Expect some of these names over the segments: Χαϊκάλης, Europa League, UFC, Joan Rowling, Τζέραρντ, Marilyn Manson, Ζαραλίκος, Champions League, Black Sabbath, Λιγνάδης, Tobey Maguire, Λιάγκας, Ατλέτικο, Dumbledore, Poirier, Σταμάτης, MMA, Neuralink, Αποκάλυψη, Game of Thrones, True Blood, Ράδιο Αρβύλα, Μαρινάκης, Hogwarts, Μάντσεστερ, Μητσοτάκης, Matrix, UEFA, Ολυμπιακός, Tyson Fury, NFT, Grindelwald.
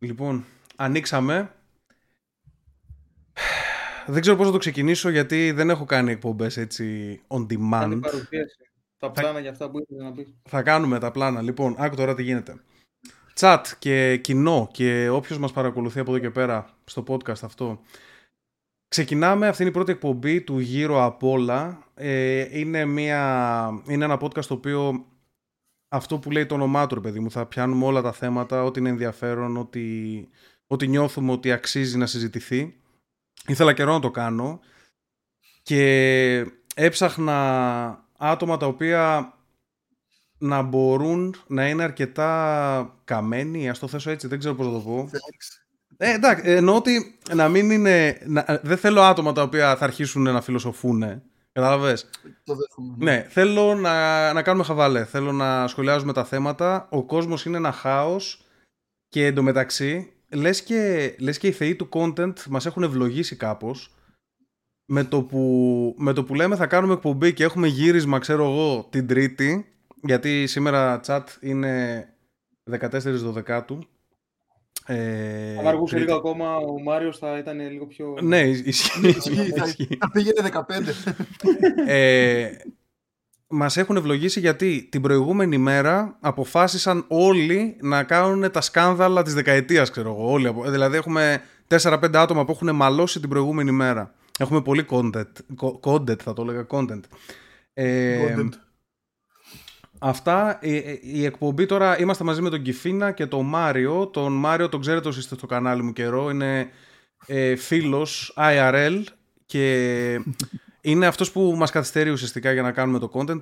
Λοιπόν, ανοίξαμε. Δεν ξέρω πώς να το ξεκινήσω, γιατί δεν έχω κάνει εκπομπές έτσι on demand. Τα πλάνα για αυτά που ήθελα να πει. Θα κάνουμε τα πλάνα. Λοιπόν, άκου τώρα τι γίνεται. Chat και κοινό και όποιος μας παρακολουθεί από εδώ και πέρα στο podcast αυτό. Ξεκινάμε, αυτή είναι η πρώτη εκπομπή του Γύρω Απ' Όλα. Είναι ένα podcast το οποίο, αυτό που λέει το όνομά του, ρε παιδί μου, θα πιάνουμε όλα τα θέματα, ό,τι είναι ενδιαφέρον, ό,τι νιώθουμε ότι αξίζει να συζητηθεί. Ήθελα καιρό να το κάνω και έψαχνα άτομα τα οποία να μπορούν να είναι αρκετά καμένοι, ας το θέσω έτσι, δεν ξέρω πώς να το πω. Εντάξει, εννοώ ότι να μην είναι. Δεν θέλω άτομα τα οποία θα αρχίσουν να φιλοσοφούνε. Καταλαβες. Το δέχομαι. Ναι, θέλω να κάνουμε χαβαλέ. Θέλω να σχολιάζουμε τα θέματα. Ο κόσμος είναι ένα χάος. Και εντωμεταξύ, λες και οι θεοί του content μας έχουν ευλογήσει κάπως. Με το που λέμε θα κάνουμε εκπομπή και έχουμε γύρισμα, ξέρω εγώ, την Τρίτη. Γιατί σήμερα chat είναι 14/12. Αν αργούσε λίγο ακόμα ο Μάριος θα ήταν λίγο πιο... Ναι, ισχύει. Θα πήγαινε 15. Μας έχουν ευλογήσει, γιατί την προηγούμενη μέρα αποφάσισαν όλοι να κάνουν τα σκάνδαλα της δεκαετίας, ξέρω εγώ, όλοι. Δηλαδή έχουμε 4-5 άτομα που έχουν μαλώσει την προηγούμενη μέρα. Έχουμε πολύ content θα το έλεγα, content. Αυτά, η εκπομπή τώρα, είμαστε μαζί με τον Κιφίνα και τον Μάριο. Τον Μάριο τον ξέρετε όσοι είστε στο κανάλι μου καιρό. Είναι φίλος IRL και είναι αυτός που μας καθυστερεί ουσιαστικά για να κάνουμε το content.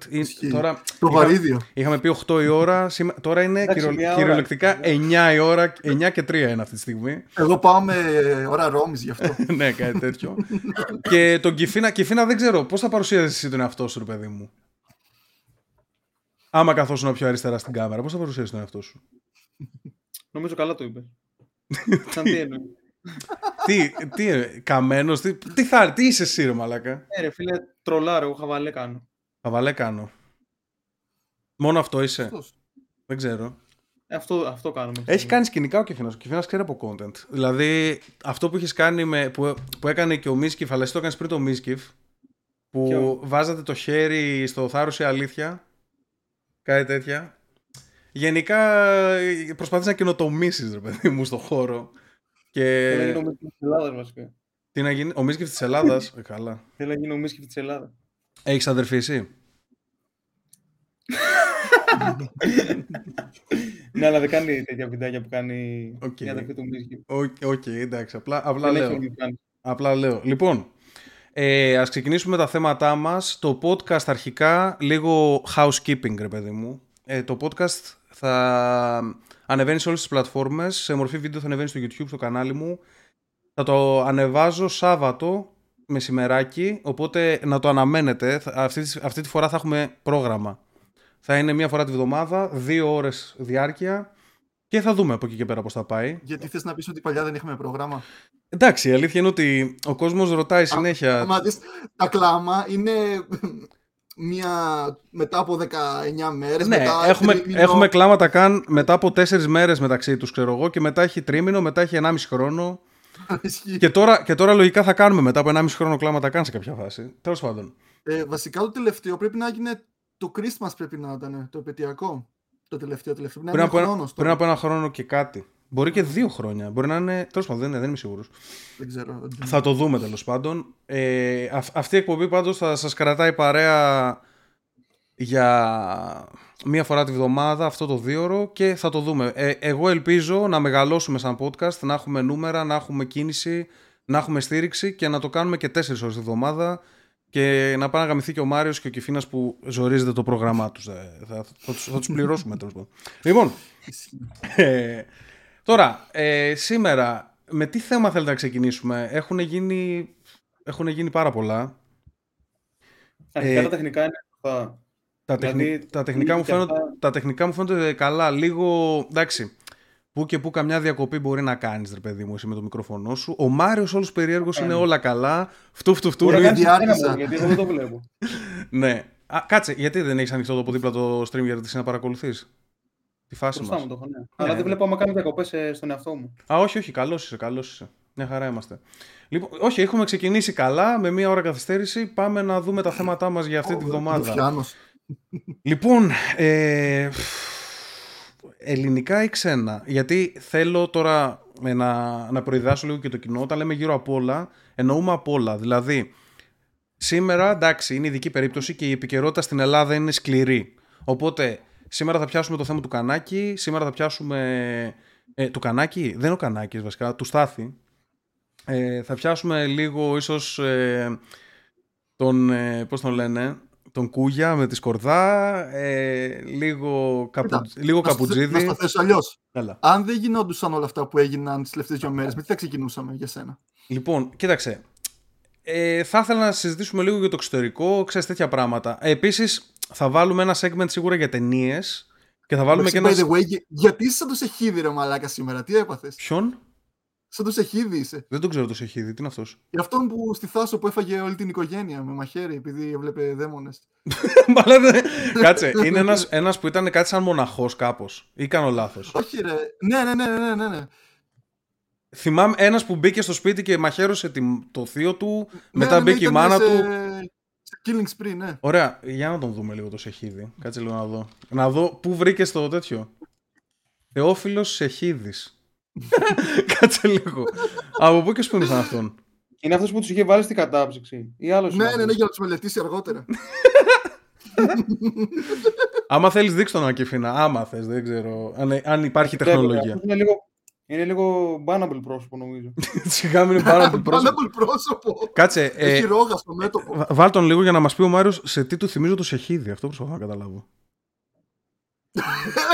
Τώρα, το βαρύδιο. Είχαμε πει 8 η ώρα, τώρα είναι κυριολεκτικά 9 η ώρα, 9 και 3 είναι αυτή τη στιγμή. Εγώ πάω με ώρα Ρώμης γι' αυτό. Ναι, κάτι τέτοιο. Και τον Κιφίνα δεν ξέρω, πώς θα παρουσίαζες εσύ τον εαυτό σου, ρε παιδί μου? Άμα καθόσουν πιο αριστερά στην κάμερα, πώς θα παρουσιάσεις τον εαυτό σου? Νομίζω καλά το είπε. Σαν τι εννοεί? Καμένος, τι είσαι εσύ, ρε μαλάκα? Ναι, ρε φίλε, τρολάρω, εγώ χαβαλέ κάνω. Μόνο αυτό είσαι? Αυτός. Δεν ξέρω. Αυτό κάνουμε. Έχει κάνει σκηνικά ο Κεφινάς. Ο Κεφινάς ξέρει από content. Δηλαδή, αυτό που έχεις κάνει, που έκανε και ο Μίσκιφ, αλλά εσύ το έκανες πριν το Μίσκιφ, που βάζατε το χέρι στο θάρρος ή αλήθεια. Κάτι τέτοια. Γενικά προσπαθείς να καινοτομήσεις, ρε παιδί μου, στον χώρο. Θέλω να γίνω ο Μίσκιφ της Ελλάδας, βασικά. Τι να γίνει, ο Μίσκιφ της Ελλάδας? Καλά. Θέλω να γίνω ο Μίσκιφ της Ελλάδας. Έχεις αδερφή εσύ? Ναι, αλλά δεν κάνει τέτοια βιντάκια που κάνει η αδερφή του Μίσκιφ. Οκ, εντάξει, απλά λέω. Λοιπόν, ας ξεκινήσουμε τα θέματά μας. Το podcast αρχικά, λίγο housekeeping, ρε παιδί μου. Το podcast θα ανεβαίνει σε όλες τις πλατφόρμες. Σε μορφή βίντεο θα ανεβαίνει στο YouTube, στο κανάλι μου. Θα το ανεβάζω Σάββατο μεσημεράκι, οπότε να το αναμένετε. Αυτή τη φορά θα έχουμε πρόγραμμα. Θα είναι μία φορά τη βδομάδα, 2 ώρες διάρκεια. Και θα δούμε από εκεί και πέρα πώς θα πάει. Γιατί θες να πεις ότι παλιά δεν είχαμε πρόγραμμα? Εντάξει, η αλήθεια είναι ότι ο κόσμος ρωτάει συνέχεια. Τα κλάμα είναι μια... μετά από 19 μέρες. Ναι, μετά έχουμε κλάματα καν μετά από 4 μέρες μεταξύ τους, ξέρω εγώ, και μετά έχει τρίμηνο, μετά έχει 1,5 χρόνο. και τώρα λογικά θα κάνουμε μετά από 1,5 χρόνο κλάματα καν σε κάποια φάση. Τέλος πάντων. Βασικά το τελευταίο πρέπει να έγινε το Christmas, πρέπει να ήταν το επαιτειακό. Το τελευταίο. Πριν από 1 χρόνο και κάτι. Μπορεί και 2 χρόνια. Μπορεί να είναι. Τέλος πάντων, δεν είμαι σίγουρος. Δεν ξέρω. Θα το δούμε, τέλος πάντων. Αυτή η εκπομπή πάντως θα σας κρατάει παρέα για 1 φορά τη βδομάδα, αυτό το 2ωρο, και θα το δούμε. Εγώ ελπίζω να μεγαλώσουμε σαν podcast, να έχουμε νούμερα, να έχουμε κίνηση, να έχουμε στήριξη και να το κάνουμε και 4 ώρες τη βδομάδα. Και να πάνε να γαμηθεί και ο Μάριος και ο Κιφίνας που ζορίζεται το πρόγραμμά τους. Θα τους πληρώσουμε, τέλος πάντων. Λοιπόν, τώρα, σήμερα, με τι θέμα θέλετε να ξεκινήσουμε? Έχουν γίνει πάρα πολλά. Αρχικά τα τεχνικά είναι αυτά. Τα τεχνικά μου φαίνονται καλά. Λίγο, εντάξει, που και που καμιά διακοπή μπορεί να κάνεις, ρε παιδί μου, εσύ με το μικρόφωνο σου. Ο Μάριος όλος περίεργος είναι, όλα καλά. Φτου. Γιατί εγώ δεν το βλέπω. Ναι. Κάτσε, γιατί δεν έχεις ανοιχτό από δίπλα το stream για να παρακολουθείς? τη φάση μας. Μου το έχω, ναι. Αλλά δεν βλέπω άμα κάνω διακοπές στον εαυτό μου. Α, όχι, όχι, καλός είσαι, καλός είσαι. Μια χαρά είμαστε. Λοιπόν, όχι, έχουμε ξεκινήσει καλά, με μία ώρα καθυστέρηση. Πάμε να δούμε τα θέματά μας για αυτή τη βδομάδα. Λοιπόν, ελληνικά ή ξένα. Γιατί θέλω τώρα να προειδάσω λίγο και το κοινό. Τα λέμε γύρω από όλα, εννοούμε από όλα. Δηλαδή, σήμερα, εντάξει, είναι ειδική περίπτωση και η επικαιρότητα στην Ελλάδα είναι σκληρή. Οπότε, σήμερα θα πιάσουμε το θέμα του Κανάκη. Σήμερα θα πιάσουμε. Του Κανάκη, δεν είναι ο Κανάκης βασικά, του Στάθη. Θα πιάσουμε λίγο ίσως πώς τον λένε, τον Κούγια με τη σκορδά, λίγο Καπουτζίδη. Να στα θέσω αλλιώς. Αν δεν γινόντουσαν όλα αυτά που έγιναν τις τελευταίες 2 μέρες, με τι θα ξεκινούσαμε για σένα? Λοιπόν, κοίταξε, θα ήθελα να συζητήσουμε λίγο για το εξωτερικό, ξέρεις, τέτοια πράγματα. Επίσης θα βάλουμε ένα segment σίγουρα για ταινίες. Και θα βάλουμε και by the way, γιατί είσαι σαν το Σεχίδι, ρε μαλάκα, σήμερα, τι έπαθες? Ποιον? Σαν το Σεχίδι είσαι. Δεν τον ξέρω το Σεχίδι, τι είναι αυτός? Για αυτόν που στη Θάσο που έφαγε όλη την οικογένεια με μαχαίρι επειδή έβλεπε δαίμονες. Κάτσε, είναι ένας που ήταν κάτι σαν μοναχός κάπως, ή κάνω λάθος? Όχι ρε, ναι. Θυμάμαι ένας που μπήκε στο σπίτι και μαχαίρωσε το θείο του, μετά μπήκε η μάνα του. Killing spree, ναι. Ωραία, για να τον δούμε λίγο το Σεχίδι. Κάτσε λίγο να δω. Να δω πού βρήκες το τέτοιο. Θεόφιλος Σεχίδης. Κάτσε λίγο. Από πού και σπούδασαν αυτόν? Είναι αυτός που τους είχε βάλει στην κατάψυξη. Ή άλλος? Ναι, για να τους μελετήσει αργότερα. Άμα θέλεις, δείξ' τον Ακεφίνα. Άμα θες, δεν ξέρω. Αν υπάρχει τεχνολογία. Είναι λίγο bannable πρόσωπο, νομίζω. Σιγά μην είναι bannable πρόσωπο. Κάτσε. Έχει ρόγα στο μέτωπο. Βάλ τον λίγο για να μας πει ο Μάριος σε τι του θυμίζω το Σεχίδι. Αυτό προσπαθώ να καταλάβω.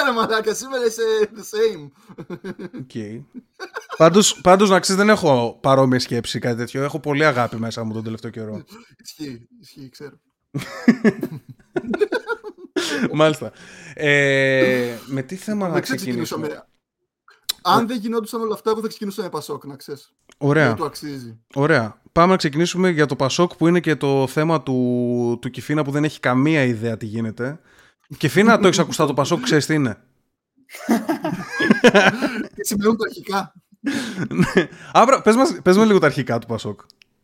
Ρε μαλάκα, σήμερα είσαι the same. Οκ. Πάντως να ξέρεις, δεν έχω παρόμοια σκέψη κάτι τέτοιο. Έχω πολύ αγάπη μέσα μου τον τελευταίο καιρό. Ισχύει, ξέρω. Μάλιστα. Με τι θέμα να ξεκινήσουμε? Αν δεν γινόντουσαν όλα αυτά, εγώ θα ξεκινούσα με Πασόκ, να ξέρεις. Ωραία. Δεν το αξίζει. Ωραία. Πάμε να ξεκινήσουμε για το Πασόκ, που είναι και το θέμα του Κιφίνα, που δεν έχει καμία ιδέα τι γίνεται. Κιφίνα, το έχεις ακουστά το Πασόκ, ξέρεις τι είναι? Συμπλέουν τα αρχικά. Άρα, πες με λίγο τα αρχικά του Πασόκ,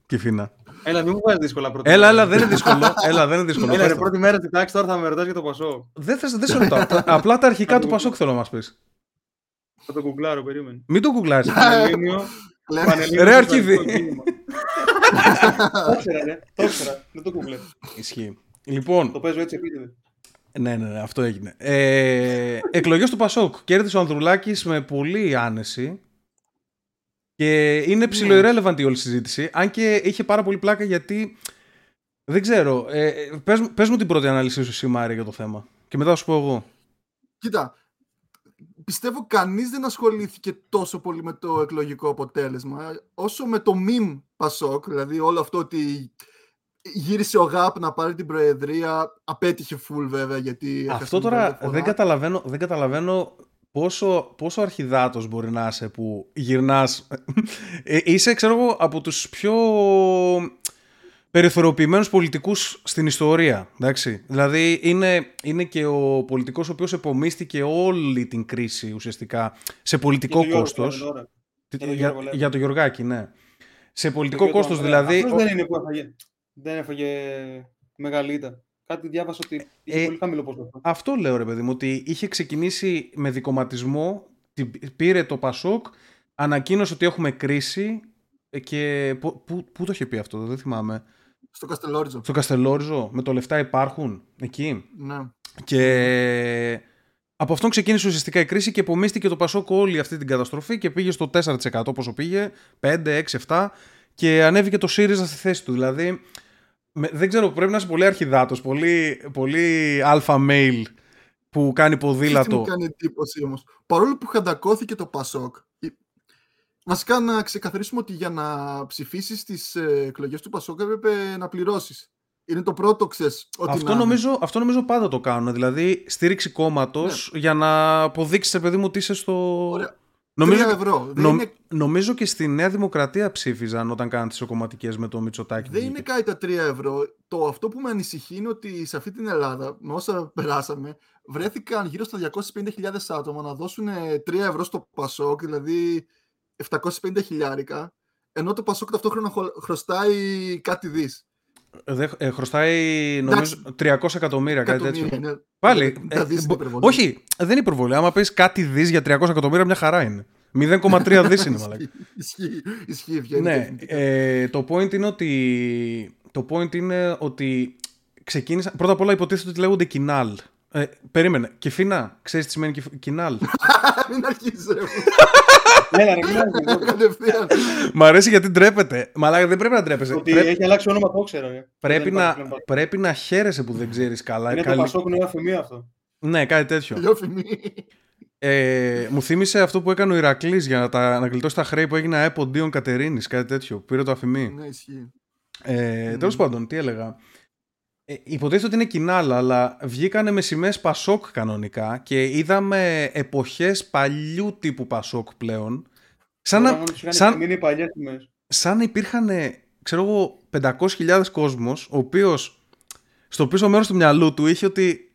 Κιφίνα. Έλα, μην μου βάζει δύσκολα πρώτη. Έλα, δεν είναι δύσκολο. Έλα, πρώτη μέρα τη τάξη, τώρα θα με ρωτάς για το Πασόκ. Δεν σε ρωτάω. Απλά τα αρχικά του Πασόκ θέλω να μας πεις. Θα το κουκλάρω, περίμενε. Μην το κουκλάρεις. Ρε Αρκίδη. Το ήξερα, δεν το κουκλάρω. Ισχύει. Λοιπόν. Το παίζω έτσι επίτηδες. Ναι, αυτό έγινε. Εκλογές του Πασόκ. Κέρδισε ο Ανδρουλάκης με πολύ άνεση. Και είναι ψιλοirrelevant η όλη συζήτηση. Αν και είχε πάρα πολύ πλάκα, γιατί δεν ξέρω. Πες μου την πρώτη ανάλυση σου σήμερα για το θέμα. Και μετά θα σου πω εγώ. Κοίτα. Πιστεύω κανείς δεν ασχολήθηκε τόσο πολύ με το εκλογικό αποτέλεσμα όσο με το meme Πασόκ, δηλαδή όλο αυτό ότι γύρισε ο ΓΑΠ να πάρει την προεδρία, απέτυχε φουλ βέβαια, γιατί... Αυτό τώρα δεν καταλαβαίνω πόσο αρχιδάτος μπορεί να είσαι που γυρνάς. Είσαι, ξέρω εγώ, από τους πιο περιθωριοποιημένους πολιτικούς στην ιστορία, εντάξει. Δηλαδή είναι και ο πολιτικός ο οποίος επομίστηκε όλη την κρίση ουσιαστικά σε πολιτικό κόστος. Για το Γιωργάκη, ναι. Σε πολιτικό κόστος δηλαδή... Αυτός δεν είναι που έφαγε. Δεν έφαγε μεγάλη ήττα. Κάτι διάβασα ότι είχε πολύ χαμηλό ποσοστό. Αυτό λέω, ρε παιδί μου, ότι είχε ξεκινήσει με δικοματισμό, πήρε το Πασόκ, ανακοίνωσε ότι έχουμε κρίση και... Πού το είχε πει αυτό, δεν θυμάμαι. Στο Καστελόριζο, με το λεφτά υπάρχουν εκεί. Ναι. Και από αυτόν ξεκίνησε ουσιαστικά η κρίση και επομίστηκε το Πασόκ όλη αυτή την καταστροφή και πήγε στο 4%, πόσο πήγε, 5, 6, 7, και ανέβηκε το ΣΥΡΙΖΑ στη θέση του. Δηλαδή, δεν ξέρω, πρέπει να είσαι πολύ αρχιδάτος, πολύ αλφα μέιλ που κάνει ποδήλατο. Δεν μου κάνει εντύπωση όμως. Παρόλο που χαντακώθηκε το Πασόκ, βασικά να ξεκαθαρίσουμε ότι για να ψηφίσεις τις εκλογές του Πασόκ έπρεπε να πληρώσεις. Είναι το πρώτο, ξέρεις. Αυτό νομίζω πάντα το κάνουν. Δηλαδή στήριξη κόμματος για να αποδείξεις, παιδί μου, ότι είσαι στο... Ωραία. €3 Νομίζω και στη Νέα Δημοκρατία ψήφιζαν όταν κάναν τις κομματικές με το Μητσοτάκη. Δεν είναι κάτι τα €3. Το αυτό που με ανησυχεί είναι ότι σε αυτή την Ελλάδα, με όσα περάσαμε, βρέθηκαν γύρω στα 250.000 άτομα να δώσουν €3 στο Πασόκ, δηλαδή 750.000, ενώ το Πασόκ ταυτόχρονα χρωστάει κάτι δις. Χρωστάει νομίζω 300 εκατομμύρια, κάτι τέτοιο. Ναι. Πάλι. Όχι, δεν είναι υπερβολή. Άμα πεις κάτι δις για 300 εκατομμύρια, μια χαρά είναι. 0,3 δις είναι, μαλάκα. Ισχύει, βγαίνει. Ναι. Το point είναι ότι ξεκίνησαν. Πρώτα απ' όλα υποτίθεται ότι λέγονται ΚΙΝΑΛ. Περίμενε. Κεφίνα, ξέρεις τι σημαίνει ΚΙΝΑΛ? Μην αρχίσεις, ρε. Μ' αρέσει γιατί ντρέπεται. Μαλάκα, δεν πρέπει να ντρέπεσαι. Ότι έχει αλλάξει όνομα, το ξέρω. Πρέπει να χαίρεσαι που δεν ξέρεις καλά. Είναι το Πασόκ, νέα φημή αυτό. Ναι, κάτι τέτοιο. Μου θύμισε αυτό που έκανε ο Ηρακλής για να γλιτώσει τα χρέη που έγινε ΑΕΠ οντίον Κατερίνης. Κάτι τέτοιο. Πήρε το αφημί. Ναι, ισχύει. Τέλος πάντων, τι έλεγα. Υποτίθεται ότι είναι ΚΙΝΑΛ, αλλά βγήκανε με σημαίες Πασόκ κανονικά και είδαμε εποχές παλιού τύπου Πασόκ πλέον. Σαν να υπήρχαν, ξέρω εγώ, 500.000 κόσμος, ο οποίος στο πίσω μέρος του μυαλού του είχε ότι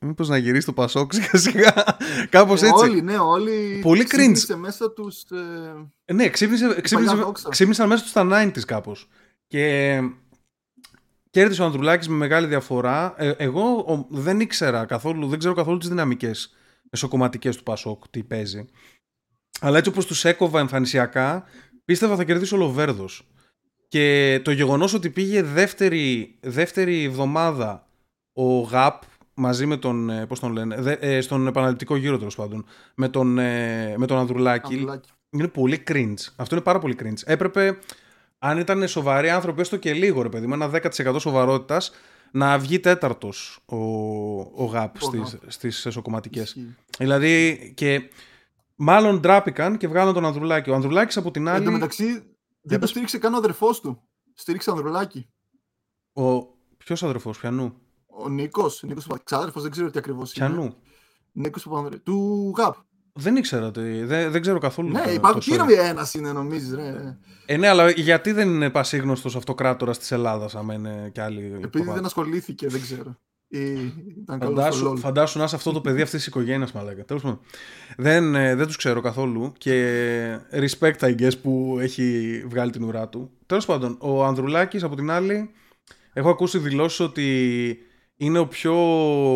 μήπως να γυρίσει το Πασόκ σιγά-σιγά, κάπως έτσι. Όλοι πολύ ξύπνησε μέσα τους. Ναι, ξύπνησαν μέσα τους τα 90's κάπως. Και κέρδισε ο Ανδρουλάκης με μεγάλη διαφορά. Εγώ δεν ξέρω καθόλου τις δυναμικές εσωκομματικές του Πασόκ, τι παίζει. Αλλά έτσι όπως τους έκοβα εμφανισιακά, πίστευα θα κερδίσει ο Λοβέρδος. Και το γεγονός ότι πήγε δεύτερη εβδομάδα ο ΓΑΠ μαζί με τον, πώς τον λένε, στον επαναληπτικό γύρο τέλος πάντων, με τον Ανδρουλάκη. Είναι πολύ cringe. Αυτό είναι πάρα πολύ cringe. Έπρεπε, αν ήταν σοβαροί άνθρωποι, έστω και λίγο, ρε παιδί, με ένα 10% σοβαρότητας, να βγει τέταρτος ο ΓΑΠ στις εσωκομματικές. Δηλαδή, και μάλλον ντράπηκαν και βγάλαν τον Ανδρουλάκη. Ο Ανδρουλάκης από την άλλη. Εν τω μεταξύ, δεν το στήριξε καν ο αδερφός του. Στήριξε Ανδρουλάκη. Ποιος αδερφός, ποιανού? Ο Νίκος. Νίκος Παπαξάδερφος, δεν ξέρω τι ακριβώς είναι. Ποιανού? Νίκος Παπανδρε. Του ΓΑΠ. Δεν ήξερα τι. Δεν ξέρω καθόλου. Ναι, υπάρχει ένας είναι, νομίζεις, ρε. Ναι, αλλά γιατί δεν είναι πασίγνωστος αυτοκράτορας της Ελλάδας, αν είναι κι άλλοι. Επειδή δεν ασχολήθηκε, δεν ξέρω. Φαντάσου να είσαι αυτό το παιδί αυτής της οικογένειας, μαλάκα. Τέλος πάντων. Δεν τους ξέρω καθόλου και respect, I guess, που έχει βγάλει την ουρά του. Τέλος πάντων, ο Ανδρουλάκης από την άλλη, έχω ακούσει δηλώσεις ότι είναι ο πιο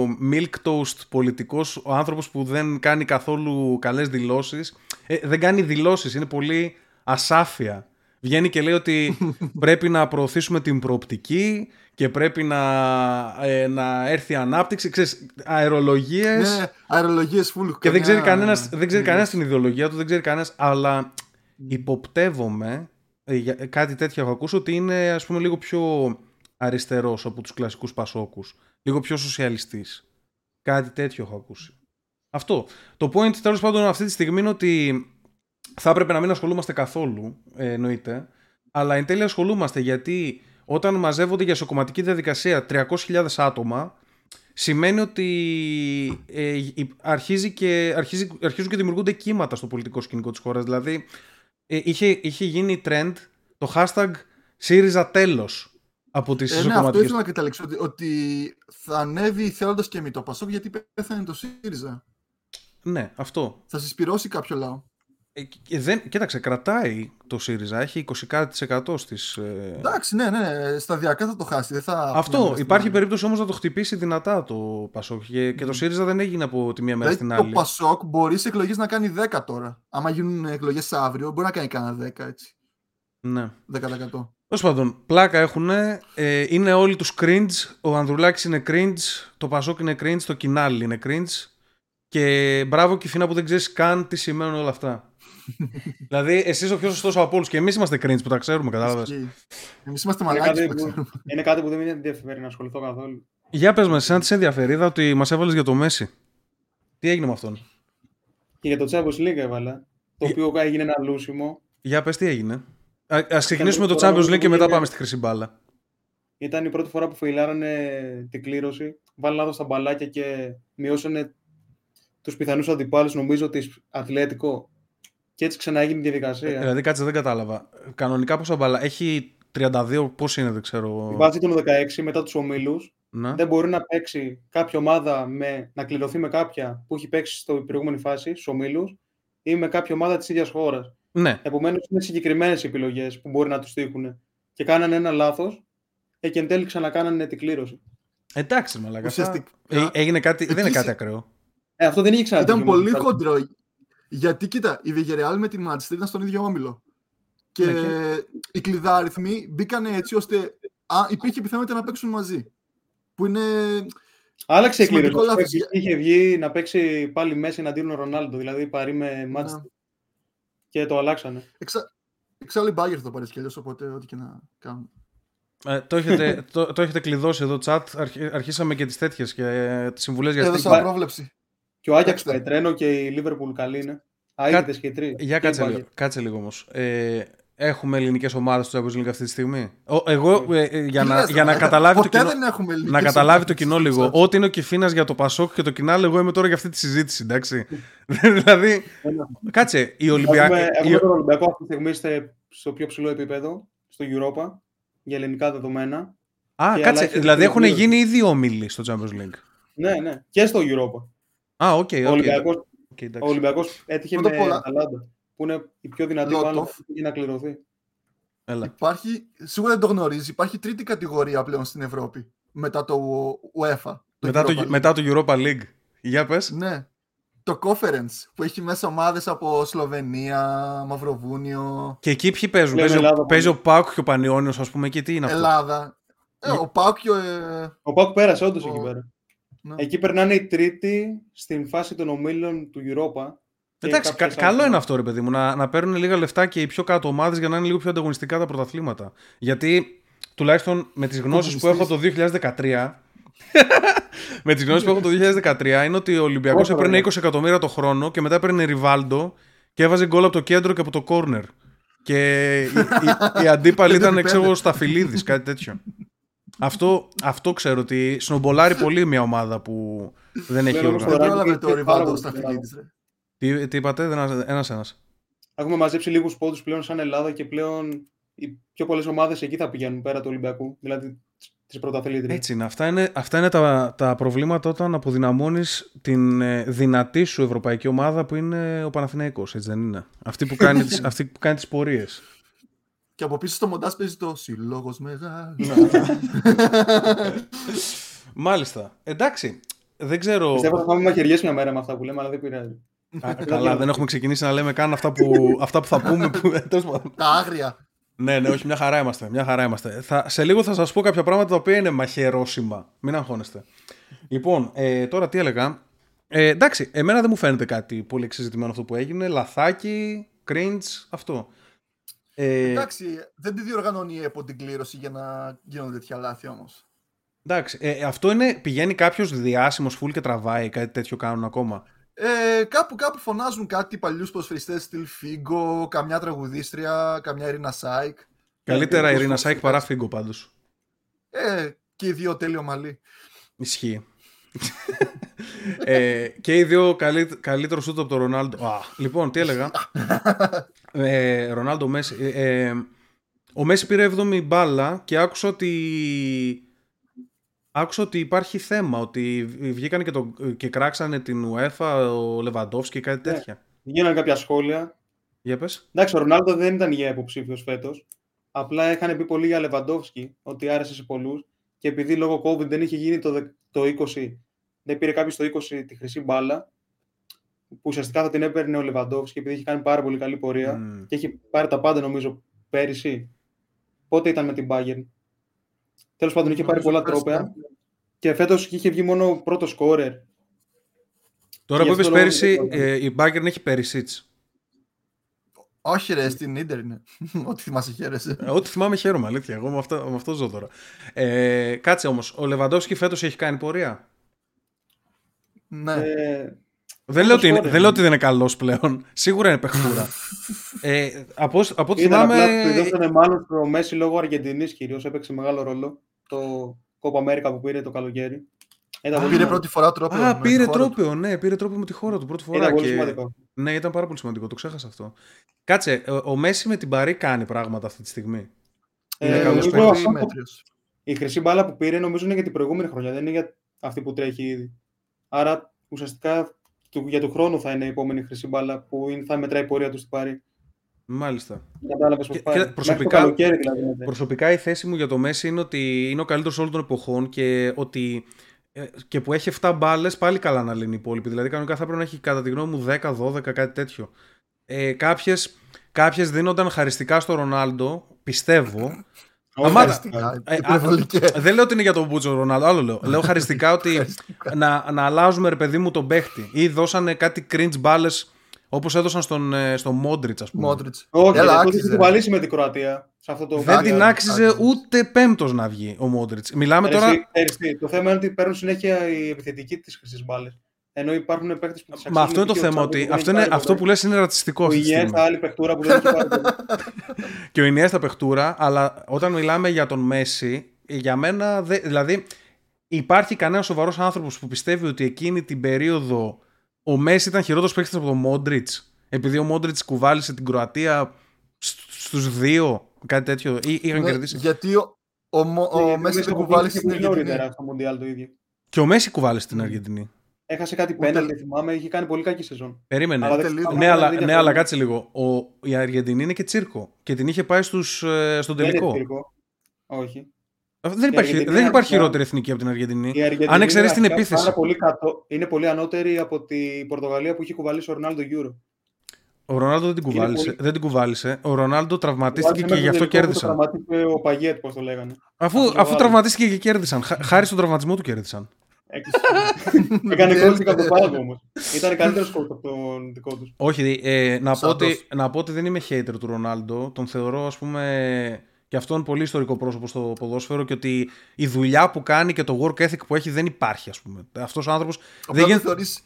milk toast πολιτικός, ο άνθρωπος που δεν κάνει καθόλου καλές δηλώσεις. Δεν κάνει δηλώσεις, είναι πολύ ασάφεια. Βγαίνει και λέει ότι πρέπει να προωθήσουμε την προοπτική και πρέπει να έρθει η ανάπτυξη. Ξέρεις, αερολογίες. Ναι, αερολογίες full. Και δεν ξέρει κανένας την ιδεολογία του, δεν ξέρει κανένας. Αλλά υποπτεύομαι, κάτι τέτοιο έχω ακούσει, ότι είναι, ας πούμε, λίγο πιο αριστερός από τους κλασικούς Πασόκους. Λίγο πιο σοσιαλιστής. Κάτι τέτοιο έχω ακούσει. Αυτό. Το point τέλος πάντων αυτή τη στιγμή είναι ότι θα έπρεπε να μην ασχολούμαστε καθόλου, εννοείται, αλλά εν τέλει ασχολούμαστε, γιατί όταν μαζεύονται για εσωκομματική διαδικασία 300.000 άτομα, σημαίνει ότι αρχίζουν και δημιουργούνται κύματα στο πολιτικό σκηνικό της χώρας. Δηλαδή, είχε γίνει trend το hashtag ΣΥΡΙΖΑ τέλος. Από τις αυτό ήθελα να καταλήξω, ότι θα ανέβει θέλοντας και μη το Πασόκ, γιατί πέθανε το ΣΥΡΙΖΑ. Ναι, αυτό. Θα συσπυρώσει κάποιο λαό. Κοίταξε, κρατάει το ΣΥΡΙΖΑ, έχει 20% στις. Εντάξει, ναι, σταδιακά θα το χάσει. Αυτό. Υπάρχει περίπτωση όμως να το χτυπήσει δυνατά το Πασόκ. Και το ΣΥΡΙΖΑ δεν έγινε από τη μία μέρα στην άλλη. Το Πασόκ μπορεί σε εκλογές να κάνει 10 τώρα. Άμα γίνουν εκλογές αύριο, μπορεί να κάνει κανένα 10, έτσι. Ναι. 10%. Τέλος πάντων, πλάκα έχουν, είναι όλοι τους cringe, ο Ανδρουλάκης είναι cringe, το Πασόκ είναι cringe, το ΚΙΝΑΛ είναι cringe και μπράβο Κιφίνα που δεν ξέρεις καν τι σημαίνουν όλα αυτά. Δηλαδή εσύ είσαι ο πιο σωστός από όλους και εμείς είμαστε cringe που τα ξέρουμε, κατάλαβες. Εμείς είμαστε μαλάκες που τα ξέρουμε. Είναι κάτι που δεν με ενδιαφέρει να ασχοληθώ καθόλου. Για πες μας, σαν τις ενδιαφέρει, είδα ότι μας έβαλες για το Μέση. Τι έγινε με αυτόν? Και για το Champions League έβαλα, το οποίο έγινε ένα λούσιμο. Για πες τι έγινε. Ας ξεκινήσουμε το Champions League και μετά πάμε στη χρυσή μπάλα. Ήταν η πρώτη φορά που φοηλάρανε την κλήρωση. Βάλανε λάθος στα μπαλάκια και μειώσανε τους πιθανούς αντιπάλους, νομίζω, της Ατλέτικο. Και έτσι ξαναγίνει τη δικασία. Δηλαδή κάτσε, δεν κατάλαβα. Κανονικά πόσα μπαλά. Έχει 32, πώς είναι, δεν ξέρω. Βάζει τον 16 μετά τους ομίλους. Ναι. Δεν μπορεί να παίξει κάποια ομάδα να κληρωθεί με κάποια που έχει παίξει στην προηγούμενη φάση, στους ομίλους, ή με κάποια ομάδα της ίδιας χώρας. Ναι. Επομένως είναι συγκεκριμένες επιλογές που μπορεί να τους τύχουν. Και κάνανε ένα λάθος και εν τέλει ξανακάνανε την κλήρωση. Εντάξει, μαλάκα. Έγινε κάτι. Δεν είναι κάτι ακραίο. Αυτό δεν είχε ξανά. Ήταν πολύ χοντρό. Γιατί κοίτα, η Βιγερεάλ με τη Μάντσεστερ ήταν στον ίδιο όμιλο. Και οι κλειδάριθμοι μπήκαν έτσι ώστε υπήρχε πιθανότητα να παίξουν μαζί. Που είναι. Άλλαξε η κλήρωση. Είχε βγει να παίξει πάλι Μέσι εναντίον ο Ρονάλντο, δηλαδή παρή με Μάντσεστερ. Και το αλλάξανε. Εξάλλου η Μπάγκερ θα πάρει κι αλλιώς, οπότε ό,τι και να κάνουμε. Το έχετε κλειδώσει εδώ, chat. Αρχίσαμε και τις τέτοιες και τις συμβουλές για αυτήν. Έδωσα πρόβλεψη. Και ο Άγιαξ πάει τρένο και η Λίβερπουλ καλή είναι. Αίγητες και τρεις. Για κάτσε λίγο όμως. Έχουμε ελληνικές ομάδες στο Champions League αυτή τη στιγμή. Εγώ για να καταλάβει το κοινό. Να καταλάβει το κοινό λίγο. Ό,τι είναι ο Κιφίνας για το Πασόκ και το ΚΙΝΑΛ, εγώ είμαι τώρα για αυτή τη συζήτηση, εντάξει. Δηλαδή. Κάτσε. Η Ολυμπιακή. Έχουμε τον Ολυμπιακό αυτή τη στιγμή στο πιο ψηλό επίπεδο, στο Europa, για ελληνικά δεδομένα. Α, κάτσε. Δηλαδή έχουν γίνει ήδη όμιλοι στο Champions League. Ναι, ναι. Και στο Europa. Ah, okay, ο Ολυμπιακός έτυχε με την Αταλάντα, που είναι η πιο δυνατή ομάδα για να κληρωθεί. Υπάρχει, σίγουρα δεν το γνωρίζει, υπάρχει τρίτη κατηγορία πλέον στην Ευρώπη μετά το UEFA. Μετά το Europa League. Για πες. Ναι. Το Conference που έχει μέσα ομάδες από Σλοβενία, Μαυροβούνιο. Και εκεί ποιοι παίζουν. Παίζει ο ΠΑΟΚ και ο Πανιώνιος, ας πούμε, και τι είναι αυτό. Ελλάδα. Ο ΠΑΟΚ και ο ΠΑΟΚ πέρασε όντως εκεί πέρα. Ναι. Εκεί περνάνε οι τρίτοι στην φάση των ομίλων του Europa. Εντάξει, καλό είναι αυτό, ρε παιδί μου, να παίρνουν λίγα λεφτά και οι πιο κάτω ομάδες για να είναι λίγο πιο ανταγωνιστικά τα πρωταθλήματα. Γιατί τουλάχιστον με τις γνώσεις που έχω το 2013, είναι ότι ο Ολυμπιακός έπαιρνε 20 εκατομμύρια το χρόνο και μετά έπαιρνε Ριβάλντο και έβαζε γκολ από το κέντρο και από το κόρνερ. Και οι αντίπαλοι ήταν, ξέρω, Σταφυλίδης, κάτι τέτοιο. Αυτό ξέρω ότι σνομπολάρει πολύ μια ομάδα που δεν έχει οργανώσει. Δεν πρόλαβε το Ριβάλντο στα φιλίδια. Τι είπατε, ένα. Έχουμε μαζέψει λίγους πόντους πλέον σαν Ελλάδα και πλέον οι πιο πολλές ομάδες εκεί θα πηγαίνουν πέρα του Ολυμπιακού, δηλαδή τις πρωταθλήτριες. Έτσι είναι. Αυτά είναι τα προβλήματα όταν αποδυναμώνεις την δυνατή σου ευρωπαϊκή ομάδα που είναι ο Παναθηναϊκός, έτσι δεν είναι? Αυτή που κάνει τις πορείες. Και από πίσω στο μοντάζ παίζει το «Συλλόγος μεγάλο». Μάλιστα. Εντάξει. Δεν ξέρω. Πιστεύω θα πάμε μαχαιριές μια μέρα με αυτά που λέμε, αλλά δεν πειράζει. Καλά, δεν έχουμε ξεκινήσει να λέμε καν αυτά που θα πούμε. Τα άγρια. Ναι, όχι, μια χαρά είμαστε. Σε λίγο θα σας πω κάποια πράγματα τα οποία είναι μαχαιρόσημα. Μην αγχώνεστε. Λοιπόν, τώρα τι έλεγα. Εντάξει, εμένα δεν μου φαίνεται κάτι πολύ εξεζητημένο αυτό που έγινε. Λαθάκι, cringe, αυτό. Εντάξει, δεν τη διοργανώνει η ΕΠΟ την κλήρωση για να γίνονται τέτοια λάθη όμως. Εντάξει, αυτό είναι, πηγαίνει κάποιος διάσημος φουλ και τραβάει, κάτι τέτοιο κάνουν ακόμα. Κάπου φωνάζουν κάτι παλιούς προσφυριστές στυλ Φίγκο, καμιά τραγουδίστρια, καμιά Ειρήνα Σάικ. Καλύτερα Ειρήνα Σάικ παρά Φίγκο πάντως. Και οι δύο τέλειο μαλλί. Ισχύει. Και οι δύο καλύτερο σούτο από τον Ρονάλντο. Λοιπόν, τι έλεγα. Ρονάλντο Μέση. Ο Μέση πήρε 7η μπάλα και άκουσα ότι υπάρχει θέμα. Ότι βγήκαν και κράξανε την UEFA, ο Λεβαντόφσκι και κάτι τέτοια. Γίνανε κάποια σχόλια. Για πες. Εντάξει, ο Ρονάλντο δεν ήταν για υποψήφιος φέτος. Απλά είχαν πει πολύ για Λεβαντόφσκι ότι άρεσε σε πολλούς. Και επειδή λόγω COVID δεν είχε γίνει το 20, δεν πήρε κάποιος το 20 τη χρυσή μπάλα, που ουσιαστικά θα την έπαιρνε ο Λεβαντόφσκι, επειδή είχε κάνει πάρα πολύ καλή πορεία και έχει πάρει τα πάντα, νομίζω, πέρυσι. Πότε ήταν με την Bayern. Τέλος πάντων, είχε πάρει πολλά τρόπαια. Και φέτος είχε βγει μόνο πρώτο σκόρερ. Τώρα που είπες πέρυσι, η Bayern έχει Περισίτς. Όχι ρε, στην ίντερνετ. Ό,τι θυμάσαι χαίρεσαι. Ό,τι θυμάμαι χαίρομαι, αλήθεια. Εγώ με αυτό ζω τώρα. Κάτσε όμως, ο Λεβαντόφσκι φέτος έχει κάνει πορεία. Ναι. Δεν λέω ότι δεν είναι καλός πλέον. Σίγουρα είναι παιχτούρα. Από ό,τι θυμάμαι. Του δώσανε μάλλον το Μέση λόγω Αργεντινής κυρίως. Έπαιξε μεγάλο ρόλο. Το Copa America που πήρε το καλοκαίρι. Πήρε πρώτη φορά τρόπαιο. Πήρε τρόπαιο με τη χώρα του πρώτη φορά. Ναι, ήταν πάρα πολύ σημαντικό, το ξέχασα αυτό. Κάτσε, ο Μέση με την Παρί κάνει πράγματα αυτή τη στιγμή. Είναι καλός παίκτης. Η χρυσή μπάλα που πήρε νομίζω είναι για την προηγούμενη χρονιά, δεν είναι για αυτή που τρέχει ήδη. Άρα ουσιαστικά για τον χρόνο θα είναι η επόμενη χρυσή μπάλα που θα μετράει η πορεία του στην Παρί. Μάλιστα. Προσωπικά η θέση μου για το Μέση είναι ότι είναι ο καλύτερος όλων των εποχών και ότι και που έχει 7 μπάλες πάλι καλά να λύνει οι υπόλοιποι. Δηλαδή κανονικά θα πρέπει να έχει κατά τη γνώμη μου 10-12 κάτι τέτοιο. Κάποιες δίνονταν χαριστικά στο Ρονάλντο, πιστεύω. Δεν λέω ότι είναι για τον Μπούτσο Ρονάλντο, άλλο λέω. Λέω χαριστικά ότι να αλλάζουμε ρε παιδί μου τον παίχτη. Ή δώσανε κάτι cringe μπάλες όπως έδωσαν στον Μόντριτς, ας πούμε. Μόντριτς. Όχι, δεν την άξιζε με την Κροατία. Σε αυτό το δεν την άξιζε ούτε πέμπτος να βγει ο Μόντριτς. Μιλάμε τώρα. Το θέμα είναι ότι παίρνουν συνέχεια οι επιθετικοί τις χρυσές μπάλες. Ενώ υπάρχουν παίκτες που τις αξίζουν. Μα αυτό είναι το θέμα. Ότι αυτό που λες είναι ρατσιστικό. Ο Ινιέστα, άλλη παιχτούρα που δεν έχει πάρει. Και ο Ινιέστα παιχτούρα, αλλά όταν μιλάμε για τον Μέση, για μένα. Δηλαδή, υπάρχει κανένα σοβαρό άνθρωπο που πιστεύει ότι εκείνη την περίοδο ο Μέση ήταν χειρότερος παίκτης από τον Μόντριτς, επειδή ο Μόντριτς κουβάλισε την Κροατία στους δύο, κάτι τέτοιο, ή είχαν κερδίσει. Γιατί ο Μέση δεν κουβάλισε στην Αργεντινή. Και ο Μέση κουβάλισε στην Αργεντινή. Έχασε κάτι πέναλτι, θυμάμαι, είχε κάνει πολύ κακή σεζόν. Περίμενε. Ναι, αλλά κάτσε λίγο. Η Αργεντινή είναι και τσίρκο και την είχε πάει στον τελικό. Όχι. Δεν υπάρχει χειρότερη εθνική από την Αργεντινή. Αν εξαιρέσει την επίθεση. Είναι πολύ ανώτερη από την Πορτογαλία που είχε κουβαλήσει ο Ρονάλντο Euro. Ο Ρονάλντο δεν την κουβάλησε. Ο Ρονάλντο τραυματίστηκε και γι' αυτό κέρδισαν. Τραυματίστηκε ο Παγιέτ, πώς το λέγανε. Αφού τραυματίστηκε και κέρδισαν. Χάρη στον τραυματισμό του κέρδισαν. Έκανε κόλπικα από τον Πάοκ όμως. Ήταν καλύτερο κόλπο από τον δικό του. Όχι, να πω ότι δεν είμαι hater του Ρονάλντο. Τον θεωρώ, ας πούμε. Και αυτό είναι πολύ ιστορικό πρόσωπο στο ποδόσφαιρο και ότι η δουλειά που κάνει και το work ethic που έχει δεν υπάρχει, ας πούμε. Αυτός ο άνθρωπος. Απλά δεν θεωρείς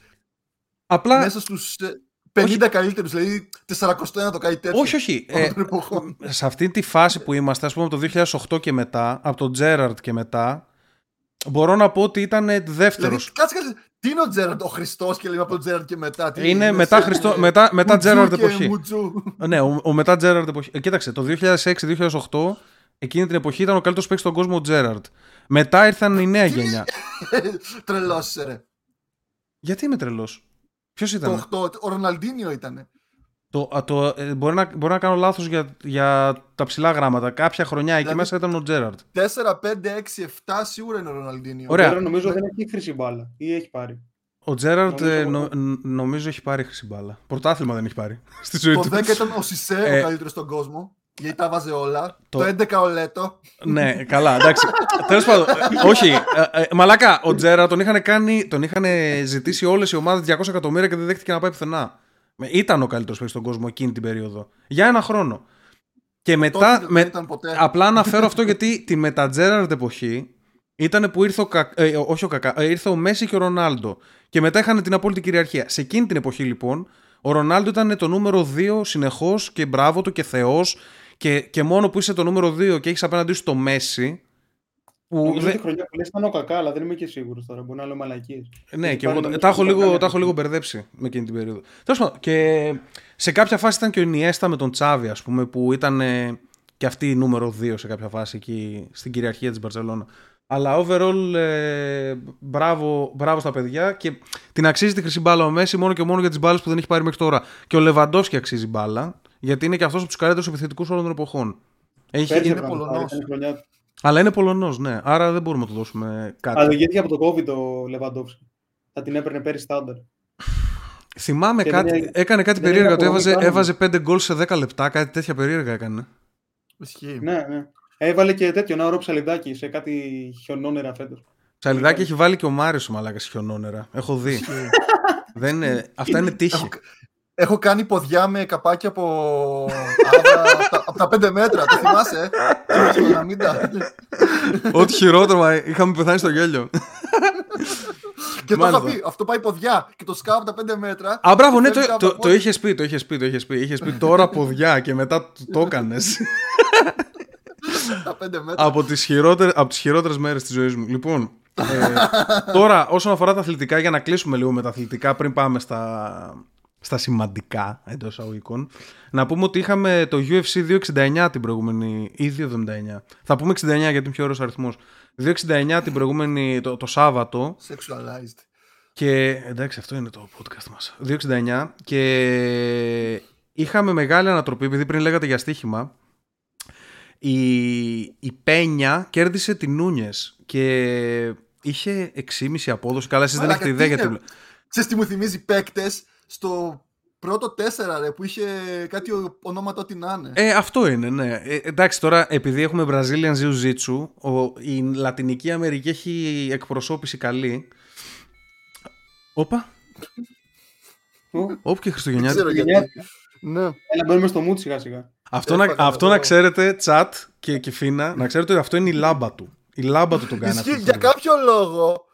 μέσα στους 50 καλύτερους, δηλαδή 41 το κάνει τέτοιο. Όχι. Σε αυτή τη φάση που είμαστε, ας πούμε, από το 2008 και μετά, από τον Τζέραρντ και μετά, μπορώ να πω ότι ήταν δεύτερος. Κάτσε. Τι είναι ο Τζέραρντ, ο Χριστός και λίγο από τον Τζέραρντ και μετά. Είναι μετά Τζέραρντ εποχή. Ναι, ο μετά Τζέραρντ εποχή. Κοίταξε, το 2006-2008 εκείνη την εποχή ήταν ο καλύτερος παίκτης στον κόσμο ο Τζέραρντ. Μετά ήρθαν η νέα γενιά. Τρελός, ρε. Γιατί είμαι τρελός? Ποιος ήταν? Ο Ροναλντίνιο ήταν. Μπορεί να κάνω λάθος για τα ψηλά γράμματα. Κάποια χρονιά εκεί μέσα ήταν ο Τζέραρντ. 4, 5, 6, 7 σίγουρα είναι ο Ροναλντίνιο. Ωραία. Τώρα νομίζω δεν έχει χρυσή μπάλα. Ή έχει πάρει. Ο Τζέραρντ νομίζω έχει πάρει χρυσή μπάλα. Πρωτάθλημα δεν έχει πάρει στη ζωή του. Το 10 ήταν ο Σισέ ο καλύτερος στον κόσμο. Γιατί τα βάζε όλα. Το 11 ο Λέτο. Ναι, καλά, εντάξει. Τέλος πάντων. Όχι. Μαλάκα, ο Τζέραρντ τον είχαν ζητήσει όλες οι ομάδες 200 εκατομμύρια και δεν δέχτηκε να πάει πουθενά. Ήταν ο καλύτερος παίκτης στον κόσμο εκείνη την περίοδο. Για ένα χρόνο. Και μετά. Απλά αναφέρω αυτό γιατί τη μετατζέραρντ εποχή ήταν που ήρθε ο Μέση και ο Ρονάλντο. Και μετά είχαν την απόλυτη κυριαρχία. Σε εκείνη την εποχή λοιπόν, ο Ρονάλντο ήταν το νούμερο 2 συνεχώς και μπράβο του και θεός. Και μόνο που είσαι το νούμερο 2 και έχεις απέναντί σου το Μέση. Νομίζω ότι χρονιά που λες ήταν ο Κακά, αλλά δεν είμαι και σίγουρος τώρα. Μπορεί να λέω μαλακίες. Ναι, και εγώ τα έχω λίγο μπερδέψει με εκείνη την περίοδο. Τέλος πάντων, και σε κάποια φάση ήταν και ο Ινιέστα με τον Τσάβη, ας πούμε, που ήταν και αυτή νούμερο 2 σε κάποια φάση εκεί στην κυριαρχία της Μπαρσελόνα. Αλλά overall, μπράβο στα παιδιά και την αξίζει τη χρυσή μπάλα ο Μέση μόνο και μόνο για τις μπάλες που δεν έχει πάρει μέχρι τώρα. Και ο Λεβαντόφσκι αξίζει μπάλα, γιατί είναι και αυτός από τους καλύτερους επιθετικούς όλων των εποχών. Είναι Πολωνός. Αλλά είναι Πολωνός, ναι. Άρα δεν μπορούμε να του δώσουμε κάτι. Αλλά γιατί από το COVID ο Λεβαντόφσκι. Θα την έπαιρνε πέρυσι στάνταρ. Θυμάμαι και κάτι. Έκανε κάτι περίεργα. Το έβαζε 5 γκολ σε 10 λεπτά. Κάτι τέτοια περίεργα έκανε. Ισχύει. Ναι. Έβαλε και τέτοιο ένα όρο ψαλιδάκι σε κάτι χιονόνερα φέτος. Ψαλιδάκι έχει βάλει και ο Μάριος ο μαλάκας σε χιονόνερα. Έχω δει. Δεν είναι... Αυτά είναι τύχη. Έχω κάνει ποδιά με καπάκι από τα 5 μέτρα, το θυμάσαι? Ό,τι χειρότερο, είχαμε πεθάνει στο γέλιο. Και το είχα πει, αυτό πάει ποδιά και το σκάω από τα 5 μέτρα. Α, μπράβο, ναι, το είχες πει, είχες πει τώρα ποδιά και μετά το έκανες. Από τις χειρότερες μέρες της ζωής μου. Λοιπόν, τώρα όσον αφορά τα αθλητικά, για να κλείσουμε λίγο με τα αθλητικά πριν πάμε στα... στα σημαντικά εντός εισαγωγικών. Να πούμε ότι είχαμε το UFC 269 την προηγούμενη, ή 279. Θα πούμε 69 γιατί είναι πιο ωραίος αριθμός. 269 την προηγούμενη, το Σάββατο. Sexualized. Και εντάξει, αυτό είναι το podcast μας. 269. Και είχαμε μεγάλη ανατροπή, επειδή πριν λέγατε για στοίχημα. Η Πένια κέρδισε την Νούνιες και είχε 6,5 απόδοση. Καλά, εσείς δεν έχετε ιδέα γιατί. Ξέρεις τι μου θυμίζει παίκτες στο πρώτο 4 ρε, που είχε κάτι ονόματα ό,τι να είναι. Αυτό είναι, ναι. Εντάξει, τώρα επειδή έχουμε Brazilian Jiu-Jitsu, η Λατινική Αμερική έχει εκπροσώπηση καλή. Όπα. Όπα και Χριστουγεννιάτικα. Δεν ξέρω γιατί. Ναι. Έλα, μπαίνουμε στο mood σιγά σιγά. Αυτό να ξέρετε, τσάτ και φίνα, να ξέρετε ότι αυτό είναι η λάμπα του. Η λάμπα του τον κάνει. Ισχύει για κάποιο λόγο.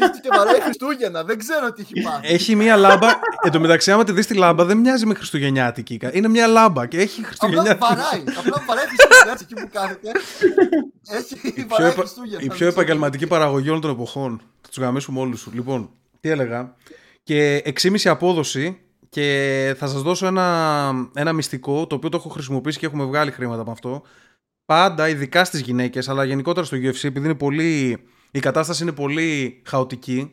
Αρχίζει και βαράει Χριστούγεννα. Δεν ξέρω τι έχει πάθει. Έχει μία λάμπα. Εν τω μεταξύ, άμα τη δεις τη λάμπα, δεν μοιάζει με χριστουγεννιάτικη. Είναι μία λάμπα και έχει χριστουγεννιάτικη. Απλά βαράει χριστουγεννιάτικη εκεί που κάθεται. Έχει βαράει Χριστούγεννα. Η πιο επαγγελματική παραγωγή όλων των εποχών. Θα τους γαμίσουμε όλους. Λοιπόν, τι έλεγα. Και 6,5 απόδοση. Και θα σας δώσω ένα μυστικό, το οποίο το έχω χρησιμοποιήσει και έχουμε βγάλει χρήματα από αυτό. Πάντα, ειδικά στις γυναίκες, αλλά γενικότερα στο UFC, επειδή είναι πολύ, η κατάσταση είναι πολύ χαοτική,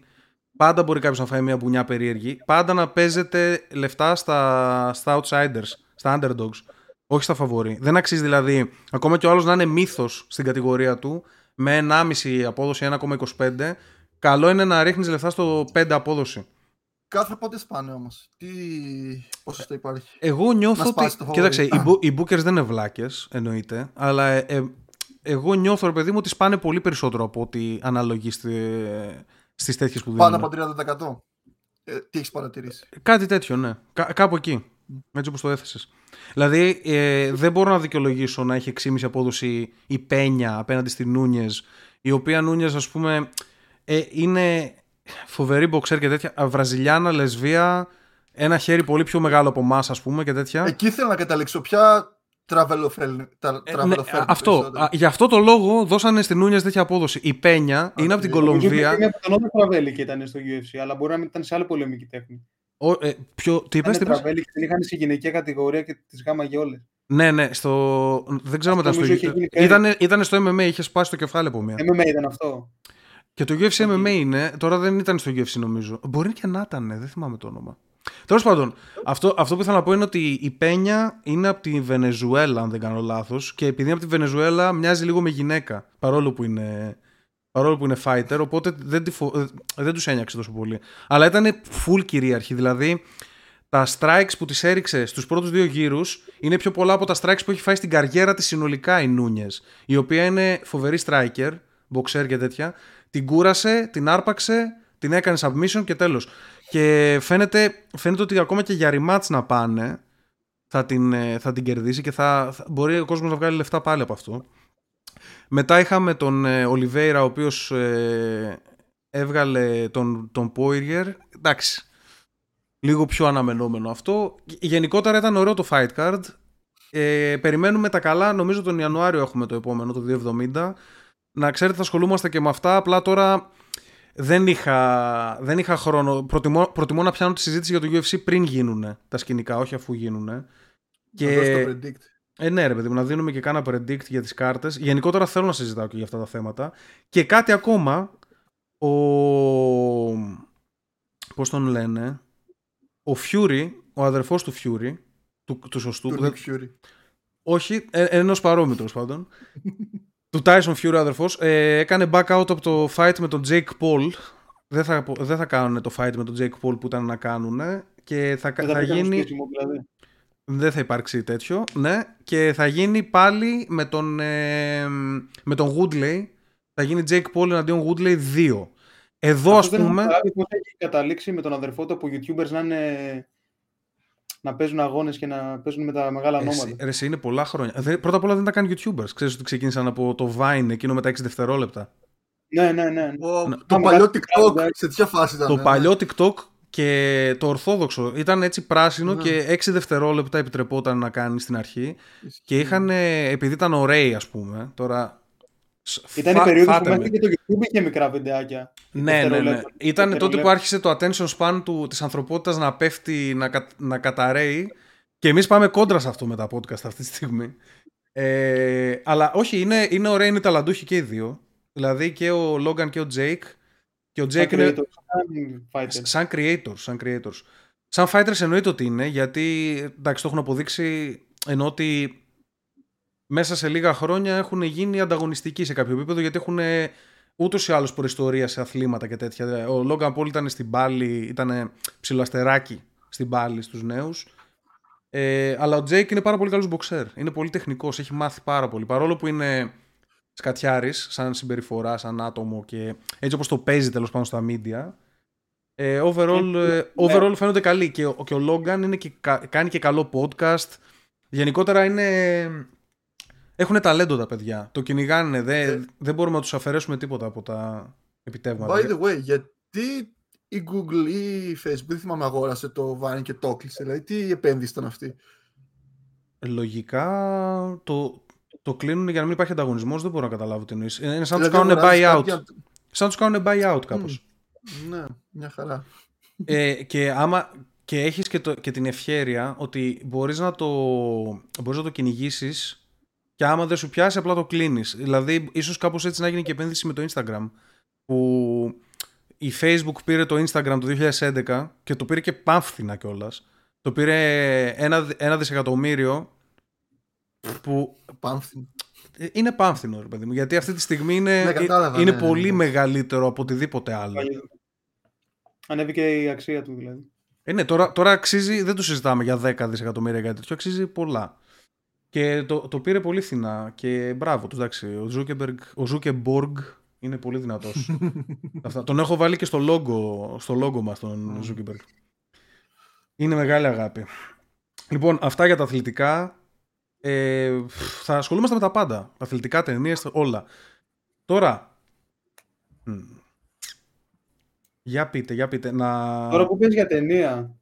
πάντα μπορεί κάποιος να φάει μια μπουνιά περίεργη. Πάντα να παίζετε λεφτά στα outsiders, στα underdogs, όχι στα φαβορί. Δεν αξίζει δηλαδή, ακόμα και ο άλλος να είναι μύθος στην κατηγορία του, με 1,5 απόδοση, 1,25, καλό είναι να ρίχνεις λεφτά στο 5 απόδοση. Κάθε πότε σπάνε όμως. Πόσο το υπάρχει. Εγώ νιώθω ότι. Κοίταξε, οι bookers δεν είναι βλάκες, εννοείται. Αλλά εγώ νιώθω, ρε παιδί μου, ότι σπάνε πολύ περισσότερο από ό,τι αναλογεί στις τέτοιες που δίνουν. Πάνω από 30%. Τι έχεις παρατηρήσει. Κάτι τέτοιο, ναι. Κάπου εκεί. Έτσι όπως το έθεσες. Δηλαδή, δεν μπορώ να δικαιολογήσω να έχει 6,5 απόδοση η Πένια απέναντι στη Νούνιες, η οποία Νούνιες, ας πούμε, είναι. Φοβερή μποξέρ και τέτοια. Βραζιλιάνα, λεσβία. Ένα χέρι πολύ πιο μεγάλο από εμάς, ας πούμε, και τέτοια. Εκεί ήθελα να καταλήξω. Ποια τραβελοφέλνη. Αυτό. Γι' αυτό το λόγο δώσανε στην Νούνιες τέτοια απόδοση. Η Πένια είναι από την Κολομβία. Η Πένια από τον Νότο Τραβέλη και ήταν στο UFC, αλλά μπορεί να μην ήταν σε άλλη πολεμική τέχνη. Τι είπες, τι είπες. Τραβέλη και την είχαν σε γυναικεία κατηγορία και τις γάμαγε όλες. Ναι, δεν ξέρω μετά ήταν στο MMA, είχε σπάσει το κεφάλι από μία. MMA ήταν αυτό. Και το UFC MMA είναι, τώρα δεν ήταν στο UFC νομίζω. Μπορεί και να ήταν, δεν θυμάμαι το όνομα. Τέλος πάντων, αυτό που ήθελα να πω είναι ότι η Πένια είναι από τη Βενεζουέλα, αν δεν κάνω λάθος. Και επειδή είναι από τη Βενεζουέλα, μοιάζει λίγο με γυναίκα. Παρόλο που είναι fighter, οπότε δεν τους ένιαξε τόσο πολύ. Αλλά ήταν full κυρίαρχη. Δηλαδή, τα strikes που της έριξε στους πρώτους 2 γύρους είναι πιο πολλά από τα strikes που έχει φάει στην καριέρα της συνολικά η Νούνιες. Η οποία είναι φοβερή striker, boxer και τέτοια. Την κούρασε, την άρπαξε, την έκανε submission και τέλος. Και φαίνεται ότι ακόμα και για rematch να πάνε θα την κερδίσει και μπορεί ο κόσμος να βγάλει λεφτά πάλι από αυτό. Μετά είχαμε τον Ολιβέιρα, ο οποίος έβγαλε τον Poirier. Εντάξει, λίγο πιο αναμενόμενο αυτό. Γενικότερα ήταν ωραίο το fight card. Περιμένουμε τα καλά, νομίζω τον Ιανουάριο έχουμε το επόμενο, το 270. Να ξέρετε, θα ασχολούμαστε και με αυτά. Απλά τώρα δεν είχα χρόνο. Προτιμώ να πιάνω τη συζήτηση για το UFC πριν γίνουν τα σκηνικά, όχι αφού γίνουν. Και ναι, ρε παιδί μου, να δίνουμε και κάνα predict για τις κάρτες. Γενικότερα θέλω να συζητάω και για αυτά τα θέματα. Και κάτι ακόμα. Πώς τον λένε, ο Fury, ο αδερφός του Fury, του σωστού. Όχι, ενός παρόμοιτρος πάντων. Του Tyson Fury, αδερφός, έκανε back out από το fight με τον Jake Paul. Δεν θα κάνουν το fight με τον Jake Paul που ήταν να κάνουν. Και θα γίνει. Δηλαδή. Δεν θα υπάρξει τέτοιο. Ναι. Και θα γίνει πάλι με τον Woodley. Θα γίνει Jake Paul εναντίον Woodley 2. Εδώ ας πούμε. Πώς έχει καταλήξει με τον αδερφό του από YouTubers να είναι. Να παίζουν αγώνες και να παίζουν με τα μεγάλα ονόματα. Εσύ είναι πολλά χρόνια. Πρώτα απ' όλα δεν τα κάνει YouTubers. Ξέρεις ότι ξεκίνησαν από το Vine, εκείνο με τα 6 δευτερόλεπτα. Ναι. Το παλιό TikTok, σε ποια φάση ήταν. Το παλιό TikTok και το ορθόδοξο. Ήταν έτσι πράσινο και 6 δευτερόλεπτα επιτρεπόταν να κάνει στην αρχή. Και είχαν, επειδή ήταν ωραίοι, ας πούμε. Τώρα Ήταν η περίοδος που μέχρι και το YouTube είχε μικρά βιντεάκια. Ναι. Ήταν τότε που άρχισε το attention span της ανθρωπότητας να πέφτει, να καταραίει. Και εμείς πάμε κόντρα σε αυτό με τα podcast αυτή τη στιγμή. Αλλά όχι, είναι ωραία, είναι ταλαντούχοι και οι δύο. Δηλαδή και ο Λόγκαν και ο Τζέικ. Και ο Τζέικ είναι σαν creators. Σαν fighters εννοείται ότι είναι, γιατί εντάξει, το έχουν αποδείξει, ενώ ότι μέσα σε λίγα χρόνια έχουν γίνει ανταγωνιστικοί σε κάποιο επίπεδο, γιατί έχουν ούτως ή άλλως προϊστορία σε αθλήματα και τέτοια. Ο Λόγκαν Πολ ήταν στην πάλη, ήταν ψιλοαστεράκι στην πάλη στους νέους. Αλλά ο Τζέικ είναι πάρα πολύ καλός μποξέρ. Είναι πολύ τεχνικός, έχει μάθει πάρα πολύ. Παρόλο που είναι σκατιάρης, σαν συμπεριφορά, σαν άτομο και έτσι όπως το παίζει τέλος πάντων στα μίντια. Overall φαίνονται καλοί. Και ο Λόγκαν κάνει και καλό podcast. Γενικότερα έχουν ταλέντο τα παιδιά. Το κυνηγάνε. Δεν μπορούμε να τους αφαιρέσουμε τίποτα από τα επιτεύγματα. By the way, γιατί η Google ή η Facebook, δεν θυμάμαι, αγόρασε το Vine και το κλείσε? Δηλαδή, τι επένδυση ήταν αυτή? Λογικά το κλείνουν για να μην υπάρχει ανταγωνισμός. Δεν μπορώ να καταλάβω τι εννοείς. Είναι σαν να τους κάνουν buyout. Σαν να τους κάνουν buyout κάπως. Ναι, μια χαρά. Και έχεις και την ευχέρεια ότι μπορείς να το κυνηγήσεις, και άμα δεν σου πιάσει απλά το κλείνεις. Δηλαδή ίσως κάπως έτσι να γίνει και επένδυση με το Instagram, που η Facebook πήρε το Instagram το 2011 και το πήρε και πάμφθηνα κιόλας. Το πήρε 1 δισεκατομμύριο που... Πάμφθηνα. Είναι πάμφθηνο, ρε παιδί μου, γιατί αυτή τη στιγμή είναι πολύ μεγαλύτερο από οτιδήποτε άλλο. Ανέβηκε η αξία του, δηλαδή. Τώρα αξίζει, δεν το συζητάμε για 10 δισεκατομμύρια κάτι τέτοιο, αξίζει πολλά. Και το πήρε πολύ φθηνά και μπράβο του, εντάξει. Ο Ζούκεμποργκ είναι πολύ δυνατός. Τον έχω βάλει και στο logo μας, τον Ζούκεμποργκ. Είναι μεγάλη αγάπη. Λοιπόν, αυτά για τα αθλητικά. Θα ασχολούμαστε με τα πάντα. Τα αθλητικά, ταινίες, όλα. Τώρα. Για πείτε. Τώρα που πες για ταινία.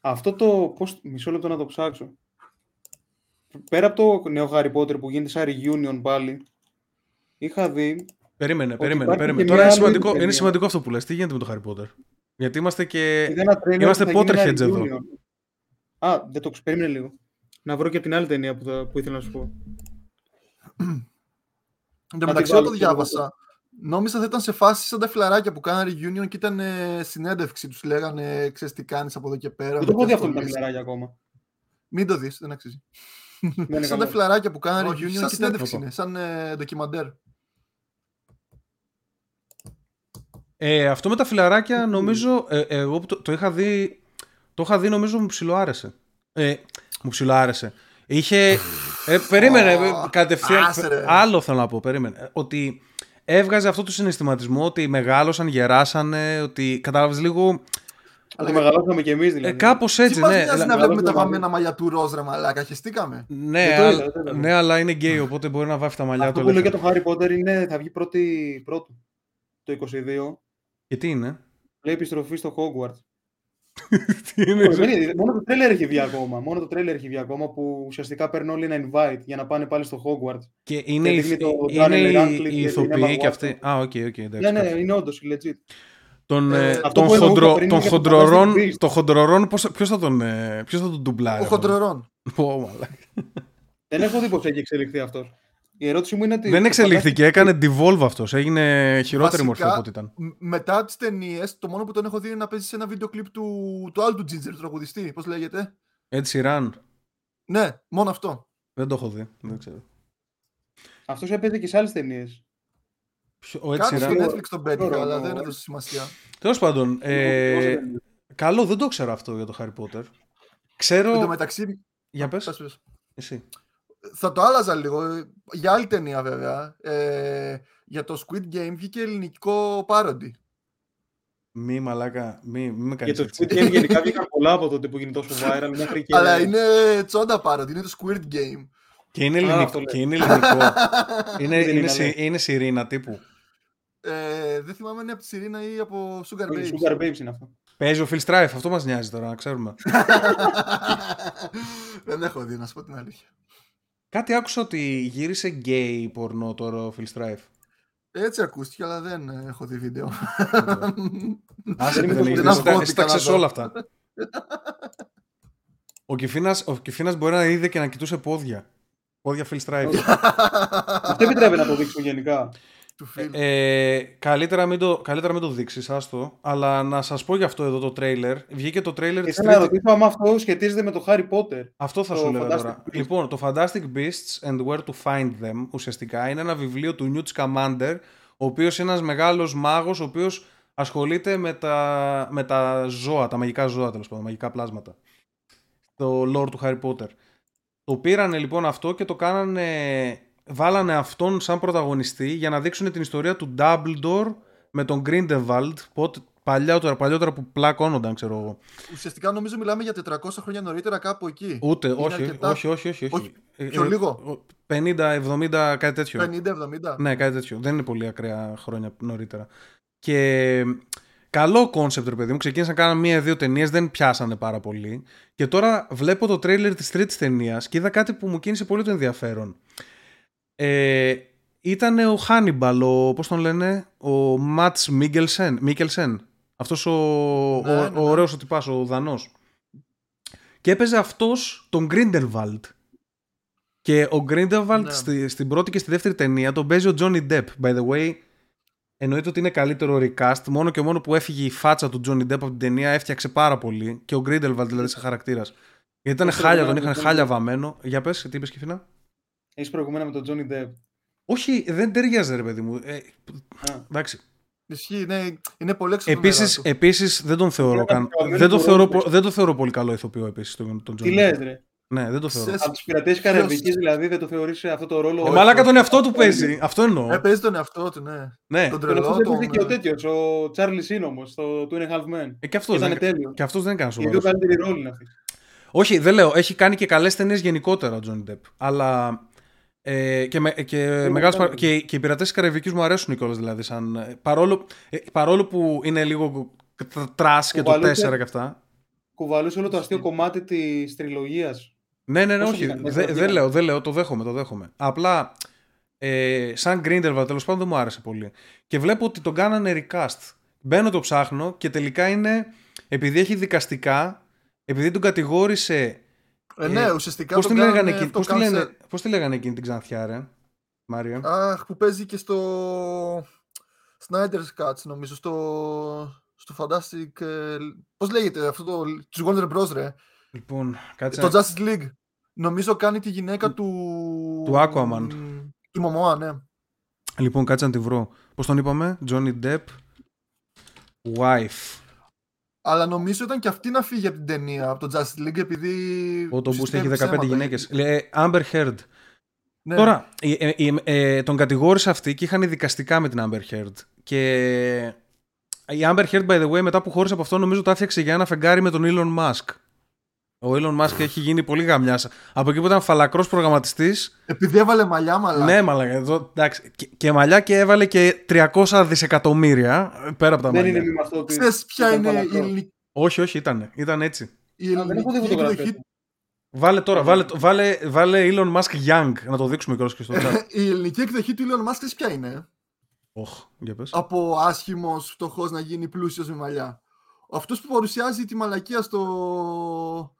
Αυτό το. Μισό λεπτό να το ψάξω. Πέρα από το νέο Harry Potter που γίνεται σαν reunion πάλι. Είχα δει. Περίμενε. Τώρα είναι σημαντικό αυτό που λες. Τι γίνεται με το Harry Potter? Γιατί είμαστε και. Είμαστε Potterheads εδώ. Δεν το περίμενε λίγο. Να βρω και την άλλη ταινία που ήθελα να σου πω. Μεταξύ όταν το διάβασα, νόμιζα ότι ήταν σε φάση σαν τα φιλαράκια που κάνανε reunion και ήταν συνέντευξη. Τους λέγανε, ξέρεις τι κάνεις από εδώ και πέρα. Δεν το πω δει αυτό με τα φιλαράκια ακόμα. Μην το δεις, δεν αξίζει. Σαν τα φιλαράκια που κάνανε reunion και συνέντευξη είναι, σαν ντοκιμαντέρ. Αυτό με τα φιλαράκια νομίζω, εγώ το είχα δει νομίζω μου ψιλοάρεσε. Μου ψιλοάρεσε. Είχε. Περίμενε, κατευθείαν. Άλλο θέλω να πω. Περίμενε. Ότι έβγαζε αυτό το συναισθηματισμό ότι μεγάλωσαν, γεράσανε, ότι κατάλαβες λίγο. Αλλά το μεγαλώσαμε κι εμείς, δηλαδή. Κάπως έτσι, ναι. Τι να βλέπουμε τα βαμμένα μαλλιά του ροζ, ρε μαλάκα, χεστήκαμε. Ναι, αλλά είναι γκέι, οπότε μπορεί να βάφει τα μαλλιά του. Αυτό που λέω για το Harry Potter είναι θα βγει πρώτη το 22. Και τι είναι? Λέει επιστροφή στο Hogwarts. Μόνο το τρέλερ έχει βγει ακόμα, που ουσιαστικά παίρνουν όλοι ένα invite για να πάνε πάλι στο Hogwarts. Και είναι οι ηθοποιοί και αυτοί. Ναι, είναι όντως legit. Τον χοντρορών, ποιος θα τον ντουμπλάρει? Ο χοντρορών. Δεν έχω δει πως έχει εξελιχθεί αυτός. Η ερώτηση μου είναι ότι δεν εξελίχθηκε, έκανε devolve αυτός. Έγινε χειρότερη μορφή από ό,τι ήταν. Μετά τις ταινίες, το μόνο που τον έχω δει είναι να παίζει σε ένα βίντεο κλιπ του άλλου του Τζίντζερ, του τραγουδιστή. Πώς λέγεται? Έτσι, Run. Ναι, μόνο αυτό. Δεν το έχω δει, δεν ξέρω. Αυτός έπαιζε και σε άλλες ταινίες. Κάτι στο Netflix τον πέτυχα, αλλά δεν έδωσε σημασία. Τέλος πάντων, καλό, δεν το ξέρω αυτό για το Harry Potter. Ξέρω. Εν τω μεταξύ. Για πες. Εσύ. Θα το άλλαζα λίγο, για άλλη ταινία βέβαια, για το Squid Game βγήκε ελληνικό parody. Μη μαλάκα, μη με κάνεις έτσι. Για το Squid Game γενικά βγήκαν πολλά από τότε που γίνει τόσο viral. Αλλά είναι τσόντα parody, είναι το Squid Game. Και είναι ελληνικό. Είναι σιρήνα τύπου. Δεν θυμάμαι αν είναι από τη Σιρήνα ή από Sugar Babes. Sugar Babes είναι αυτό. Παίζει ο Phil Strife, αυτό μας νοιάζει τώρα, να ξέρουμε. Δεν έχω δει, να σου πω την αλήθεια. Κάτι άκουσα ότι γύρισε γκέι πορνό τώρα ο Phil Strife. Έτσι ακούστηκε, αλλά δεν έχω δει βίντεο. Άσε με το στάξε όλα αυτά. Ο Κιφίνας μπορεί να είδε και να κοιτούσε πόδια. Πόδια Phil Strife. Αυτό επιτρέπει να το δείξουμε γενικά. Καλύτερα μην το δείξεις, άστο. Αλλά να σας πω γι' αυτό εδώ το τρέιλερ. Βγήκε το τρέιλερ της τρίτης. Να ρωτήσω αν αυτό σχετίζεται με το Harry Potter. Αυτό θα σου λέω τώρα. Λοιπόν, το Fantastic Beasts and Where to Find Them ουσιαστικά είναι ένα βιβλίο του Newt Scamander, ο οποίος είναι ένας μεγάλος μάγος, ο οποίος ασχολείται με τα ζώα, τα μαγικά ζώα τέλος πάντων, μαγικά πλάσματα. Το lore του Harry Potter. Το πήρανε λοιπόν αυτό και το κάνανε. Βάλανε αυτόν σαν πρωταγωνιστή για να δείξουν την ιστορία του Dumbledore με τον Grindelwald, παλιότερα που πλακώνονταν, ξέρω εγώ. Ουσιαστικά νομίζω μιλάμε για 400 χρόνια νωρίτερα, κάπου εκεί. Ούτε, όχι. Πιο λίγο. 50-70, κάτι τέτοιο. 50-70. Ναι, κάτι τέτοιο. Δεν είναι πολύ ακραία χρόνια νωρίτερα. Και καλό κόνσεπτ, ρε παιδί μου. Ξεκίνησαν να κάνουν 1-2 ταινίες, δεν πιάσανε πάρα πολύ. Και τώρα βλέπω το τρέιλερ της τρίτης ταινίας και είδα κάτι που μου κίνησε πολύ το ενδιαφέρον. Ήτανε ο Χάνιμπαλ, πώς τον λένε, ο Ματς Μίκελσεν, αυτός ο ωραίος ο τυπάς, ο Δανός. Και έπαιζε αυτός τον Γκρίντελβαλντ. Και ο Γκρίντελβαλντ στην πρώτη και στη δεύτερη ταινία τον παίζει ο Johnny Depp. By the way, εννοείται ότι είναι καλύτερο recast, μόνο και μόνο που έφυγε η φάτσα του Johnny Depp από την ταινία, έφτιαξε πάρα πολύ. Και ο Γκρίντελβαλντ δηλαδή σε χαρακτήρας. Γιατί ήταν χάλια, τον είχαν χάλια βαμμένο. Για πες, τι είπες Κιφίνα? Έχεις προηγουμένα με τον Johnny Depp. Όχι, δεν ταιριάζει ρε παιδί μου. Εντάξει. Ισχύει, ναι, είναι πολύ εξωτερικό. Επίσης δεν τον θεωρώ καν. Δεν το θεωρώ πολύ καλό ηθοποιό επίσης τον Johnny Depp. Τι λες, ρε. Ναι, δεν το θεωρώ. Από τους πειρατές Καραϊβικής δηλαδή δεν το θεωρείς αυτό το ρόλο. Μαλάκα τον εαυτό του παίζει. Αυτό εννοώ. Παίζει τον εαυτό του, ναι. Τον τρελό του. Παίζει και ο τέτοιος, ο Τσάρλι Σιν όμως, το Two and a Half Men. Και αυτός δεν έκανε σοβαρό. Οι δύο καλύτεροι ρόλοι είναι αυτοί. Όχι, δεν λέω. Έχει κάνει και καλές ταινίες γενικότερα ο Johnny Depp. Αλλά και οι πειρατές της Καραϊβικής μου αρέσουν κιόλας δηλαδή. Σαν, παρόλο που είναι λίγο τρας και το 4 και αυτά. Κουβαλούσε όλο το αστείο κομμάτι της τριλογίας. Ναι, όχι. Δεν λέω. Το δέχομαι. Απλά σαν Grindelwald τέλος πάντων δεν μου άρεσε πολύ. Και βλέπω ότι τον κάνανε recast. Μπαίνω, το ψάχνω και τελικά είναι επειδή έχει δικαστικά. Επειδή τον κατηγόρησε. Ναι, ουσιαστικά. Πώς τη λέγανε εκείνη την ξανθιά, ρε Μάριο? Αχ, που παίζει και στο Snyder's Cuts, νομίζω. Στο Fantastic. Πώς λέγεται αυτό το. Του Warner Bros, ρε. Λοιπόν, κάτσε. Το Justice League. Νομίζω κάνει τη γυναίκα του Aquaman. Του Momoa, ναι. Λοιπόν, κάτσε να τη βρω. Πώς τον είπαμε, Johnny Depp. Wife. Αλλά νομίζω ήταν και αυτή να φύγει από την ταινία, από το Justice League, επειδή. Το Boost έχει 15 γυναίκες. Amber Heard. Ναι. Τώρα, τον κατηγόρησε αυτή και είχαν δικαστικά με την Amber Heard. Και η Amber Heard, by the way, μετά που χώρισε από αυτό, νομίζω το άφιαξε για ένα φεγγάρι με τον Elon Musk. Ο Elon Musk έχει γίνει πολύ γαμιάς. Από εκεί που ήταν φαλακρός προγραμματιστής. Επειδή έβαλε μαλλιά, μαλάκα. Ναι, μαλάκα. Εντάξει. Και μαλλιά και έβαλε και 300 δισεκατομμύρια πέρα από τα μαλλιά. Δεν είναι με αυτό. Ξέρεις ποια είναι η ελληνική. Όχι, ήταν έτσι. Δεν έχω δει φωτογραφία. Βάλε Elon Musk Young να το δείξουμε κιόλας και στο chat. Η ελληνική εκδοχή του Elon Musk ξέρεις ποια είναι? Από άσχημος φτωχός να γίνει πλούσιος με μαλλιά. Αυτός που παρουσιάζει τη μαλακία στο.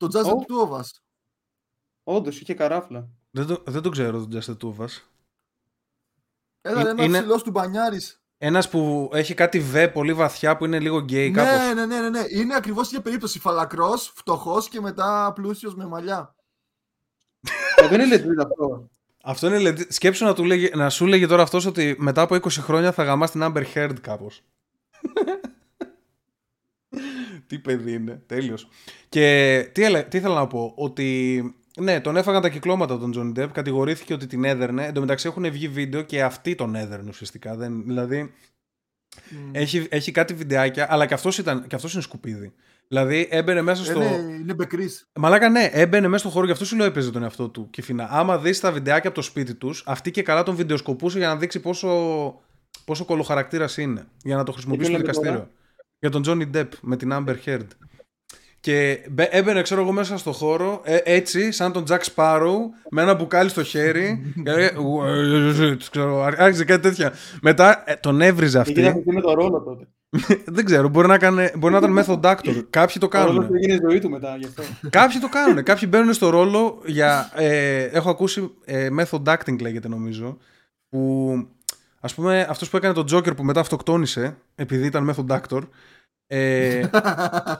Το Just the Two of Us. Όντως, είχε καράφλα. Δεν το ξέρω το Just the Two of Us. Ένας ψηλός του Μπανιάρης. Ένας που έχει κάτι βε πολύ βαθιά που είναι λίγο γκέι κάπως. Ναι. Είναι ακριβώς για περίπτωση. Φαλακρός, φτωχός και μετά πλούσιος με μαλλιά. Δεν είναι legit αυτό. Αυτό είναι legit. Σκέψου να σου λέγει τώρα αυτός ότι μετά από 20 χρόνια θα γαμάς την Amber Heard κάπως. Τι παιδί είναι, τέλειος. Και τι ήθελα να πω? Ότι ναι, τον έφαγαν τα κυκλώματα τον Johnny Depp. Κατηγορήθηκε ότι την έδερνε. Εν τω μεταξύ έχουν βγει βίντεο και αυτή τον έδερνε ουσιαστικά. Δηλαδή έχει κάτι βιντεάκια. Αλλά και αυτός είναι σκουπίδι. Δηλαδή έμπαινε μέσα στο. Είναι μπεκρής. Μαλάκα, ναι, έμπαινε μέσα στο χώρο. Γι' αυτό σου λέω έπαιζε τον εαυτό του. Και φινά, άμα δεις τα βιντεάκια από το σπίτι τους, αυτή και καλά τον βιντεοσκοπούσε για να δείξει πόσο κολοχαρακτήρας είναι. Για να το χρησιμοποιήσει στο δικαστήριο. Για τον Johnny Depp με την Amber Heard. Και έμπαινε, ξέρω εγώ, μέσα στο χώρο έτσι, σαν τον Jack Sparrow, με ένα μπουκάλι στο χέρι. Άρχισε κάτι τέτοια. Μετά τον έβριζε αυτή. Έγινε αυτή με το ρόλο τότε. Δεν ξέρω, μπορεί να ήταν method actor. Κάποιοι το κάνουν. Ο ρόλος έγινε η ζωή του μετά, γι' αυτό. Κάποιοι το κάνουν. Κάποιοι μπαίνουν στο ρόλο για. Έχω ακούσει method acting, λέγεται νομίζω. Που ας πούμε αυτός που έκανε τον Joker που μετά αυτοκτόνησε, επειδή ήταν method actor.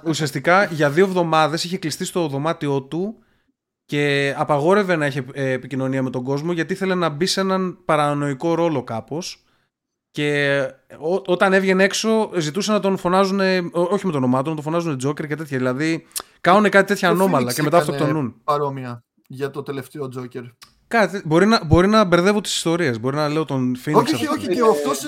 Ουσιαστικά για 2 εβδομάδες είχε κλειστεί στο δωμάτιό του και απαγόρευε να έχει επικοινωνία με τον κόσμο, γιατί ήθελε να μπει σε έναν παρανοϊκό ρόλο κάπως. Και όταν έβγαινε έξω ζητούσε να τον φωνάζουν, όχι με το όνομά του, να τον φωνάζουν Joker και τέτοια. Δηλαδή κάνουν κάτι τέτοια ανώμαλα και μετά αυτοκτονούν. Παρόμοια για το τελευταίο Joker. Κάτι, μπορεί να μπερδεύω τις ιστορίες, μπορεί να λέω τον Phoenix. Όχι, και αυτός.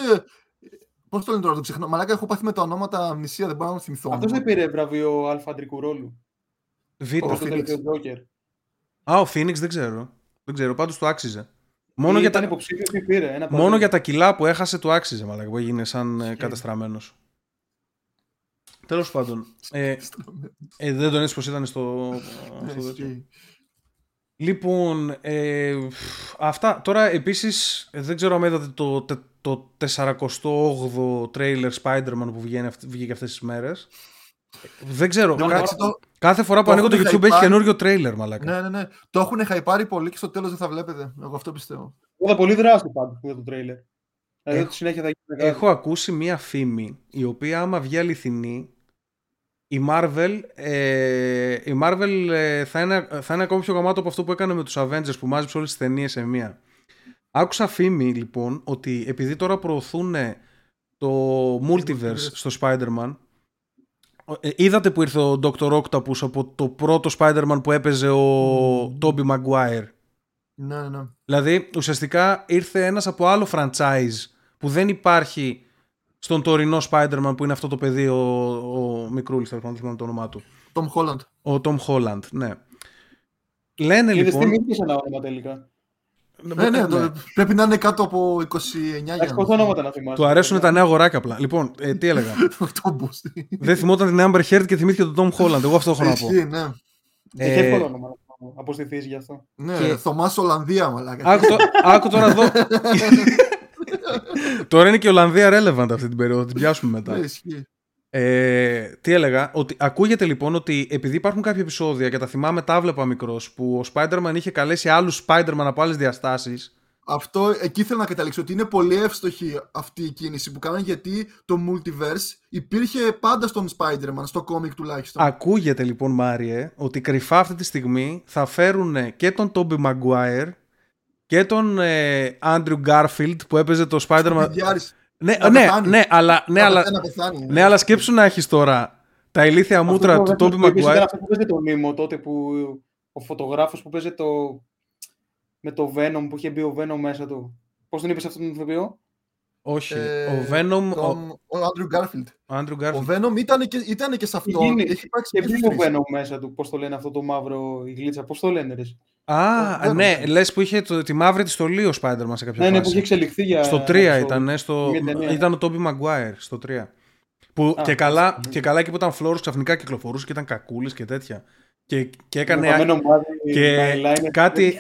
Πώς το λένε τώρα, το ξεχνάω. Μαλάκα, έχω πάθει με τα ονόματα αμνησία, δεν μπορώ να θυμηθώ. Αυτός δεν πήρε βραβείο αλφαντρικού ρόλου. Βίτα, το τελευταίο Joker. Α, ο Phoenix δεν ξέρω. Πάντως του άξιζε. Ήταν υποψήφιος και πήρε. Μόνο για τα κιλά που έχασε του άξιζε, μαλάκα, που έγινε σαν καταστραμμένος. Τέλος πάντων. Δεν τον έτσι πως ήταν στο. Λοιπόν, αυτά. Τώρα επίσης δεν ξέρω αν είδατε το 48ο τρέιλερ Spider-Man που βγήκε αυτές τις μέρες. Δεν ξέρω. Κάθε φορά που ανοίγω το YouTube έχει καινούριο τρέιλερ, μαλάκα. Ναι. Το έχουν χαϊπάρει πολύ και στο τέλος δεν θα βλέπετε. Εγώ αυτό πιστεύω. Είδα πολύ δράση πάντως για το τρέιλερ. Έχω ακούσει μία φήμη η οποία άμα βγει αληθινή, η Marvel θα είναι ακόμη πιο γαμάτο από αυτό που έκανε με τους Avengers που μάζεψε όλες τις ταινίες σε μία. Άκουσα φήμη λοιπόν ότι επειδή τώρα προωθούν το multiverse στο Spider-Man, είδατε που ήρθε ο Dr. Octopus από το πρώτο Spider-Man που έπαιζε ο Tobey Maguire. Ναι. Δηλαδή ουσιαστικά ήρθε ένας από άλλο franchise που δεν υπάρχει στον τωρινό Spider-Man που είναι αυτό το παιδί, ο μικρούλης, θα θυμάμαι το όνομά του. Tom Holland. Ο Tom Holland, ναι. Λένε λοιπόν. Δεν θυμήθηκε ένα όνομα τελικά. Ναι. Πρέπει να είναι κάτω από 29. Του αρέσουν τα νέα αγοράκια απλά. Λοιπόν, τι έλεγα. Δεν θυμόταν την Amber Heard και θυμήθηκε τον Tom Holland. Εγώ αυτό έχω να πω. Ναι. Έχει εύκολο όνομα. Αποστηθείς γι' αυτό. Ναι, Θωμάς Ολλανδία, μαλάκα. Άκου τώρα εδώ. Τώρα είναι και η Ολλανδία relevant αυτή την περίοδο, την πιάσουμε μετά. Τι έλεγα, ότι ακούγεται λοιπόν ότι επειδή υπάρχουν κάποια επεισόδια και τα θυμάμαι τα βλέπα μικρός που ο Spider-Man είχε καλέσει άλλους Spider-Man από άλλες διαστάσεις. Αυτό εκεί ήθελα να καταλήξω, ότι είναι πολύ εύστοχη αυτή η κίνηση που κάνανε, γιατί το multiverse υπήρχε πάντα στον Spider-Man, στο κόμικ τουλάχιστον. Ακούγεται λοιπόν, Μάριε, ότι κρυφά αυτή τη στιγμή θα φέρουν και τον Tobey Maguire και τον Andrew Garfield που έπαιζε το Spider-Man. Ναι, αλλά σκέψου να έχεις τώρα τα ηλίθια μούτρα του Tobey Maguire. Αυτό που παίζει το Νίμο τότε, που ο φωτογράφος που παίζει με το Venom, που είχε μπει ο Venom μέσα του. Πώς τον είπες αυτόν τον ηθοποιό? Όχι, ο Venom. Ο Andrew Garfield. Ο Venom ήταν και σε αυτό. Και μπει ο Venom μέσα του, πώς το λένε αυτό το μαύρο, η γλίτσα, πώς το λένε ρε? Α, ναι, λες που είχε τη μαύρη τη στολή ο Spider-Man σε κάποια φάση. Ναι, που είχε εξελιχθεί για. Στο 3 ήταν ο Tobey Maguire, στο 3. Που και καλά εκεί που ήταν φλόρος, ξαφνικά κυκλοφορούσε και ήταν κακούλης και τέτοια. Και έκανε. Και κάτι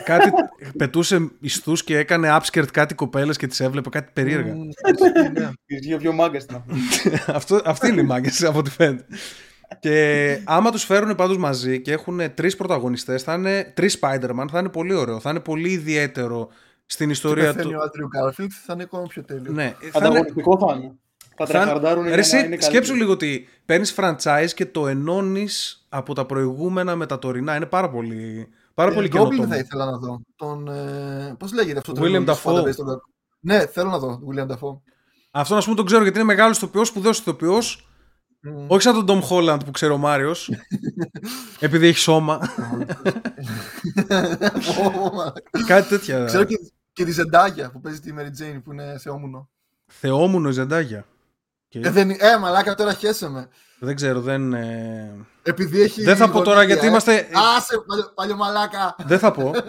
πετούσε ιστούς και έκανε upskirt κάτι κοπέλες και τις έβλεπε κάτι περίεργα. Τις δύο μάγκες ήταν. Αυτή είναι η μάγκες από τη φαίνεται. Και άμα τους φέρουν πάντως μαζί και έχουν 3 πρωταγωνιστές, θα είναι 3 Spider-Man, θα είναι πολύ ωραίο, θα είναι πολύ ιδιαίτερο στην ιστορία του. Ο Andrew Garfield θα είναι ακόμα πιο τέλειο. Ναι, ανταγωνιστικό θα είναι. Θα τραχαρντάρουν. Σκέψου λίγο ότι παίρνεις franchise και το ενώνεις από τα προηγούμενα με τα τωρινά. Είναι πάρα πολύ, πολύ καινοτόμο. Θα ήθελα να δω. Πώς λέγεται αυτό το William Dafoe. Ναι, θέλω να δω τον William Dafoe. Αυτό να σου τον ξέρω γιατί είναι μεγάλος ηθοποιός, σπουδαίος ηθοποιός. Όχι σαν τον Τομ Χόλαντ που ξέρει ο Μάριος. Επειδή έχει σώμα. Κάτι τέτοια. Ξέρω και τη Ζεντάγια που παίζει τη Μέρι Τζέιν που είναι θεόμουνο. Θεόμουνο η Ζεντάγια. Μαλάκα, τώρα χέσε με. Δεν ξέρω, δεν. Επειδή έχει. Δεν θα πω τώρα γιατί είμαστε. Άσε, παλιό μαλάκα.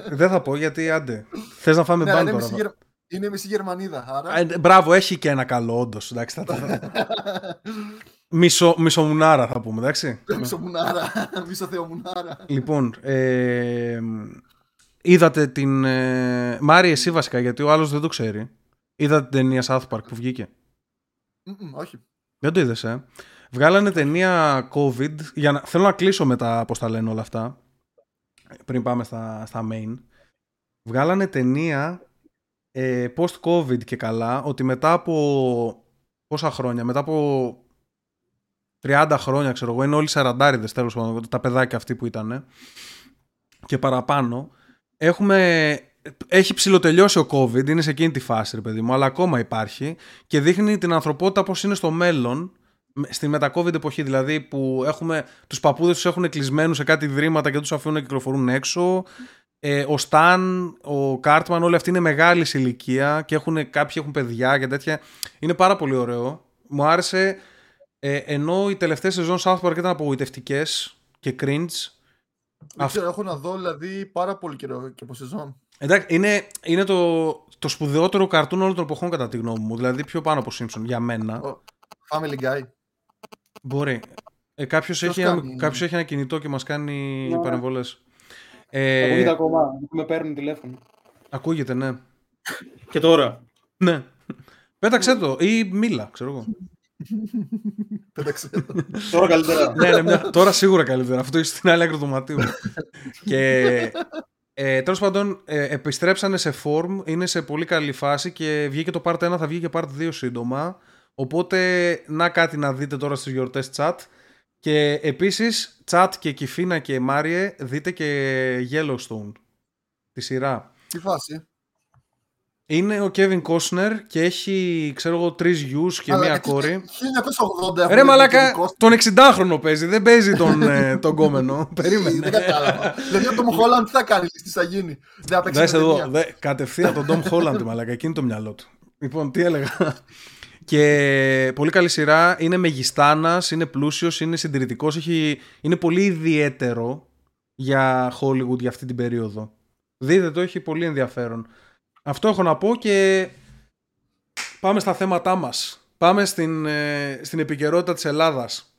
Δεν θα πω γιατί άντε. Θες να φάμε μπάνι τώρα. Είναι μισή Γερμανίδα. Μπράβο, έχει και ένα καλό όντως. Μισομουνάρα θα πούμε, εντάξει. Μισομουνάρα, μισοθεομουνάρα. Λοιπόν, είδατε την... Μάρη, εσύ βασικά, γιατί ο άλλος δεν το ξέρει. Είδατε την ταινία South Park που βγήκε? Όχι. Δεν το είδες, ε? Βγάλανε ταινία COVID. Θέλω να κλείσω μετά πώς τα λένε όλα αυτά, πριν πάμε στα main. Βγάλανε ταινία post-COVID και καλά, ότι μετά από πόσα χρόνια, μετά από 30 χρόνια, ξέρω εγώ, είναι όλοι σαραντάριδες τέλος πάντων, τα παιδάκια αυτοί που ήτανε και παραπάνω. Έχει ψηλοτελειώσει ο COVID, είναι σε εκείνη τη φάση, ρε παιδί μου, αλλά ακόμα υπάρχει και δείχνει την ανθρωπότητα πώς είναι στο μέλλον, στη μετα-COVID εποχή, δηλαδή που έχουμε, τους παππούδες τους έχουν κλεισμένους σε κάτι ιδρύματα και τους αφήνουν να κυκλοφορούν έξω. Ο Σταν, ο Κάρτμαν, όλοι αυτοί είναι μεγάλης ηλικία και κάποιοι έχουν παιδιά και τέτοια. Είναι πάρα πολύ ωραίο. Μου άρεσε, ενώ οι τελευταίες σεζόν South Park ήταν απογοητευτικές και cringe. Ξέρω, έχω να δω δηλαδή πάρα πολύ καιρό και από σεζόν. Εντάξει, είναι το σπουδαιότερο καρτούν όλων των εποχών κατά τη γνώμη μου. Δηλαδή πιο πάνω από Simpson για μένα. Family Guy. Μπορεί. Κάποιος έχει ένα κινητό και μας κάνει παρεμβολές. Ακούγεται ακόμα, με παίρνουν τηλέφωνο. Ακούγεται, ναι. Και τώρα. Ναι. Πέταξε το ή μίλα, ξέρω εγώ. Πέταξε το. Τώρα καλύτερα. Ναι, τώρα σίγουρα καλύτερα. Αυτό είσαι στην άλλη άκρη του δωματίου. Και τέλος πάντων, επιστρέψανε σε form, είναι σε πολύ καλή φάση και βγήκε το part 1, θα βγει και part 2 σύντομα. Οπότε, να κάτι να δείτε τώρα στις γιορτές chat. Και επίσης, Τσάτ και Κιφίνα και Μάριε, δείτε και Yellowstone, τη σειρά. Τι φάση? Είναι ο Κέβιν Κόσνερ και έχει, ξέρω εγώ, 3 γιους και μία κόρη. 1980. Ρε μαλάκα, τον 60χρονο παίζει, δεν παίζει τον κόμενο. Περίμενε. Δεν κατάλαβα. Δηλαδή ο Τόμ Χόλαντ τι θα κάνει, τι θα γίνει? Δεν θα εδώ, κατευθείαν τον Τόμ Χόλαντ, μαλάκα, εκείνη το μυαλό του. Λοιπόν, τι έλεγα? Και πολύ καλή σειρά, είναι μεγιστάνας, είναι πλούσιος, είναι συντηρητικός, είναι πολύ ιδιαίτερο για Hollywood για αυτή την περίοδο. Δείτε το, έχει πολύ ενδιαφέρον. Αυτό έχω να πω και πάμε στα θέματά μας. Πάμε στην επικαιρότητα της Ελλάδας.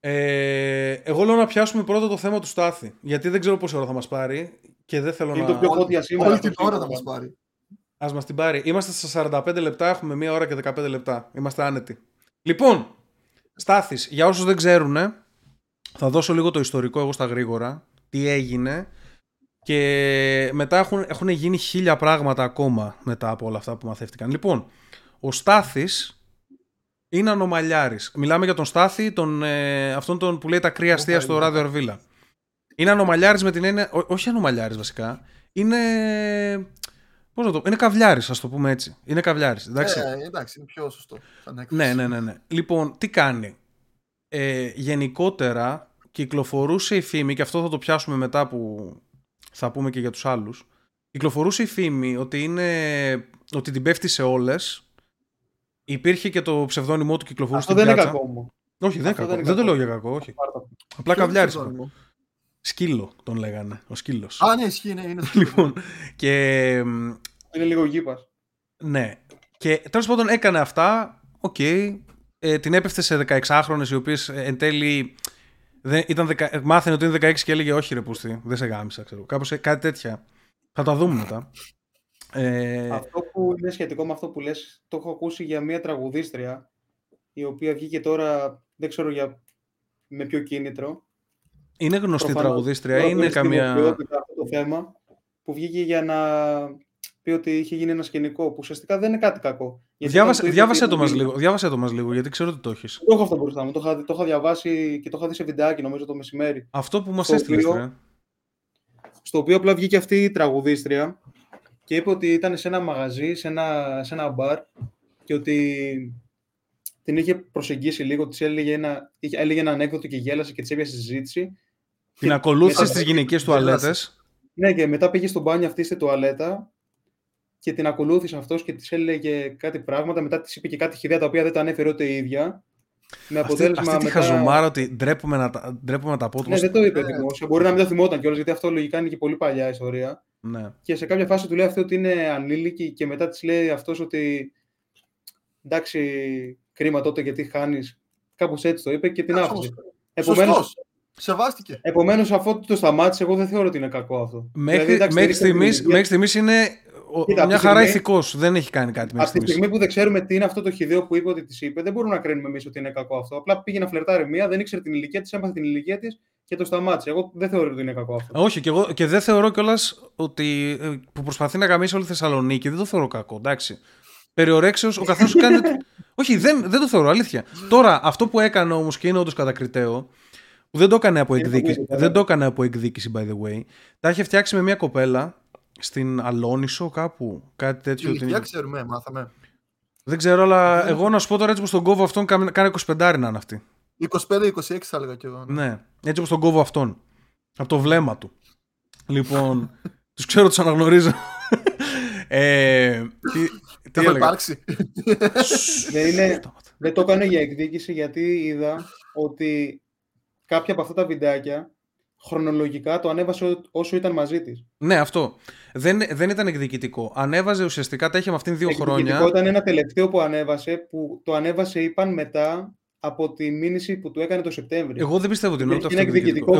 Εγώ λέω να πιάσουμε πρώτα το θέμα του Στάθη, γιατί δεν ξέρω πόση ώρα θα μας πάρει και δεν θέλω είναι να... Όλη την ώρα θα μας πάρει. Ας μας την πάρει. Είμαστε στα 45 λεπτά, έχουμε 1 ώρα και 15 λεπτά. Είμαστε άνετοι. Λοιπόν, Στάθης, για όσους δεν ξέρουν, θα δώσω λίγο το ιστορικό εγώ στα γρήγορα, τι έγινε και μετά έχουν γίνει 1000 πράγματα ακόμα μετά από όλα αυτά που μαθεύτηκαν. Λοιπόν, ο Στάθης είναι ανομαλιάρης. Μιλάμε για τον Στάθη, αυτόν τον που λέει τα κρύα αστεία στο Ράδιο Αρβύλα. Είναι ανομαλιάρης με την έννοια... Όχι ανομαλιάρης βασικά, είναι... Πώς να το πω, είναι καβλιάρης, ας το πούμε έτσι. Είναι καβλιάρης, εντάξει. Εντάξει, είναι πιο σωστό. Ναι. Λοιπόν, τι κάνει. Γενικότερα κυκλοφορούσε η φήμη, και αυτό θα το πιάσουμε μετά που θα πούμε και για τους άλλους. Κυκλοφορούσε η φήμη ότι την πέφτει σε όλες. Υπήρχε και το ψευδόνυμό του, κυκλοφορούσε στην πιάτσα. Αυτό δεν είναι κακό μου. Όχι, δεν το λέω για κακό, όχι. Απλά καβλιάρης. Σκύλο τον λέγανε, ο Σκύλος. Α, ναι, είναι. Λοιπόν, και... Είναι λίγο γήπας. Ναι. Και τέλος πάντων έκανε αυτά, okay. Την έπεφτε σε 16χρονες, οι οποίες εν τέλει μάθαινε ότι είναι 16 και έλεγε όχι ρε πούστη, δεν σε γάμισα, ξέρω. Κάπως κάτι τέτοια. Θα τα δούμε μετά. Αυτό που είναι σχετικό με αυτό που λες, το έχω ακούσει για μια τραγουδίστρια, η οποία βγήκε τώρα, δεν ξέρω με ποιο κίνητρο. Είναι γνωστή τραγουδίστρια, είναι καμία... Αυτό το θέμα που βγήκε για να πει ότι είχε γίνει ένα σκηνικό, που ουσιαστικά δεν είναι κάτι κακό. Διάβασε το μας λίγο, γιατί ξέρω ότι το έχεις. Το έχω αυτό μπροστά μου, το είχα διαβάσει και το είχα δει σε βιντεάκι νομίζω το μεσημέρι. Αυτό που μας έστειλες. Στο οποίο απλά βγήκε αυτή η τραγουδίστρια και είπε ότι ήταν σε ένα μαγαζί, σε ένα μπαρ και ότι... Την είχε προσεγγίσει λίγο, της έλεγε ένα ανέκδοτο και γέλασε και της έπιασε συζήτηση. Την ακολούθησε στις γυναικές τουαλέτες. Ναι, και μετά πήγε στο μπάνιο αυτή στη τουαλέτα και την ακολούθησε αυτός και της έλεγε κάτι πράγματα. Μετά της είπε και κάτι χιδέα τα οποία δεν τα ανέφερε ούτε η ίδια. Με αποτέλεσμα. Αυτή τη χαζομάρα ότι ντρέπομαι να τα πω. Ναι, δεν το είπε δημόσια. Μπορεί να μην το θυμόταν κιόλας, γιατί αυτό λογικά είναι και πολύ παλιά ιστορία. Ναι. Και σε κάποια φάση του λέει αυτό ότι είναι ανήλικη και μετά της λέει αυτός ότι εντάξει. Κρίμα τότε γιατί χάνεις Κάπως έτσι το είπε και την άφησε. Επομένως, σεβάστηκε. Επομένως, αφού το σταμάτησε, εγώ δεν θεωρώ ότι είναι κακό αυτό. Μέχρι στιγμής είναι μια χαρά ηθικός. Δεν έχει κάνει κάτι μέχρι στιγμής. Από τη στιγμή που δεν ξέρουμε τι είναι αυτό το χυδαίο που είπε ότι της είπε, δεν μπορούμε να κρίνουμε εμείς ότι είναι κακό αυτό. Απλά πήγε να φλερτάρει μία, δεν ήξερε την ηλικία της, έπαθε την ηλικία της και το σταμάτησε. Εγώ δεν θεωρώ ότι είναι κακό αυτό. Όχι, και εγώ και δεν θεωρώ κιόλας ότι που προσπαθεί να γαμίσει όλη τη Θεσσαλονίκη, δεν το θεωρώ κακό. Εντάξει. Περιορέξεως, ο καθένας κάνει. Όχι, δεν το θεωρώ, αλήθεια. Τώρα, αυτό που έκανε όμως και είναι όντως κατακριτέο, που δεν το έκανε από εκδίκηση, by the way, τα είχε φτιάξει με μια κοπέλα στην Αλόνισο κάπου, κάτι τέτοιο. Δεν ξέρουμε, μάθαμε. Δεν ξέρω, αλλά εγώ να σου πω τώρα έτσι πως τον κόβω αυτόν, κάνει 25 να είναι αυτή. 25-26 θα έλεγα και εγώ. Ναι, έτσι πως τον κόβω αυτόν. Από το βλέμμα του. Λοιπόν, τους ξέρω, τους αναγνωρίζω. Τι θα υπάρξει. Δεν το έκανε για εκδίκηση, γιατί είδα ότι κάποια από αυτά τα βιντεάκια χρονολογικά το ανέβασε όσο ήταν μαζί της. Ναι, αυτό. Δεν ήταν εκδικητικό. Ανέβαζε ουσιαστικά, τα είχε με αυτήν 2 χρόνια. Εκδικητικό ήταν ένα τελευταίο που ανέβασε, που το ανέβασε, είπαν, μετά από τη μήνυση που του έκανε το Σεπτέμβριο. Εγώ δεν πιστεύω ότι είναι αυτό εκδικητικό.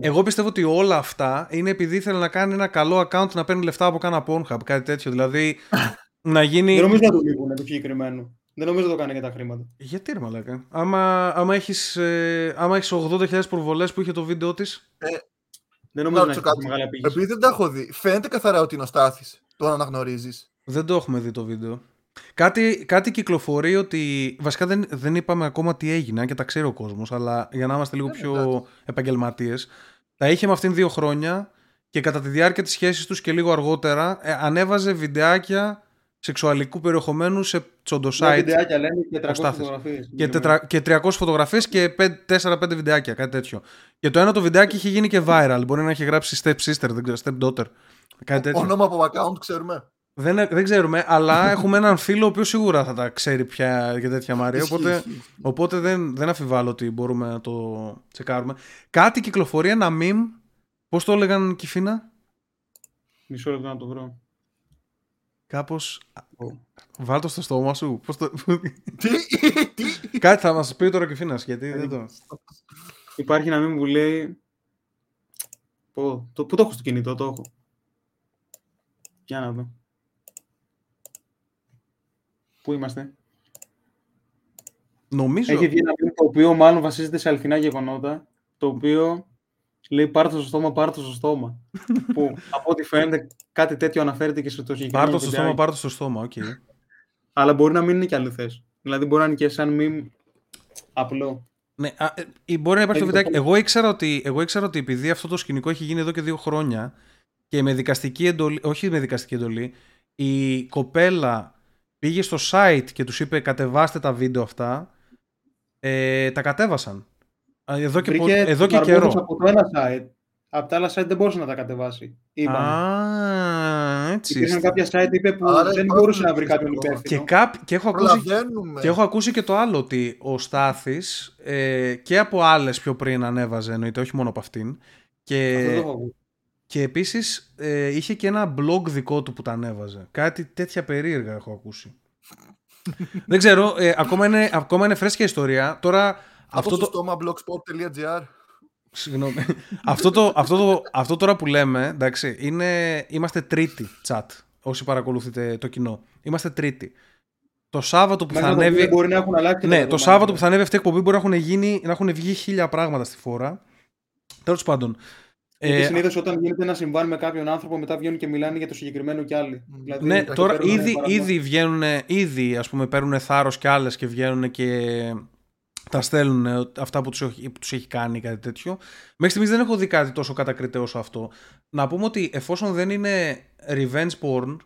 Εγώ πιστεύω ότι όλα αυτά είναι επειδή ήθελε να κάνει ένα καλό account, να παίρνει λεφτά από κάνα Pornhub, κάτι τέτοιο. Δηλαδή να γίνει. Δεν νομίζω να το λείπουν το συγκεκριμένο. Δεν νομίζω να το κάνει για τα χρήματα. Γιατί ρε μαλάκα. Άμα έχεις 80.000 προβολές που είχε το βίντεο της. Δεν νομίζω να έχεις μεγάλα πηγή. Επειδή δεν τα έχω δει, φαίνεται καθαρά ότι είναι ο Στάθης. Το αναγνωρίζεις. Δεν το έχουμε δει το βίντεο. Κάτι κυκλοφορεί ότι. Βασικά δεν είπαμε ακόμα τι έγινε και τα ξέρει ο κόσμος, αλλά για να είμαστε λίγο πιο επαγγελματίες. Τα είχε με αυτήν 2 χρόνια και κατά τη διάρκεια της σχέσης τους και λίγο αργότερα ανέβαζε βιντεάκια σεξουαλικού περιεχομένου σε τσοντοσάιτ. Βιντεάκια λένε και 300 φωτογραφίες. Και 300 φωτογραφίες και 4-5 βιντεάκια, κάτι τέτοιο. Και το ένα το βιντεάκι είχε γίνει και viral. Μπορεί να έχει γράψει step sister, δεν ξέρω, step daughter. Όνομα από account ξέρουμε. Δεν ξέρουμε, αλλά έχουμε έναν φίλο ο οποίος σίγουρα θα τα ξέρει πια για τέτοια Μαρία. Οπότε δεν αμφιβάλλω ότι μπορούμε να το τσεκάρουμε. Κάτι κυκλοφορεί, ένα meme. Πώς το έλεγαν και Φίνα. Μισό λεπτό να το βρω. Κάπως. Βάλτο στο στόμα σου. Τι! Κάτι θα μας πει τώρα και Φίνας, γιατί δεν το. Υπάρχει ένα μήνυμα που λέει. Πού το έχω στο κινητό, το έχω. Για να δω. Πού είμαστε. Νομίζω. Έχει βγει ένα μήνυμα το οποίο μάλλον βασίζεται σε αληθινά γεγονότα. Το οποίο λέει πάρ' το στο στόμα. Που από ό,τι φαίνεται κάτι τέτοιο αναφέρεται και σε το συγκεκριμένο. Πάρ' το στο στόμα, οκ. Okay. Αλλά μπορεί να μην είναι και αληθές. Δηλαδή μπορεί να είναι και σαν μιμ απλό. Ναι, μπορεί να υπάρχει το βιντεάκι. Εγώ ήξερα ότι επειδή αυτό το σκηνικό έχει γίνει εδώ και 2 χρόνια και με δικαστική εντολή, όχι με δικαστική εντολή, η κοπέλα πήγε στο site και τους είπε κατεβάστε τα βίντεο αυτά, τα κατέβασαν. Εδώ και καιρό. Από το ένα site. Από τα άλλα site δεν μπορούσε να τα κατεβάσει. Έτσι. Υπήρχαν κάποια site είπε, που δεν μπορούσε να βρει κάποιον υπεύθυνο. Και έχω ακούσει και το άλλο, ότι ο Στάθης και από άλλες πιο πριν ανέβαζε, εννοείται, όχι μόνο από αυτήν. Και επίσης είχε και ένα blog δικό του που τα ανέβαζε. Κάτι τέτοια περίεργα έχω ακούσει. Δεν ξέρω, ακόμα είναι φρέσκια ιστορία. Τώρα. Αυτό το στόμα blogspot.gr. Συγγνώμη. Αυτό τώρα που λέμε, εντάξει, είμαστε τρίτη chat. Όσοι παρακολουθείτε το κοινό, είμαστε τρίτη. Το Σάββατο που θα ανέβει. Μπορεί να έχουν αλλάξει. Ναι, το Σάββατο που θα ανέβει αυτή η εκπομπή μπορεί να έχουν βγει 1000 πράγματα στη φορά. Τέλος πάντων. Γιατί συνήθως όταν γίνεται ένα συμβάν με κάποιον άνθρωπο, μετά βγαίνουν και μιλάνε για το συγκεκριμένο κι άλλοι. Δηλαδή, ναι, τώρα ήδη βγαίνουν, ας πούμε, παίρνουν θάρρος κι άλλες και βγαίνουν και. Τα στέλνουν αυτά που τους έχει κάνει, κάτι τέτοιο. Μέχρι στιγμής δεν έχω δει κάτι τόσο κατακριτέο όσο αυτό. Να πούμε ότι εφόσον δεν είναι revenge porn,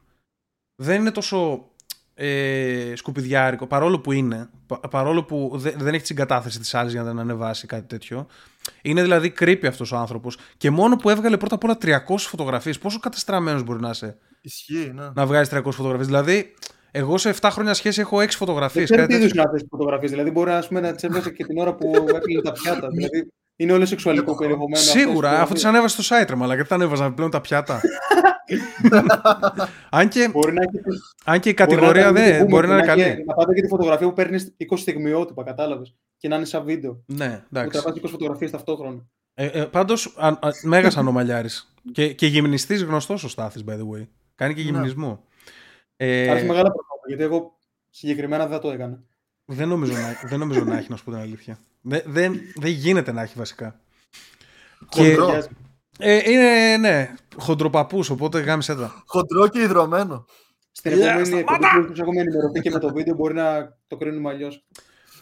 δεν είναι τόσο σκουπιδιάρικο, παρόλο που είναι. Παρόλο που δεν έχει την κατάθεση της άλλης για να την ανεβάσει, κάτι τέτοιο. Είναι δηλαδή creepy αυτός ο άνθρωπος. Και μόνο που έβγαλε πρώτα απ' όλα 300 φωτογραφίες, πόσο κατεστραμμένος μπορεί να είσαι. Ισχύει, ναι. Να βγάλεις 300 φωτογραφίες. Δηλαδή. Εγώ σε 7 χρόνια σχέση έχω 6 φωτογραφίες. Δεν ξέρω τι είδους να θες φωτογραφίες. Δηλαδή μπορεί να τις έβγαζε και την ώρα που έκλεινε τα πιάτα. Δηλαδή Είναι όλο σεξουαλικό περιεχομένο. Σίγουρα, αφού τις ανέβασε στο site, αλλά γιατί τα ανέβαζαν πλέον τα πιάτα. Αν και η κατηγορία δεν μπορεί να είναι καλή. Να πάτε και τη φωτογραφία που παίρνεις 20 στιγμιότυπα, κατάλαβες, και να είναι σαν βίντεο. Ναι, εντάξει. Που τραβάζει 20 φωτογραφίες ταυτόχρονα. Πάντως, μέγας ανομαλιάρης. Και γυμνιστής γνωστός ο Στάθης, by the way. Κάνει και γυμνισμό. Έχει μεγάλα πράγματα, γιατί εγώ συγκεκριμένα δεν το έκανα. Δεν νομίζω να έχει, να σου πω την αλήθεια. Δεν γίνεται να έχει βασικά. Χοντρό. Και, είναι, ναι, χοντροπαπούς, οπότε γάμισε τα. Χοντρό και ιδρωμένο. Στην επόμενη ενημερωθεί και με το βίντεο μπορεί να το κρίνουμε αλλιώς.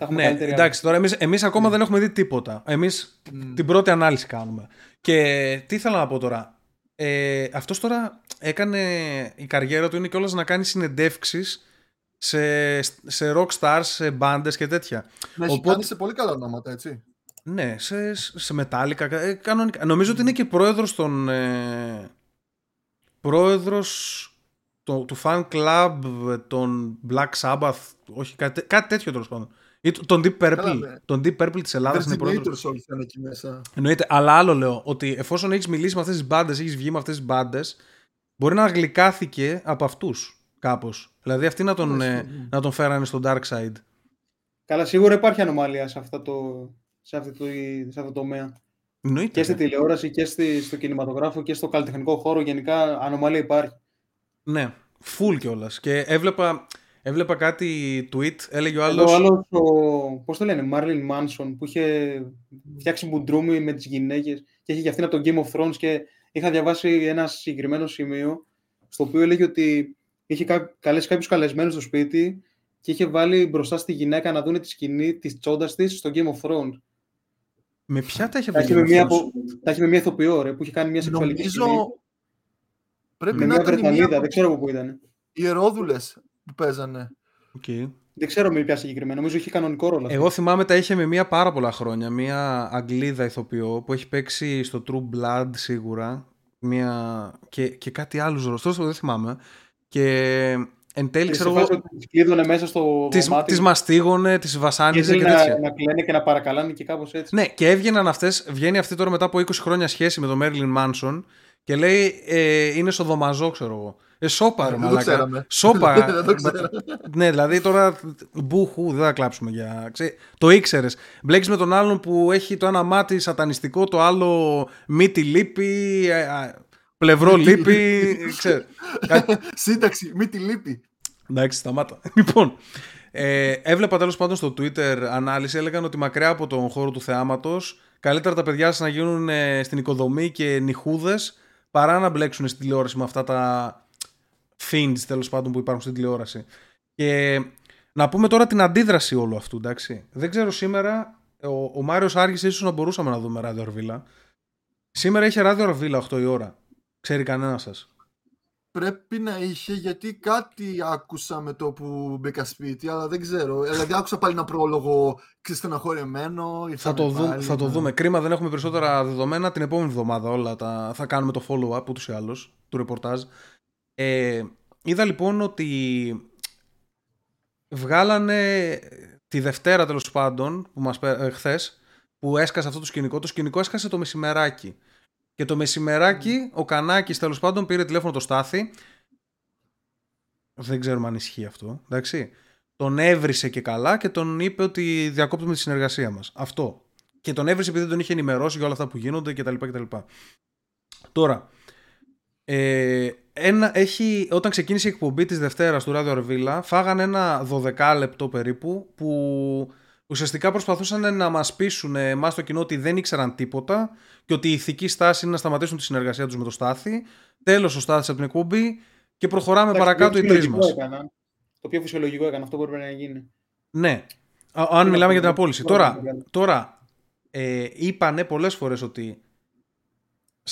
Ναι, εντάξει, τώρα εμείς ακόμα δεν έχουμε δει τίποτα. Εμείς την πρώτη ανάλυση κάνουμε. Και τι ήθελα να πω τώρα. Αυτός τώρα έκανε η καριέρα του, είναι κιόλας να κάνει συνεντεύξεις σε rock stars, σε μπάντες και τέτοια. Ναι, οπότε κάνει σε πολύ καλά ονόματα, έτσι. Ναι, σε μετάλλικα, κανονικά. Νομίζω ότι είναι και πρόεδρος του fan club των Black Sabbath, όχι κάτι τέτοιο τέλος πάντων. Ή τον Deep Purple. Τον Deep Purple της Ελλάδας είναι πρόεδρος. Εννοείται, αλλά άλλο λέω, ότι εφόσον έχεις μιλήσει με αυτές τις μπάντες, έχεις βγει με αυτές τις μπάντες, μπορεί να γλυκάθηκε από αυτούς κάπως. Δηλαδή αυτοί να τον φέρανε στο dark side. Καλά, σίγουρα υπάρχει ανομαλία σε αυτό το τομέα. Εννοείται. Και στη τηλεόραση και στο κινηματογράφο και στο καλλιτεχνικό χώρο γενικά ανομαλία υπάρχει. Ναι, full κιόλας. Και έβλεπα κάτι tweet, έλεγε ο άλλος. Ο άλλος, πώς το λένε, Μάρλιν Μάνσον, που είχε φτιάξει μπουντρούμι με τις γυναίκες και είχε και αυτήν από το Game of Thrones, και είχα διαβάσει ένα συγκεκριμένο σημείο στο οποίο έλεγε ότι είχε καλέσει κάποιους καλεσμένους στο σπίτι και είχε βάλει μπροστά στη γυναίκα να δούνε τη σκηνή της τσόντας της στο Game of Thrones. Με ποια τα είχε βγει? Τα είχε με μια ηθοποιό, που είχε κάνει μια σεξουαλική σκηνή. Πρέπει με μια Βρετανίδα, δεν ξέρω πού ήταν. Οι ερόδουλες που παίζανε. Okay. Δεν ξέρω με ποια συγκεκριμένα, νομίζω είχε κανονικό ρόλο. Εγώ θυμάμαι τα είχε με μια πάρα πολλά χρόνια. Μια Αγγλίδα ηθοποιό που έχει παίξει στο True Blood σίγουρα. Και κάτι άλλους ρόλους, δεν θυμάμαι. Και εν τέλει, ξέρω εγώ, τις κλείδωνε μέσα στο δωμάτι. Τις μαστίγωνε, τις βασάνιζε και τέτοια. Να κλαίνε και να παρακαλάνε και κάπως έτσι. Ναι, και έβγαιναν αυτές. Βγαίνει αυτή τώρα μετά από 20 χρόνια σχέση με τον Μέρλιν Μάνσον και λέει είναι στο δωμαζό, ξέρω εγώ. Σόπα, ρε μαλάκα. Σόπα. Ναι, δηλαδή τώρα μπουχου, δεν θα κλάψουμε για. Το ήξερες. Μπλέξεις με τον άλλον που έχει το ένα μάτι σατανιστικό, το άλλο μύτη λύπη. Πλευρό λύπη, ξέρω. Σύνταξη, μη τη λύπη. Εντάξει, σταμάτα. Λοιπόν, έβλεπα τέλος πάντων στο Twitter ανάλυση, έλεγαν ότι μακριά από τον χώρο του θεάματος, καλύτερα τα παιδιά σας να γίνουν στην οικοδομή και νυχούδες, παρά να μπλέξουν στην τηλεόραση με αυτά τα things τέλος πάντων που υπάρχουν στην τηλεόραση. Και να πούμε τώρα την αντίδραση όλου αυτού, εντάξει. Δεν ξέρω σήμερα, ο Μάριος άργησε, ίσως να μπορούσαμε να δούμε Ράδιο Αρβύλα. Σήμερα είχε Ράδιο Αρβύλα 8 η ώρα. Ξέρει κανένα σας? Πρέπει να είχε, γιατί κάτι άκουσα με το που μπήκα σπίτι, αλλά δεν ξέρω. Δηλαδή άκουσα πάλι ένα πρόλογο ξεστεναχωρεμένο. Θα το δούμε. Κρίμα, δεν έχουμε περισσότερα δεδομένα. Την επόμενη εβδομάδα όλα θα κάνουμε το follow-up ούτως ή άλλως του ρεπορτάζ. Είδα λοιπόν ότι βγάλανε τη Δευτέρα τέλος πάντων, που μας χθες, που έσκασε αυτό το σκηνικό. Το σκηνικό έσκασε το μεσημεράκι. Και το μεσημεράκι ο Κανάκης τέλος πάντων πήρε τηλέφωνο το Στάθη. Δεν ξέρουμε αν ισχύει αυτό, εντάξει. Τον έβρισε και καλά και τον είπε ότι διακόπτουμε τη συνεργασία μας. Αυτό. Και τον έβρισε επειδή δεν τον είχε ενημερώσει για όλα αυτά που γίνονται κτλ. Τώρα, όταν ξεκίνησε η εκπομπή της Δευτέρας του Ράδιο Αρβύλα, φάγανε ένα 12 λεπτό περίπου που ουσιαστικά προσπαθούσαν να μας πείσουν εμάς το κοινό ότι δεν ήξεραν τίποτα και ότι η ηθική στάση είναι να σταματήσουν τη συνεργασία τους με το Στάθη. Τέλος ο Στάθης από την εκπομπή και προχωράμε παρακάτω οι τρεις μας. Το πιο φυσιολογικό έκανε, αυτό μπορεί να γίνει. Ναι, αν μιλάμε για την απόλυση. Τώρα, είπανε πολλές φορές ότι...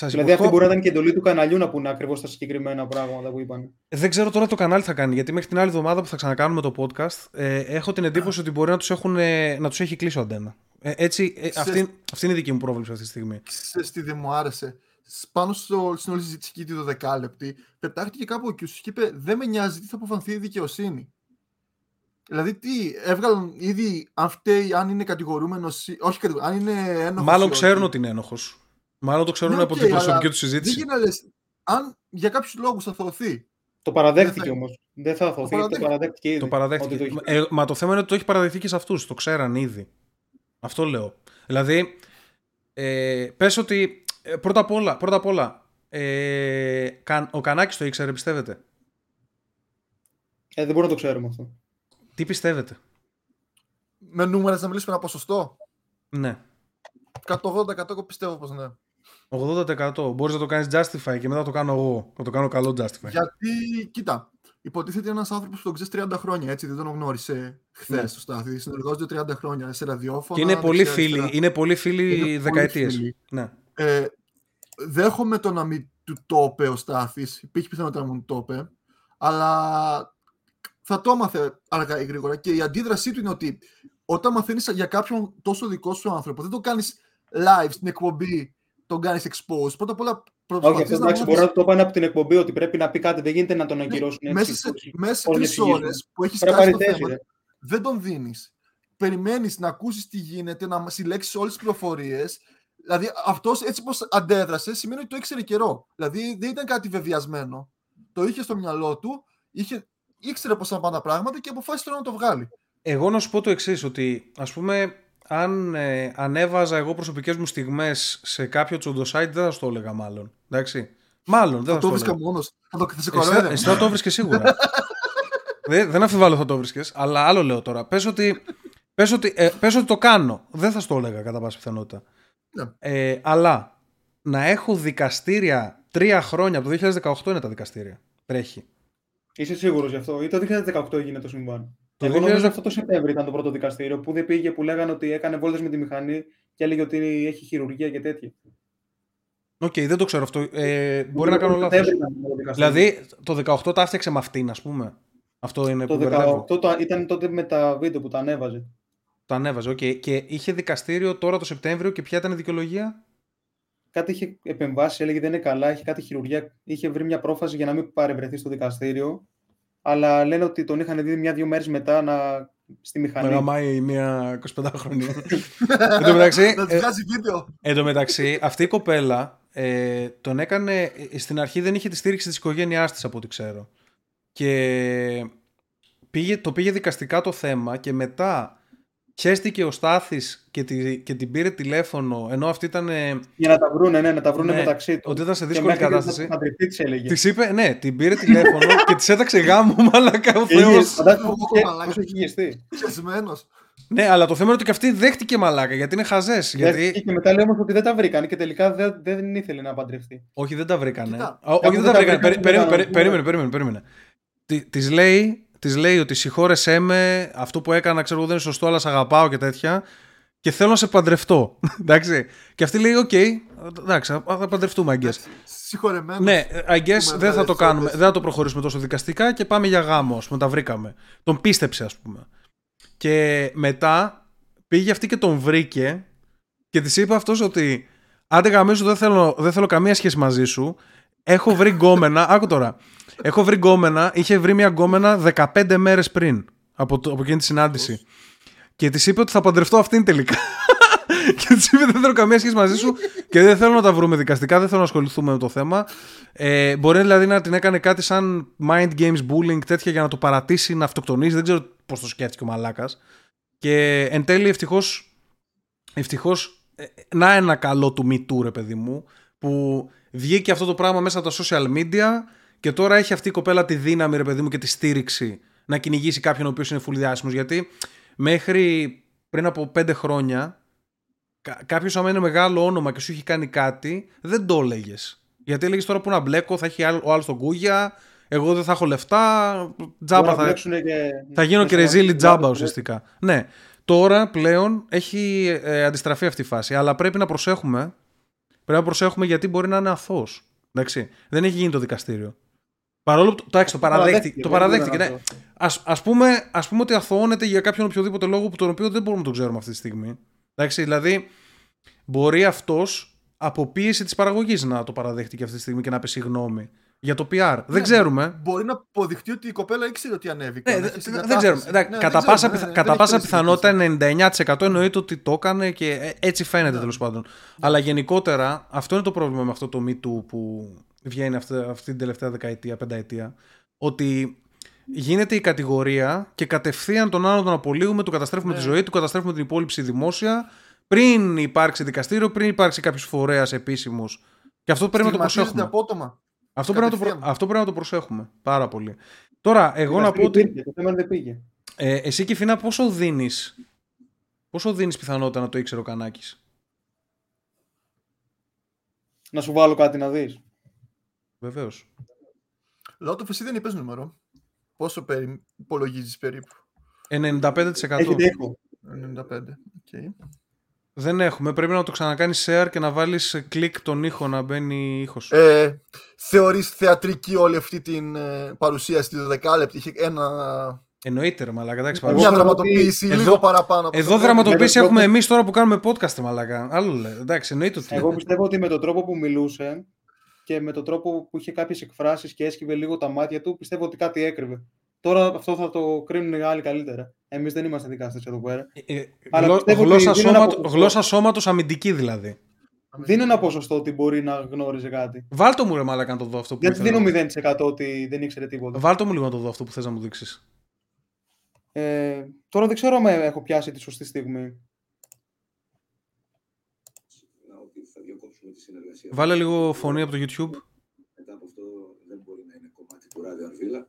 Δηλαδή αυτή μπορεί να ήταν και εντολή του καναλιού να πούνε ακριβώς τα συγκεκριμένα πράγματα που είπαν. Δεν ξέρω τώρα το κανάλι θα κάνει, γιατί μέχρι την άλλη εβδομάδα που θα ξανακάνουμε το podcast έχω την εντύπωση ότι μπορεί να τους έχει κλείσει ο αντένα. Αυτή είναι η δική μου πρόβλεψη αυτή τη στιγμή. Ξέρεις τι δεν μου άρεσε? Πάνω στην όλη συζήτηση εκεί τη 12 λεπτή πετάχτηκε κάπου ο Κιούσης και είπε δεν με νοιάζει τι θα αποφανθεί η δικαιοσύνη. Δηλαδή, τι έβγαλαν ήδη αν φταίει, αν είναι κατηγορούμενος. Όχι, αν είναι ένοχος. Μάλλον ξέρουν ότι είναι ένοχος. Μάλλον το ξέρουν από την προσωπική του συζήτηση. Δεν γίνεται, αν για κάποιους λόγους θα αθωωωθεί. Το παραδέχτηκε όμως. Δεν θα αθωωωθεί. Το παραδέχτηκε ήδη. Το παραδέχτηκε. Το μα το θέμα είναι ότι το έχει παραδεχτεί και σε αυτούς. Το ξέραν ήδη. Αυτό λέω. Δηλαδή, πες ότι πρώτα απ' όλα ο Κανάκης το ήξερε, πιστεύετε? Δεν μπορούμε να το ξέρουμε αυτό. Τι πιστεύετε? Με νούμερα να μιλήσουμε ένα ποσοστό. Ναι. 180% πιστεύω πως ναι. 80%. Μπορείς να το κάνεις justify και μετά το κάνω εγώ. Να το κάνω καλό justify. Γιατί, κοίτα, υποτίθεται ένας άνθρωπος που τον ξέρει 30 χρόνια, έτσι, δεν τον γνώρισε χθες στο Στάθη. Συνεργάζονται 30 χρόνια σε ραδιόφωνα. Και είναι πολύ φίλοι, δεκαετίες. Ναι. Δέχομαι το να μην του το είπε ο Στάθης. Υπήρχε πιθανότητα να μου το είπε, αλλά θα το έμαθε αργά ή γρήγορα. Και η αντίδρασή του είναι ότι όταν μαθαίνεις για κάποιον τόσο δικό σου άνθρωπο, δεν το κάνεις live στην εκπομπή, τον κάνεις expose. Πρώτα απ' όλα προσπαθείς να μάθεις. Μπορεί να το πάνε από την εκπομπή ότι πρέπει να πει κάτι, δεν γίνεται να τον αγκυρώσουν. Μέσα σε 3 ώρες που έχεις κάνει το θέμα, δεν τον δίνεις. Περιμένεις να ακούσεις τι γίνεται, να συλλέξεις όλες τις πληροφορίες. Δηλαδή αυτός έτσι πως αντέδρασε σημαίνει ότι το ήξερε καιρό. Δηλαδή δεν ήταν κάτι βεβιασμένο. Το είχε στο μυαλό του, ήξερε πως θα πάνε τα πράγματα και αποφάσισε τώρα να το βγάλει. Εγώ να σου πω το εξής, ότι ας πούμε αν ανέβαζα εγώ προσωπικές μου στιγμές σε κάποιο τσοντοσάιτ δεν θα σου το έλεγα μάλλον. Εντάξει. Μάλλον δεν θα σου το έλεγα. Θα το βρίσκα μόνος. Εσύ θα το βρίσκες σίγουρα. Δεν αμφιβάλλω θα το βρίσκες, αλλά άλλο λέω τώρα. Πες ότι το κάνω. Δεν θα σου το έλεγα κατά πάσα πιθανότητα. Ναι. Αλλά να έχω δικαστήρια 3 χρόνια, από το 2018 είναι τα δικαστήρια. Τρέχει. Είσαι σίγουρος γι' αυτό? Ή το 2018 έγινε το συμβάν? Εγώ νομίζω αυτό το Σεπτέμβρη ήταν το πρώτο δικαστήριο που δεν πήγε, που λέγανε ότι έκανε βόλτες με τη μηχανή και έλεγε ότι έχει χειρουργία και τέτοια. Οκ, δεν το ξέρω αυτό. Μπορεί να κάνω λάθος. Δηλαδή το 18 τα έφτιαξε με αυτήν, ας πούμε. Αυτό είναι το που μπερδεύω. Το 18 ήταν τότε με τα βίντεο που τα ανέβαζε. Το ανέβαζε, οκ. Και είχε δικαστήριο τώρα το Σεπτέμβριο και ποια ήταν η δικαιολογία? Κάτι είχε επεμβάσει, έλεγε δεν είναι καλά, είχε κάτι χειρουργία, είχε βρει μια πρόφαση για να μην παρευρεθεί στο δικαστήριο. Αλλά λένε ότι τον είχαν δει 1-2 μέρες μετά στη μηχανή. Με γαμάει μια 25χρονη. Εν τω μεταξύ, αυτή η κοπέλα τον έκανε. Στην αρχή δεν είχε τη στήριξη της οικογένειάς της, από ό,τι ξέρω. Και το πήγε δικαστικά το θέμα και μετά. Χέστηκε ο Στάθης και την πήρε τηλέφωνο, ενώ αυτή ήταν. Για να τα βρούνε, να τα βρούνε μεταξύ του. Ότι ήταν σε δύσκολη κατάσταση. Της είπε, ναι, την πήρε τηλέφωνο και της έταξε γάμο, μαλακά ο Θεός. Πώς έχει γεστεί. Ξεσμένος. Ναι, αλλά το θέμα είναι ότι και αυτή δέχτηκε μαλάκα, γιατί είναι χαζές. Γιατί... Και μετά λέει όμως ότι δεν τα βρήκαν και τελικά δεν ήθελε να παντρευτεί. Όχι, δεν τα βρήκαν. Όχι, δεν τα βρήκαν. Περίμενε. Της λέει. Της λέει ότι συγχώρεσέ με, αυτό που έκανα ξέρω εγώ δεν είναι σωστό, αλλά σε αγαπάω και τέτοια και θέλω να σε παντρευτώ. Εντάξει. Και αυτή λέει: «Οκ, εντάξει, θα παντρευτούμε, αγκές». Συγχωρεμένος. Ναι, αγκές δεν θα το κάνουμε, δεν θα το προχωρήσουμε τόσο δικαστικά και πάμε για γάμο. Ας πούμε, τα βρήκαμε. Τον πίστεψε, ας πούμε. Και μετά πήγε αυτή και τον βρήκε και της είπε αυτός ότι άντε γαμίσου, δεν θέλω καμία σχέση μαζί σου. Έχω βρει γκόμενα, άκου τώρα. Είχε βρει μια γκόμενα 15 μέρες πριν από εκείνη τη συνάντηση. Και της είπε ότι θα παντρευτώ αυτήν τελικά. Και της είπε δεν θέλω καμία σχέση μαζί σου και δεν θέλω να τα βρούμε δικαστικά, δεν θέλω να ασχοληθούμε με το θέμα. Μπορεί δηλαδή να την έκανε κάτι σαν mind games, bullying, τέτοια για να το παρατήσει, να αυτοκτονήσει. Δεν ξέρω πώς το σκέφτηκε ο μαλάκας. Και εν τέλει ευτυχώς να ένα καλό του Me Too, ρε παιδί μου, που βγήκε αυτό το πράγμα μέσα από τα social media και τώρα έχει αυτή η κοπέλα τη δύναμη, ρε παιδί μου, και τη στήριξη να κυνηγήσει κάποιον ο οποίος είναι full διάσημος. Γιατί μέχρι πριν από 5 χρόνια, κάποιος άμα είναι μεγάλο όνομα και σου είχε κάνει κάτι, δεν το έλεγες. Γιατί έλεγες τώρα που να μπλέκω, θα έχει ο άλλος τον Κούγια, εγώ δεν θα έχω λεφτά, τζάμπα θα γίνω και ρεζίλι τζάμπα ουσιαστικά. Ναι, τώρα πλέον έχει αντιστραφεί αυτή η φάση, αλλά πρέπει να προσέχουμε. Γιατί μπορεί να είναι αθώος. Δεν έχει γίνει το δικαστήριο. Παρόλο που το παραδέχτηκε. Ναι. Ας πούμε ότι αθωώνεται για κάποιον οποιοδήποτε λόγο που τον οποίο δεν μπορούμε να τον ξέρουμε αυτή τη στιγμή. Εντάξει, δηλαδή, μπορεί αυτός από πίεση της παραγωγής να το παραδέχτηκε αυτή τη στιγμή και να πει συγγνώμη. για το PR. Ναι, δεν ξέρουμε. Μπορεί να αποδειχτεί ότι η κοπέλα ήξερε ότι ανέβηκε. Ναι, δεν ξέρουμε. Ναι, κατά πάσα πιθανότητα 99% εννοείται ότι το έκανε και έτσι φαίνεται τέλος πάντων. Αλλά γενικότερα αυτό είναι το πρόβλημα με αυτό το Me Too που βγαίνει αυτή την τελευταία δεκαετία, πενταετία. Ότι γίνεται η κατηγορία και κατευθείαν τον άλλο τον απολύουμε, του καταστρέφουμε τη ζωή, του καταστρέφουμε την υπόλοιψη δημόσια. Πριν υπάρξει δικαστήριο, πριν υπάρξει κάποιος φορέας επίσημος. Και αυτό πρέπει να το προσέχουμε. Απότομα. Αυτό πρέπει να το προσέχουμε πάρα πολύ. Τώρα, εγώ να πω ότι. Το θέμα δεν πήγε. Εσύ και Φίνα, πόσο δίνεις πιθανότητα να το ήξερε ο Κανάκης? Να σου βάλω κάτι να δεις? Βεβαίως. Λάω το φυσί δεν είπες νούμερο. Πόσο υπολογίζεις περίπου? 95%. Έχω. 95%. Okay. Δεν έχουμε, πρέπει να το ξανακάνεις share και να βάλεις κλικ τον ήχο, να μπαίνει ήχος. Θεωρείς θεατρική όλη αυτή την παρουσίαση τη 12λεπτη? Είχε ένα... Εννοείται ρε μαλάκα, εντάξει. Μια δραματοποίηση, λίγο παραπάνω. Εδώ δραματοποίηση έχουμε εμείς τώρα που κάνουμε podcast, μαλάκα. Άλλο λέει, εντάξει, εννοείται ότι... Εγώ πιστεύω ότι με τον τρόπο που μιλούσε και με τον τρόπο που είχε κάποιες εκφράσεις και έσκυβε λίγο τα μάτια του, πιστεύω ότι κάτι έκρυβε. Τώρα αυτό θα το κρίνουν οι άλλοι καλύτερα. Εμείς δεν είμαστε δικαστές εδώ πέρα. Γλώσσα σώματος, αμυντική δηλαδή. Δίνει ένα ποσοστό ότι μπορεί να γνώριζε κάτι. Βάλτο μου ρε μάλακα να το δω αυτό που θες. Γιατί δίνω 0% ότι δεν ήξερε τίποτα. Βάλτο μου λίγο να το δω αυτό που θες να μου δείξεις. Τώρα δεν ξέρω αν έχω πιάσει τη σωστή στιγμή. Βάλε λίγο φωνή από το YouTube. Μετά από αυτό δεν μπορεί να είναι κομμάτι του Ράδιο Αρβύλα.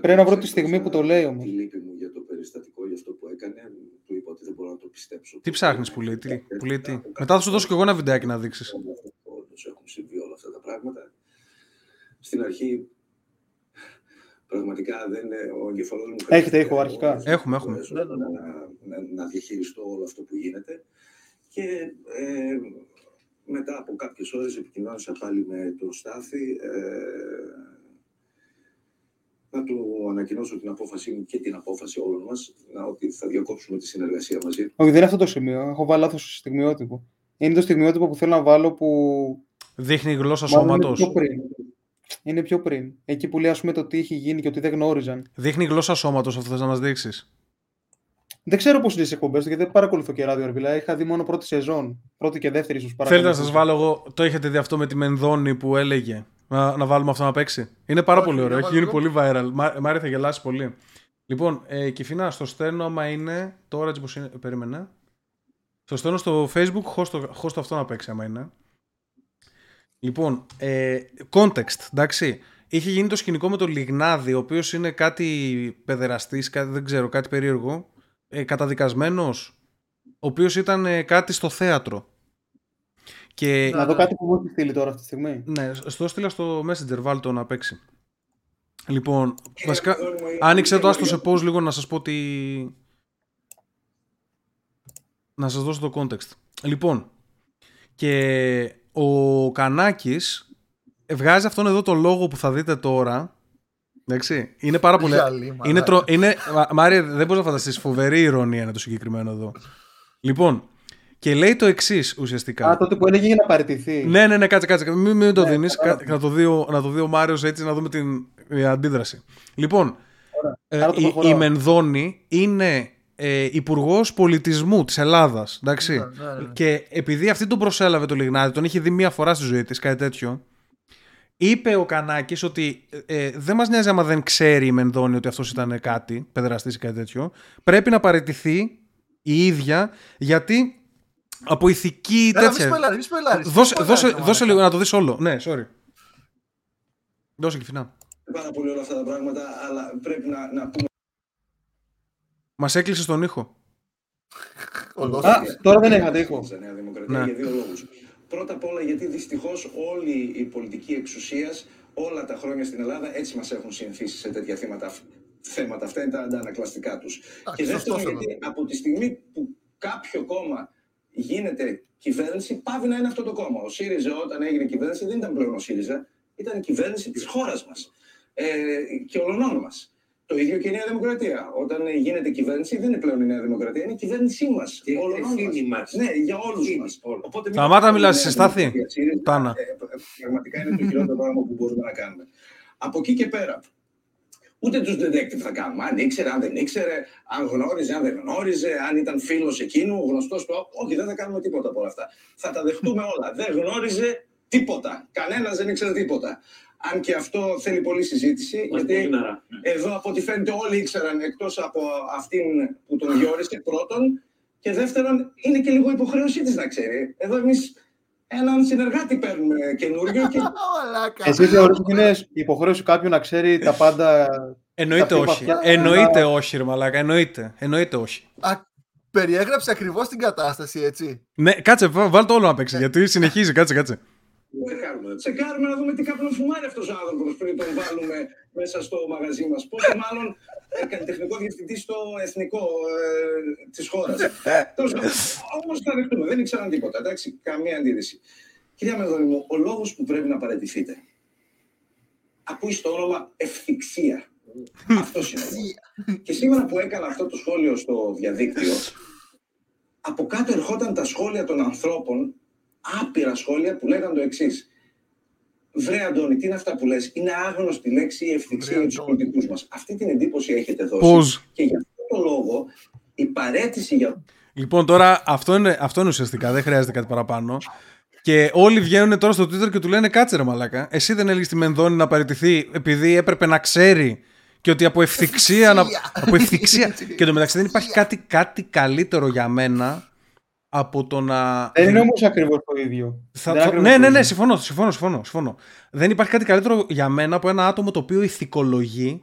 Πρέπει να βρω τη στιγμή που το λέει όμως. Τη λύπη μου για το περιστατικό, για αυτό που έκανε, του είπα ότι δεν μπορώ να το πιστέψω. Τι ψάχνεις που λέει, τι. Μετά θα σου δώσω κι εγώ ένα βιντεάκι να δείξεις. Όντως έχουν συμβεί όλα αυτά τα πράγματα. Στην αρχή, πραγματικά δεν είναι ο εγκεφαλός μου. Έχετε ήχο αρχικά? Έχουμε. Να διαχειριστώ όλο αυτό που γίνεται. Και μετά από κάποιες ώρες επικοινώνησα πάλι με τον Στάθη. Να του ανακοινώσω την απόφαση μου και την απόφαση όλων μας ότι θα διακόψουμε τη συνεργασία μαζί. Όχι, δεν είναι αυτό το σημείο. Έχω βάλει λάθος στιγμιότυπο. Είναι το στιγμιότυπο που θέλω να βάλω που. Δείχνει γλώσσα σώματος. Είναι πιο πριν. Εκεί που λέει, ας πούμε, το τι είχε γίνει και ότι δεν γνώριζαν. Δείχνει γλώσσα σώματος, αυτό θες να μας δείξεις? Δεν ξέρω πώς είναι οι εκπομπές, γιατί δεν παρακολουθώ και Ράδιο Αρβύλα. Είχα δει μόνο πρώτη σεζόν. Πρώτη και δεύτερη, ίσως παρακολουθώ. Θέλετε να σας βάλω εγώ, το έχετε δει αυτό με τη Μενδώνη που έλεγε? Να βάλουμε αυτό να παίξει. Είναι πάρα πολύ ωραίο. Έχει γίνει πολύ viral. Μάρια θα γελάσει πολύ. Λοιπόν, Κυφίνα, στο στέλνο, άμα είναι. Τώρα έτσι πως είναι. Περίμενε. Στο στέλνο στο Facebook, χώστο αυτό να παίξει, άμα είναι. Λοιπόν, context, εντάξει. Είχε γίνει το σκηνικό με τον Λιγνάδη, ο οποίος είναι κάτι παιδεραστής, δεν ξέρω, κάτι περίεργο. Καταδικασμένος. Ο οποίος ήταν κάτι στο θέατρο. Και... Να δω κάτι που μου έχει στείλει τώρα αυτή τη στιγμή. Ναι, στο στείλα στο Messenger, βάλτο να παίξει. Λοιπόν, βασικά, άνοιξε το άστο σε pause λίγο να σας πω ότι... Να σας δώσω το context. Λοιπόν, και ο Κανάκης βγάζει αυτόν εδώ το λόγο που θα δείτε τώρα. Εντάξει, είναι πάρα πολύ... Μάρια, δεν μπορείς να φανταστείς, φοβερή ηρωνία είναι το συγκεκριμένο εδώ. Λοιπόν... Και λέει το εξής ουσιαστικά. Α, τότε που έλεγε για να παραιτηθεί. Ναι, κάτσε. Μην το δίνεις. Να το δει ο Μάριος έτσι, να δούμε την αντίδραση. Λοιπόν, η Μενδώνη είναι υπουργός πολιτισμού της Ελλάδας. Εντάξει. Ναι. Και επειδή αυτή τον προσέλαβε το Λιγνάδη, τον είχε δει μία φορά στη ζωή της, κάτι τέτοιο, είπε ο Κανάκης ότι δεν μας νοιάζει άμα δεν ξέρει η Μενδώνη ότι αυτός ήταν κάτι, παιδεραστής ή κάτι τέτοιο. Πρέπει να παραιτηθεί η ίδια, γιατί. Από ηθική τέτοια. Δώσε λίγο να το δεις όλο. Ναι, sorry. Δώσε και φινά. Πάρα πολύ όλα αυτά τα πράγματα, αλλά πρέπει να πούμε. Μας έκλεισε τον ήχο. Τώρα δεν έχατε ήχο. Στην Νέα Δημοκρατία για δύο λόγους. Πρώτα απ' όλα, γιατί δυστυχώς όλη η πολιτική εξουσία όλα τα χρόνια στην Ελλάδα έτσι μας έχουν συνηθίσει σε τέτοια θέματα. Αυτά είναι τα ανακλαστικά τους. Και δεύτερον, γιατί από τη στιγμή που κάποιο κόμμα γίνεται κυβέρνηση, πάβει να είναι αυτό το κόμμα. Ο ΣΥΡΙΖΑ, όταν έγινε κυβέρνηση, δεν ήταν πλέον ο ΣΥΡΙΖΑ, ήταν η κυβέρνηση της χώρας μας και ολονών μας. Το ίδιο και η Νέα Δημοκρατία. Όταν γίνεται κυβέρνηση, δεν είναι πλέον η Νέα Δημοκρατία, είναι η κυβέρνησή μας. Ολονών μας. Ναι, για όλους μας. Σταμάτα, μιλάς, σε Στάθη. Τάνα. Πραγματικά είναι το χειρότερο πράγμα που μπορούμε να κάνουμε. Από εκεί και πέρα. Ούτε τους detective θα κάνουμε. Αν ήξερε, αν δεν ήξερε, αν γνώριζε, αν δεν γνώριζε, αν ήταν φίλος εκείνου, γνωστός του. Όχι, δεν θα κάνουμε τίποτα από όλα αυτά. Θα τα δεχτούμε όλα. Δεν γνώριζε τίποτα. Κανένας δεν ήξερε τίποτα. Αν και αυτό θέλει πολλή συζήτηση, γιατί εδώ από ό,τι φαίνεται όλοι ήξεραν εκτός από αυτήν που τον διόρισε πρώτον. Και δεύτερον, είναι και λίγο υποχρέωσή της να ξέρει. Εδώ εμείς έναν συνεργάτη παίρνουμε καινούριο. Και... Εσύ θεωρείς ότι είναι υποχρέωση κάποιου να ξέρει τα πάντα. Εννοείται όχι. Εννοείται όχι, ρε μαλάκα. Εννοείται όχι. Περιέγραψε ακριβώς την κατάσταση, έτσι. Ναι, κάτσε, βάλ το όλο να παίξει. Γιατί συνεχίζει, κάτσε. Τσεκάρουμε να δούμε τι καπνοφουμάρει αυτός ο άνθρωπος πριν τον βάλουμε μέσα στο μαγαζί μας. Πόσο μάλλον καλλιτεχνικό διευθυντή στο εθνικό της χώρας. Όμως θα δεχτούμε, δεν ήξεραν τίποτα, εντάξει, καμία αντίρρηση. Κυρία Μεδονίμου, ο λόγος που πρέπει να παραιτηθείτε ακούει στο όνομα ευθυξία. Αυτός είναι. Και σήμερα που έκανα αυτό το σχόλιο στο διαδίκτυο, από κάτω ερχόταν τα σχόλια των ανθρώπων, άπειρα σχόλια που λέγαν το εξής. Βρε Αντώνη, τι είναι αυτά που λες? Είναι άγνωστη λέξη η ευθυξία για τους πολιτικούς μας. Αυτή την εντύπωση έχετε δώσει. Πώς? Και για αυτόν τον λόγο η παρέτηση για... Λοιπόν, τώρα αυτό είναι ουσιαστικά, δεν χρειάζεται κάτι παραπάνω. Και όλοι βγαίνουν τώρα στο Twitter και του λένε κάτσε ρε μαλάκα. Εσύ δεν έλεγες τη Μενδώνη να παραιτηθεί επειδή έπρεπε να ξέρει και ότι από ευθυξία... από ευθυξία. Και το μεταξύ δεν υπάρχει κάτι καλύτερο για μένα από το να... Δεν είναι όμως ακριβώς το ίδιο. Ναι, συμφωνώ. Δεν υπάρχει κάτι καλύτερο για μένα από ένα άτομο το οποίο ηθικολογεί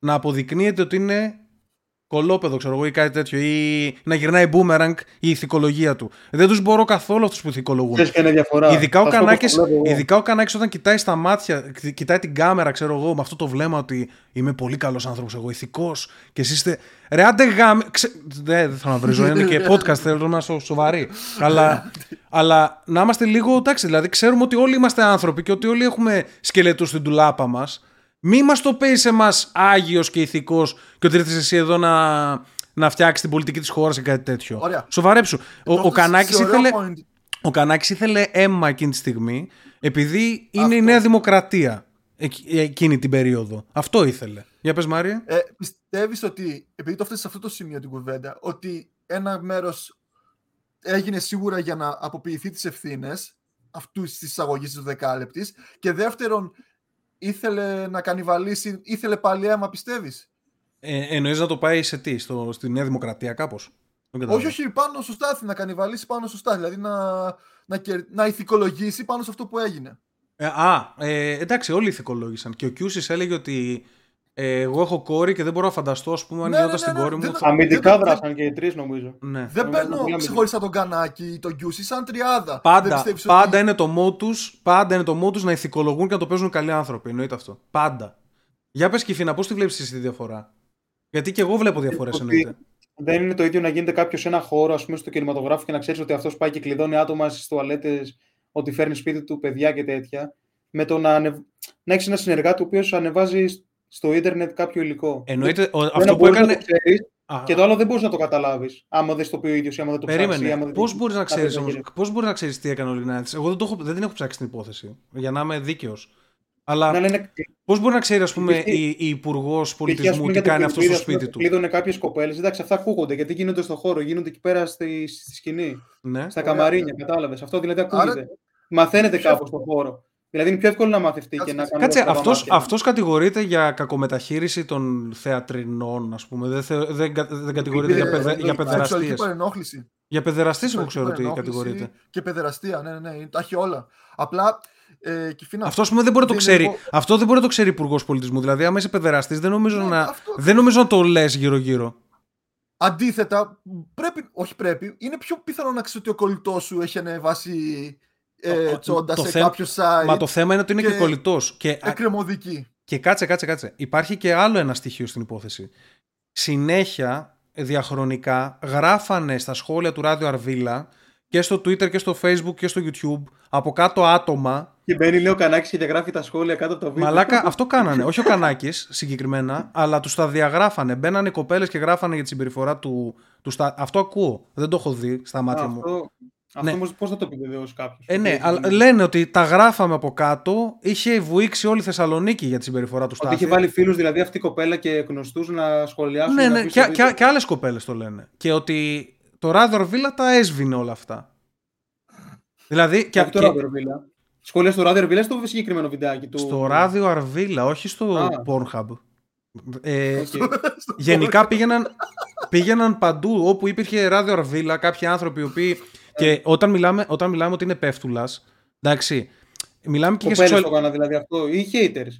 να αποδεικνύεται ότι είναι κολόπεδο, ξέρω εγώ, ή κάτι τέτοιο, ή να γυρνάει boomerang η ηθικολογία του. Δεν τους μπορώ καθόλου αυτούς που ηθικολογούν. Ειδικά ο Κανάκης όταν κοιτάει στα μάτια, κοιτάει την κάμερα, ξέρω εγώ, με αυτό το βλέμμα ότι είμαι πολύ καλός άνθρωπος, εγώ ηθικός, και εσείς είστε. Ρε άντε γάμε. Δεν θα αναβρίζω, είναι και podcast, θέλω να είμαι σοβαρή. Αλλά να είμαστε λίγο εντάξει, δηλαδή ξέρουμε ότι όλοι είμαστε άνθρωποι και ότι όλοι έχουμε σκελετούς στην ντουλάπα μας. Μη μας το πεις εμάς άγιος και ηθικός και ότι ήρθες εσύ εδώ να φτιάξεις την πολιτική της χώρας ή κάτι τέτοιο. Ωραία. Σοβαρέψου. Ο Κανάκης ήθελε αίμα εκείνη τη στιγμή επειδή είναι αυτό. Η Νέα Δημοκρατία εκείνη την περίοδο. Αυτό ήθελε. Για πες Μάρια. Πιστεύεις ότι, επειδή το φταίσεις σε αυτό το σημείο την κουβέντα, ότι ένα μέρος έγινε σίγουρα για να αποποιηθεί τις ευθύνες αυτού της εισαγωγής του δεκάλεπτης και δεύτερον, ήθελε να κανιβαλίσει, ήθελε πάλι αίμα, πιστεύεις? Εννοείς να το πάει σε τι, στη Νέα Δημοκρατία κάπως? Όχι, πάνω στο Στάθη, να κανιβαλίσει πάνω στο Στάθη, δηλαδή να ηθικολογήσει πάνω σε αυτό που έγινε. Εντάξει, όλοι ηθικολόγησαν. Και ο Κιούσης έλεγε ότι εγώ έχω κόρη και δεν μπορώ να φανταστώ, ας πούμε, αν γινόταν στην κόρη μου. Αμυντικά δράσαν και οι τρεις, νομίζω. Δεν παίρνω ξεχώρισα τον Κανάκη, τον Κιούση, σαν τριάδα. Πάντα είναι το μότο τους να ηθικολογούν και να το παίζουν καλοί άνθρωποι. Εννοείται αυτό. Πάντα. Για πες Κυφίνα, πώς τη βλέπεις εσύ τη διαφορά? Γιατί και εγώ βλέπω διαφορές, εννοείται. Δεν είναι το ίδιο να γίνεται κάποιο σε ένα χώρο, ας πούμε, στο κινηματογράφο και να ξέρει ότι αυτό πάει και κλειδώνει άτομα στις τουαλέτες, ότι φέρνει σπίτι του παιδιά και τέτοια. Με το να έχει ένα συνεργάτη ο οποίο ανεβάζει στο ίντερνετ κάποιο υλικό. Εννοείται αυτό που έκανε. Και το άλλο δεν μπορείς να το καταλάβεις. Άμα δεν το πει ο ίδιος, άμα δεν το ψάξει. Πώς μπορείς να ξέρεις όμως? Πώς μπορείς να ξέρεις τι έκανε ο Λιγνάδης? Εγώ δεν την έχω ψάξει την υπόθεση. Για να είμαι δίκαιος. Αλλά πώς μπορεί να ξέρει, ας πούμε, η υπουργός πολιτισμού τι κάνει αυτό στο σπίτι του? Κλείδωνε κάποιες κοπέλες. Εντάξει, αυτά ακούγονται γιατί γίνονται στον χώρο, γίνονται εκεί πέρα στη σκηνή. Στα καμαρίνια, κατάλαβες. Αυτό δηλαδή ακούγεται. Μαθαίνεται κάπως στον χώρο. Δηλαδή είναι πιο εύκολο να μαθευτεί και να κάνει. Κάτσε, αυτός κατηγορείται για κακομεταχείριση των θεατρινών, ας πούμε. Δεν κατηγορείται για παιδεραστίες. Για παρενόχληση. Για παιδεραστίες, εγώ ξέρω ότι κατηγορείται. Και παιδεραστία, ναι, τα έχει όλα. Απλά. Αυτό, ας πούμε, δεν μπορεί να το ξέρει. Αυτό δεν μπορεί να το ξέρει υπουργός πολιτισμού. Δηλαδή, άμα είσαι παιδεραστής, δεν νομίζω να το λες γύρω-γύρω. Αντίθετα, όχι πρέπει, είναι πιο πιθανό να ξέρει ότι ο κολλητός σου έχει ανεβάσει. Τσόντα σε κάποιο site. Μα το θέμα είναι ότι είναι και κολλητός. Και κάτσε. Υπάρχει και άλλο ένα στοιχείο στην υπόθεση. Συνέχεια, διαχρονικά, γράφανε στα σχόλια του Ράδιο Αρβύλα και στο Twitter και στο Facebook και στο YouTube από κάτω άτομα. Και μπαίνει, λέει, ο Κανάκης και διαγράφει τα σχόλια κάτω από το βίντεο. Μαλάκα, αυτό κάνανε. Όχι ο Κανάκης συγκεκριμένα, αλλά τους τα διαγράφανε. Μπαίνανε οι κοπέλες και γράφανε για τη συμπεριφορά του. Αυτό ακούω. Δεν το έχω δει στα μάτια μου. Αυτό όμως πώς θα το επιβεβαιώσει κάποιος. Ναι, αλλά λένε ότι τα γράφαμε από κάτω. Είχε βουήξει όλη η Θεσσαλονίκη για τη συμπεριφορά του Στάθη. Ότι είχε βάλει φίλους, δηλαδή αυτή η κοπέλα και γνωστούς να σχολιάσουν. Ναι, ναι, και άλλες κοπέλες το λένε. Και ότι το Ράδιο Αρβύλα τα έσβηνε όλα αυτά. Δηλαδή. Και το Ράδιο Αρβύλα. Σχολεία στο Ράδιο Αρβύλα ή στο συγκεκριμένο βιντεάκι του. Στο Ράδιο Αρβύλα, όχι στο Pornhub. Γενικά πήγαιναν παντού όπου υπήρχε Ράδιο Αρβύλα, κάποιοι άνθρωποι οι οποίοι. Και όταν μιλάμε ότι είναι πέφτουλας, εντάξει, μιλάμε και κοπέλες για σεξουαλ... δηλαδή αυτό, ή haters.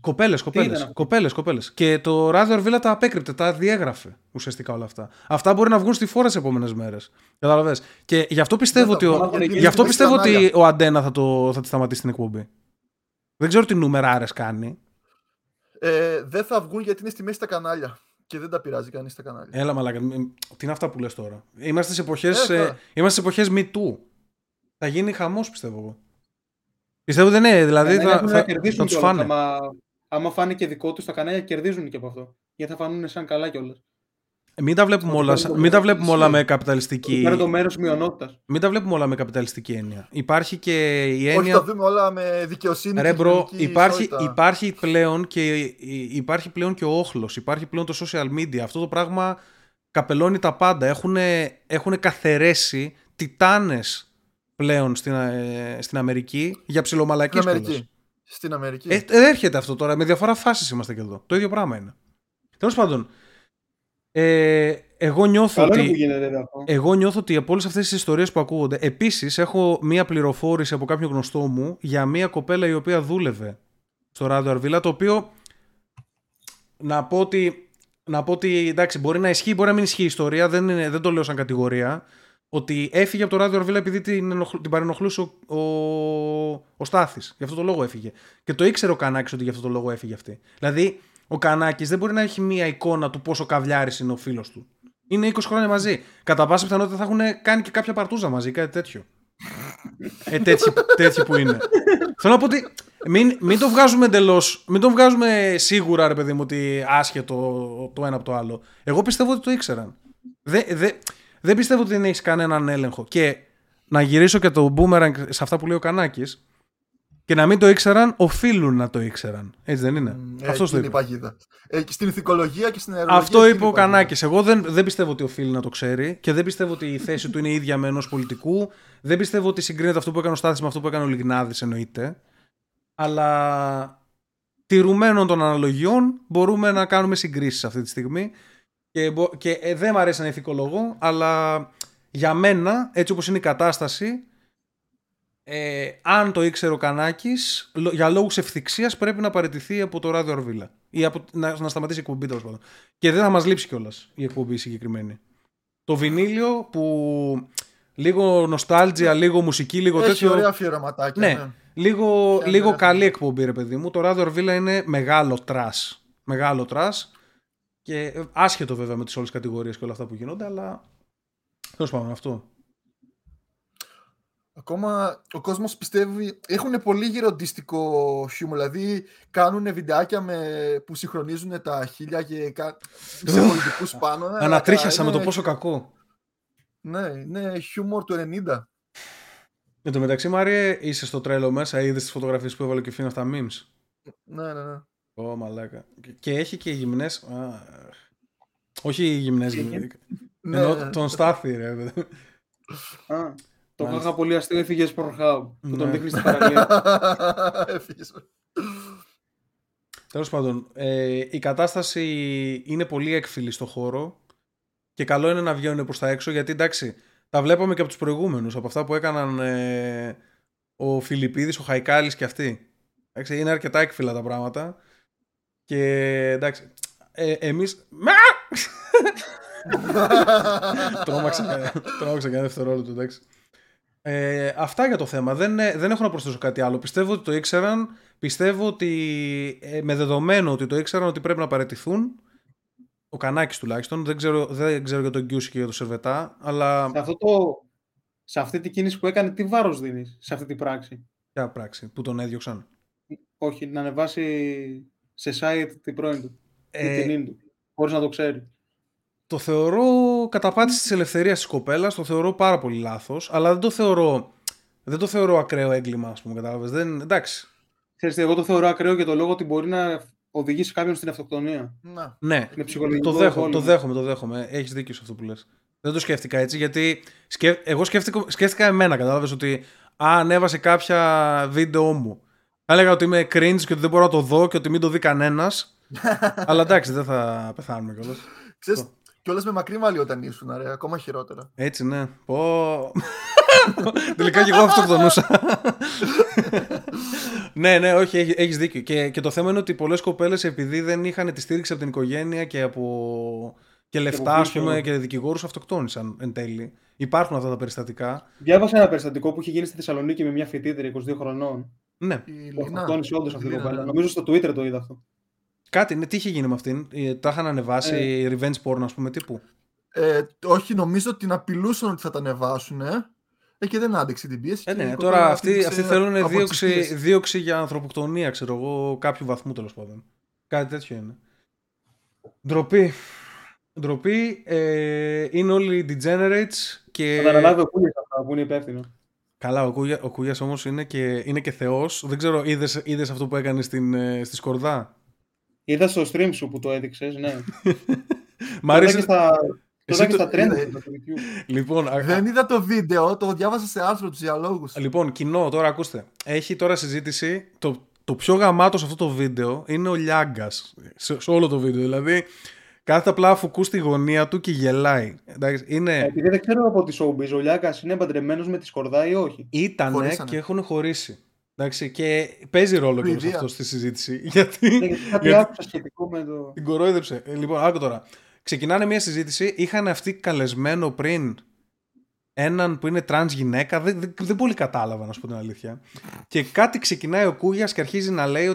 Κοπέλες. Και το Ράδιο Αρβύλα τα απέκρυπτε, τα διέγραφε ουσιαστικά όλα αυτά. Αυτά μπορεί να βγουν στη φόρα σε επόμενες μέρες. Καταλαβες. Και γι' αυτό πιστεύω ότι ο Αντένα θα τη σταματήσει την εκπομπή. Δεν ξέρω τι νούμερα άρες κάνει. Δεν θα βγουν γιατί είναι στη μέση τα κανάλια. Και δεν τα πειράζει κανείς τα κανάλια. Έλα μαλάκα, τι είναι αυτά που λες τώρα. Είμαστε σε εποχές MeToo. Θα γίνει χαμός πιστεύω. Πιστεύω δεν είναι, δηλαδή θα τους φάνε. Άμα φάνε και δικό τους τα κανάλια κερδίζουν και από αυτό. Γιατί θα φανούν σαν καλά κιόλας. Μην τα βλέπουμε όλα με καπιταλιστική. Είναι το μέρος μειονότητας. Μην τα βλέπουμε όλα με καπιταλιστική έννοια. Υπάρχει και η έννοια. Όχι, τα δούμε όλα με δικαιοσύνη. Ρε μπρο, υπάρχει πλέον και ο όχλος. Υπάρχει πλέον το social media. Αυτό το πράγμα καπελώνει τα πάντα. Έχουν καθαιρέσει τιτάνες πλέον στην Αμερική για ψιλομαλακίες. Στην Αμερική. Έρχεται αυτό τώρα. Με διαφορά φάσεις είμαστε και εδώ. Το ίδιο πράγμα είναι. Τέλος πάντων. Εγώ νιώθω ότι από όλες αυτές τις ιστορίες που ακούγονται, επίσης έχω μία πληροφόρηση από κάποιο γνωστό μου για μία κοπέλα η οποία δούλευε στο Ράδιο Αρβύλα, το οποίο να πω ότι εντάξει, μπορεί να ισχύει, μπορεί να μην ισχύει η ιστορία, δεν το λέω σαν κατηγορία, ότι έφυγε από το Ράδιο Αρβύλα επειδή την παρενοχλούσε ο Στάθης. Γι' αυτό το λόγο έφυγε. Και το ήξερε ο Κανάκης ότι γι' αυτό το λόγο έφυγε αυτή. Δηλαδή, ο Κανάκης δεν μπορεί να έχει μία εικόνα του πόσο καβλιάρης είναι ο φίλος του. Είναι 20 χρόνια μαζί. Κατά πάσα πιθανότητα θα έχουν κάνει και κάποια παρτούζα μαζί, κάτι τέτοιο. Τέτοιο που είναι. Θέλω να πω ότι μην το βγάζουμε εντελώς, μην το βγάζουμε σίγουρα, ρε παιδί μου, ότι άσχετο το ένα από το άλλο. Εγώ πιστεύω ότι το ήξεραν. Δεν πιστεύω ότι δεν έχει κανέναν έλεγχο. Και να γυρίσω και το boomerang σε αυτά που λέει ο Κανάκης. Και να μην το ήξεραν, οφείλουν να το ήξεραν. Έτσι δεν είναι. Αυτό το είπε. Στην ηθικολογία και στην αερολογία. Αυτό είπε ο Κανάκης. Εγώ δεν πιστεύω ότι οφείλει να το ξέρει και δεν πιστεύω ότι η θέση του είναι η ίδια με ενός πολιτικού. Δεν πιστεύω ότι συγκρίνεται αυτό που έκανε ο Στάθης με αυτό που έκανε ο Λιγνάδης, εννοείται. Αλλά τηρουμένων των αναλογιών μπορούμε να κάνουμε συγκρίσεις αυτή τη στιγμή. Και δεν μ' αρέσει να ηθικολογώ, αλλά για μένα, έτσι όπως είναι η κατάσταση. Αν το ήξερε ο Κανάκης, για λόγους ευθυξίας πρέπει να παραιτηθεί από το Ράδιο Αρβύλα ή να σταματήσει η εκπομπή, τέλος πάντων. Και δεν θα μας λείψει κιόλας η εκπομπή συγκεκριμένη. Το βινίλιο που λίγο νοστάλτζια, λίγο μουσική, λίγο έχει τέτοιο. Ωραία αφιερωματάκια. Ναι. Λίγο καλή εκπομπή, ρε παιδί μου. Το Ράδιο Αρβύλα είναι μεγάλο τρας. Και άσχετο βέβαια με τις όλες τις κατηγορίες και όλα αυτά που γίνονται, αλλά. Τέλος πάντων, αυτό. Ακόμα ο κόσμος πιστεύει. Έχουν πολύ γεροντιστικό χιούμορ. Δηλαδή κάνουν βιντεάκια που συγχρονίζουν τα χίλια και σε πολιτικούς πάνω. Ανατρίχιασα με το πόσο κακό. Ναι, είναι χιούμορ του 90. Εν τω μεταξύ, Μάριε, είσαι στο τρέλο μέσα. Είδες τις φωτογραφίες που έβαλε και φύνα στα memes. Ναι. Ω, μαλάκα. Και έχει και γυμνές. Όχι γυμνές. Ενώ τον Στάθη, ρε. Το είχα πολύ αστείο, έφυγε προχάου. Που τον δείχνει στην παραλία. Τέλος πάντων, η κατάσταση είναι πολύ έκφυλη στο χώρο και καλό είναι να βγαίνουν προς τα έξω, γιατί εντάξει, τα βλέπαμε και από τους προηγούμενους, από αυτά που έκαναν ο Φιλιππίδης, ο Χαϊκάλης και αυτοί. Εντάξει, είναι αρκετά έκφυλα τα πράγματα και εντάξει, εμείς... Τρόμαξα κανένα δευτερόλεπτο, εντάξει. Αυτά για το θέμα. Δεν έχω να προσθέσω κάτι άλλο. Πιστεύω ότι το ήξεραν. Πιστεύω ότι με δεδομένο ότι το ήξεραν ότι πρέπει να παραιτηθούν. Ο Κανάκης τουλάχιστον. Δεν ξέρω για τον Γκιούση και για τον Σερβετά. Αλλά... Σε αυτή την κίνηση που έκανε, τι βάρος δίνεις σε αυτή την πράξη? Ποια πράξη? Που τον έδιωξαν? Όχι, να ανεβάσει σε site την πρώην του. Την ίντου. Χωρίς να το ξέρει. Το θεωρώ καταπάτηση της ελευθερίας της κοπέλας, το θεωρώ πάρα πολύ λάθος, αλλά δεν το θεωρώ ακραίο έγκλημα, ας πούμε, κατάλαβες. Εντάξει. Ξέρετε, εγώ το θεωρώ ακραίο για το λόγο ότι μπορεί να οδηγήσει κάποιον στην αυτοκτονία. Να. Ναι, το δέχομαι. Έχεις δίκιο σε αυτό που λες. Δεν το σκέφτηκα έτσι, γιατί εγώ σκέφτηκα εμένα, κατάλαβες, ότι ανέβασε κάποια βίντεο μου. Θα έλεγα ότι είμαι cringe και ότι δεν μπορώ να το δω και ότι μην το δει κανένας. Αλλά εντάξει, δεν θα πεθάνουμε κιόλας. Ξέρεις, κιόλας με μακρύ μαλλί όταν ήσουν, ρε, ακόμα χειρότερα. Έτσι, ναι. Πω. Τελικά κι εγώ αυτοκτονούσα. Ναι, όχι, έχεις δίκιο. Και το θέμα είναι ότι πολλές κοπέλες, επειδή δεν είχαν τη στήριξη από την οικογένεια και από. Και λεφτά, ας πούμε, και δικηγόρους, αυτοκτόνησαν εν τέλει. Υπάρχουν αυτά τα περιστατικά. Διάβασα ένα περιστατικό που είχε γίνει στη Θεσσαλονίκη με μια φοιτήτρια 22 χρονών. Ναι. Αυτοκτόνησε όντως αυτή η κοπέλα. Νομίζω στο Twitter το είδα αυτό. Κάτι, ναι, τι είχε γίνει με αυτήν, τα είχαν ανεβάσει revenge porn, ας πούμε, τύπου. Όχι, νομίζω ότι την απειλούσαν ότι θα τα ανεβάσουν, και δεν άντεξε την πίεση. Ναι, τώρα αυτοί θέλουν δίωξη για ανθρωποκτονία, ξέρω εγώ, κάποιου βαθμού τέλος πάντων. Κάτι τέτοιο είναι. Ντροπή. Ντροπή, είναι όλοι degenerates και. Θα τα αναλάβει ο Κούγιας αυτά που είναι υπεύθυνο. Καλά, ο Κούγιας όμως είναι και θεός. Δεν ξέρω, είδες αυτό που έκανε στη Σκορδά. Είδα στο stream σου που το έδειξες, ναι. Μ' αρέσει. Το είδα στα trend του YouTube. Λοιπόν, δεν είδα το βίντεο, το διάβασα σε άρθρο τους διαλόγους. Λοιπόν, κοινό, τώρα ακούστε. Έχει τώρα συζήτηση. Το πιο γαμάτο σε αυτό το βίντεο είναι ο Λιάγκας. Σε όλο το βίντεο, δηλαδή. Κάθεται απλά αφουκού στη γωνία του και γελάει. Εντάξει, επειδή δεν ξέρω από τη showbiz, ο Λιάγκας είναι παντρεμένος με τη Σκορδά ή όχι. Ήτανε χωρίσανε. Και έχουν χωρίσει. Εντάξει, και παίζει ρόλο και αυτό στη συζήτηση. Γιατί. Κάτι άκουσα σχετικό με το. Την κορόιδεψε. Λοιπόν, άκου τώρα. Ξεκινάνε μια συζήτηση. Είχαν αυτοί καλεσμένο πριν έναν που είναι τρανς γυναίκα. Δεν πολύ κατάλαβα, να σου πω την αλήθεια. Και κάτι ξεκινάει ο Κούγιας και αρχίζει να λέει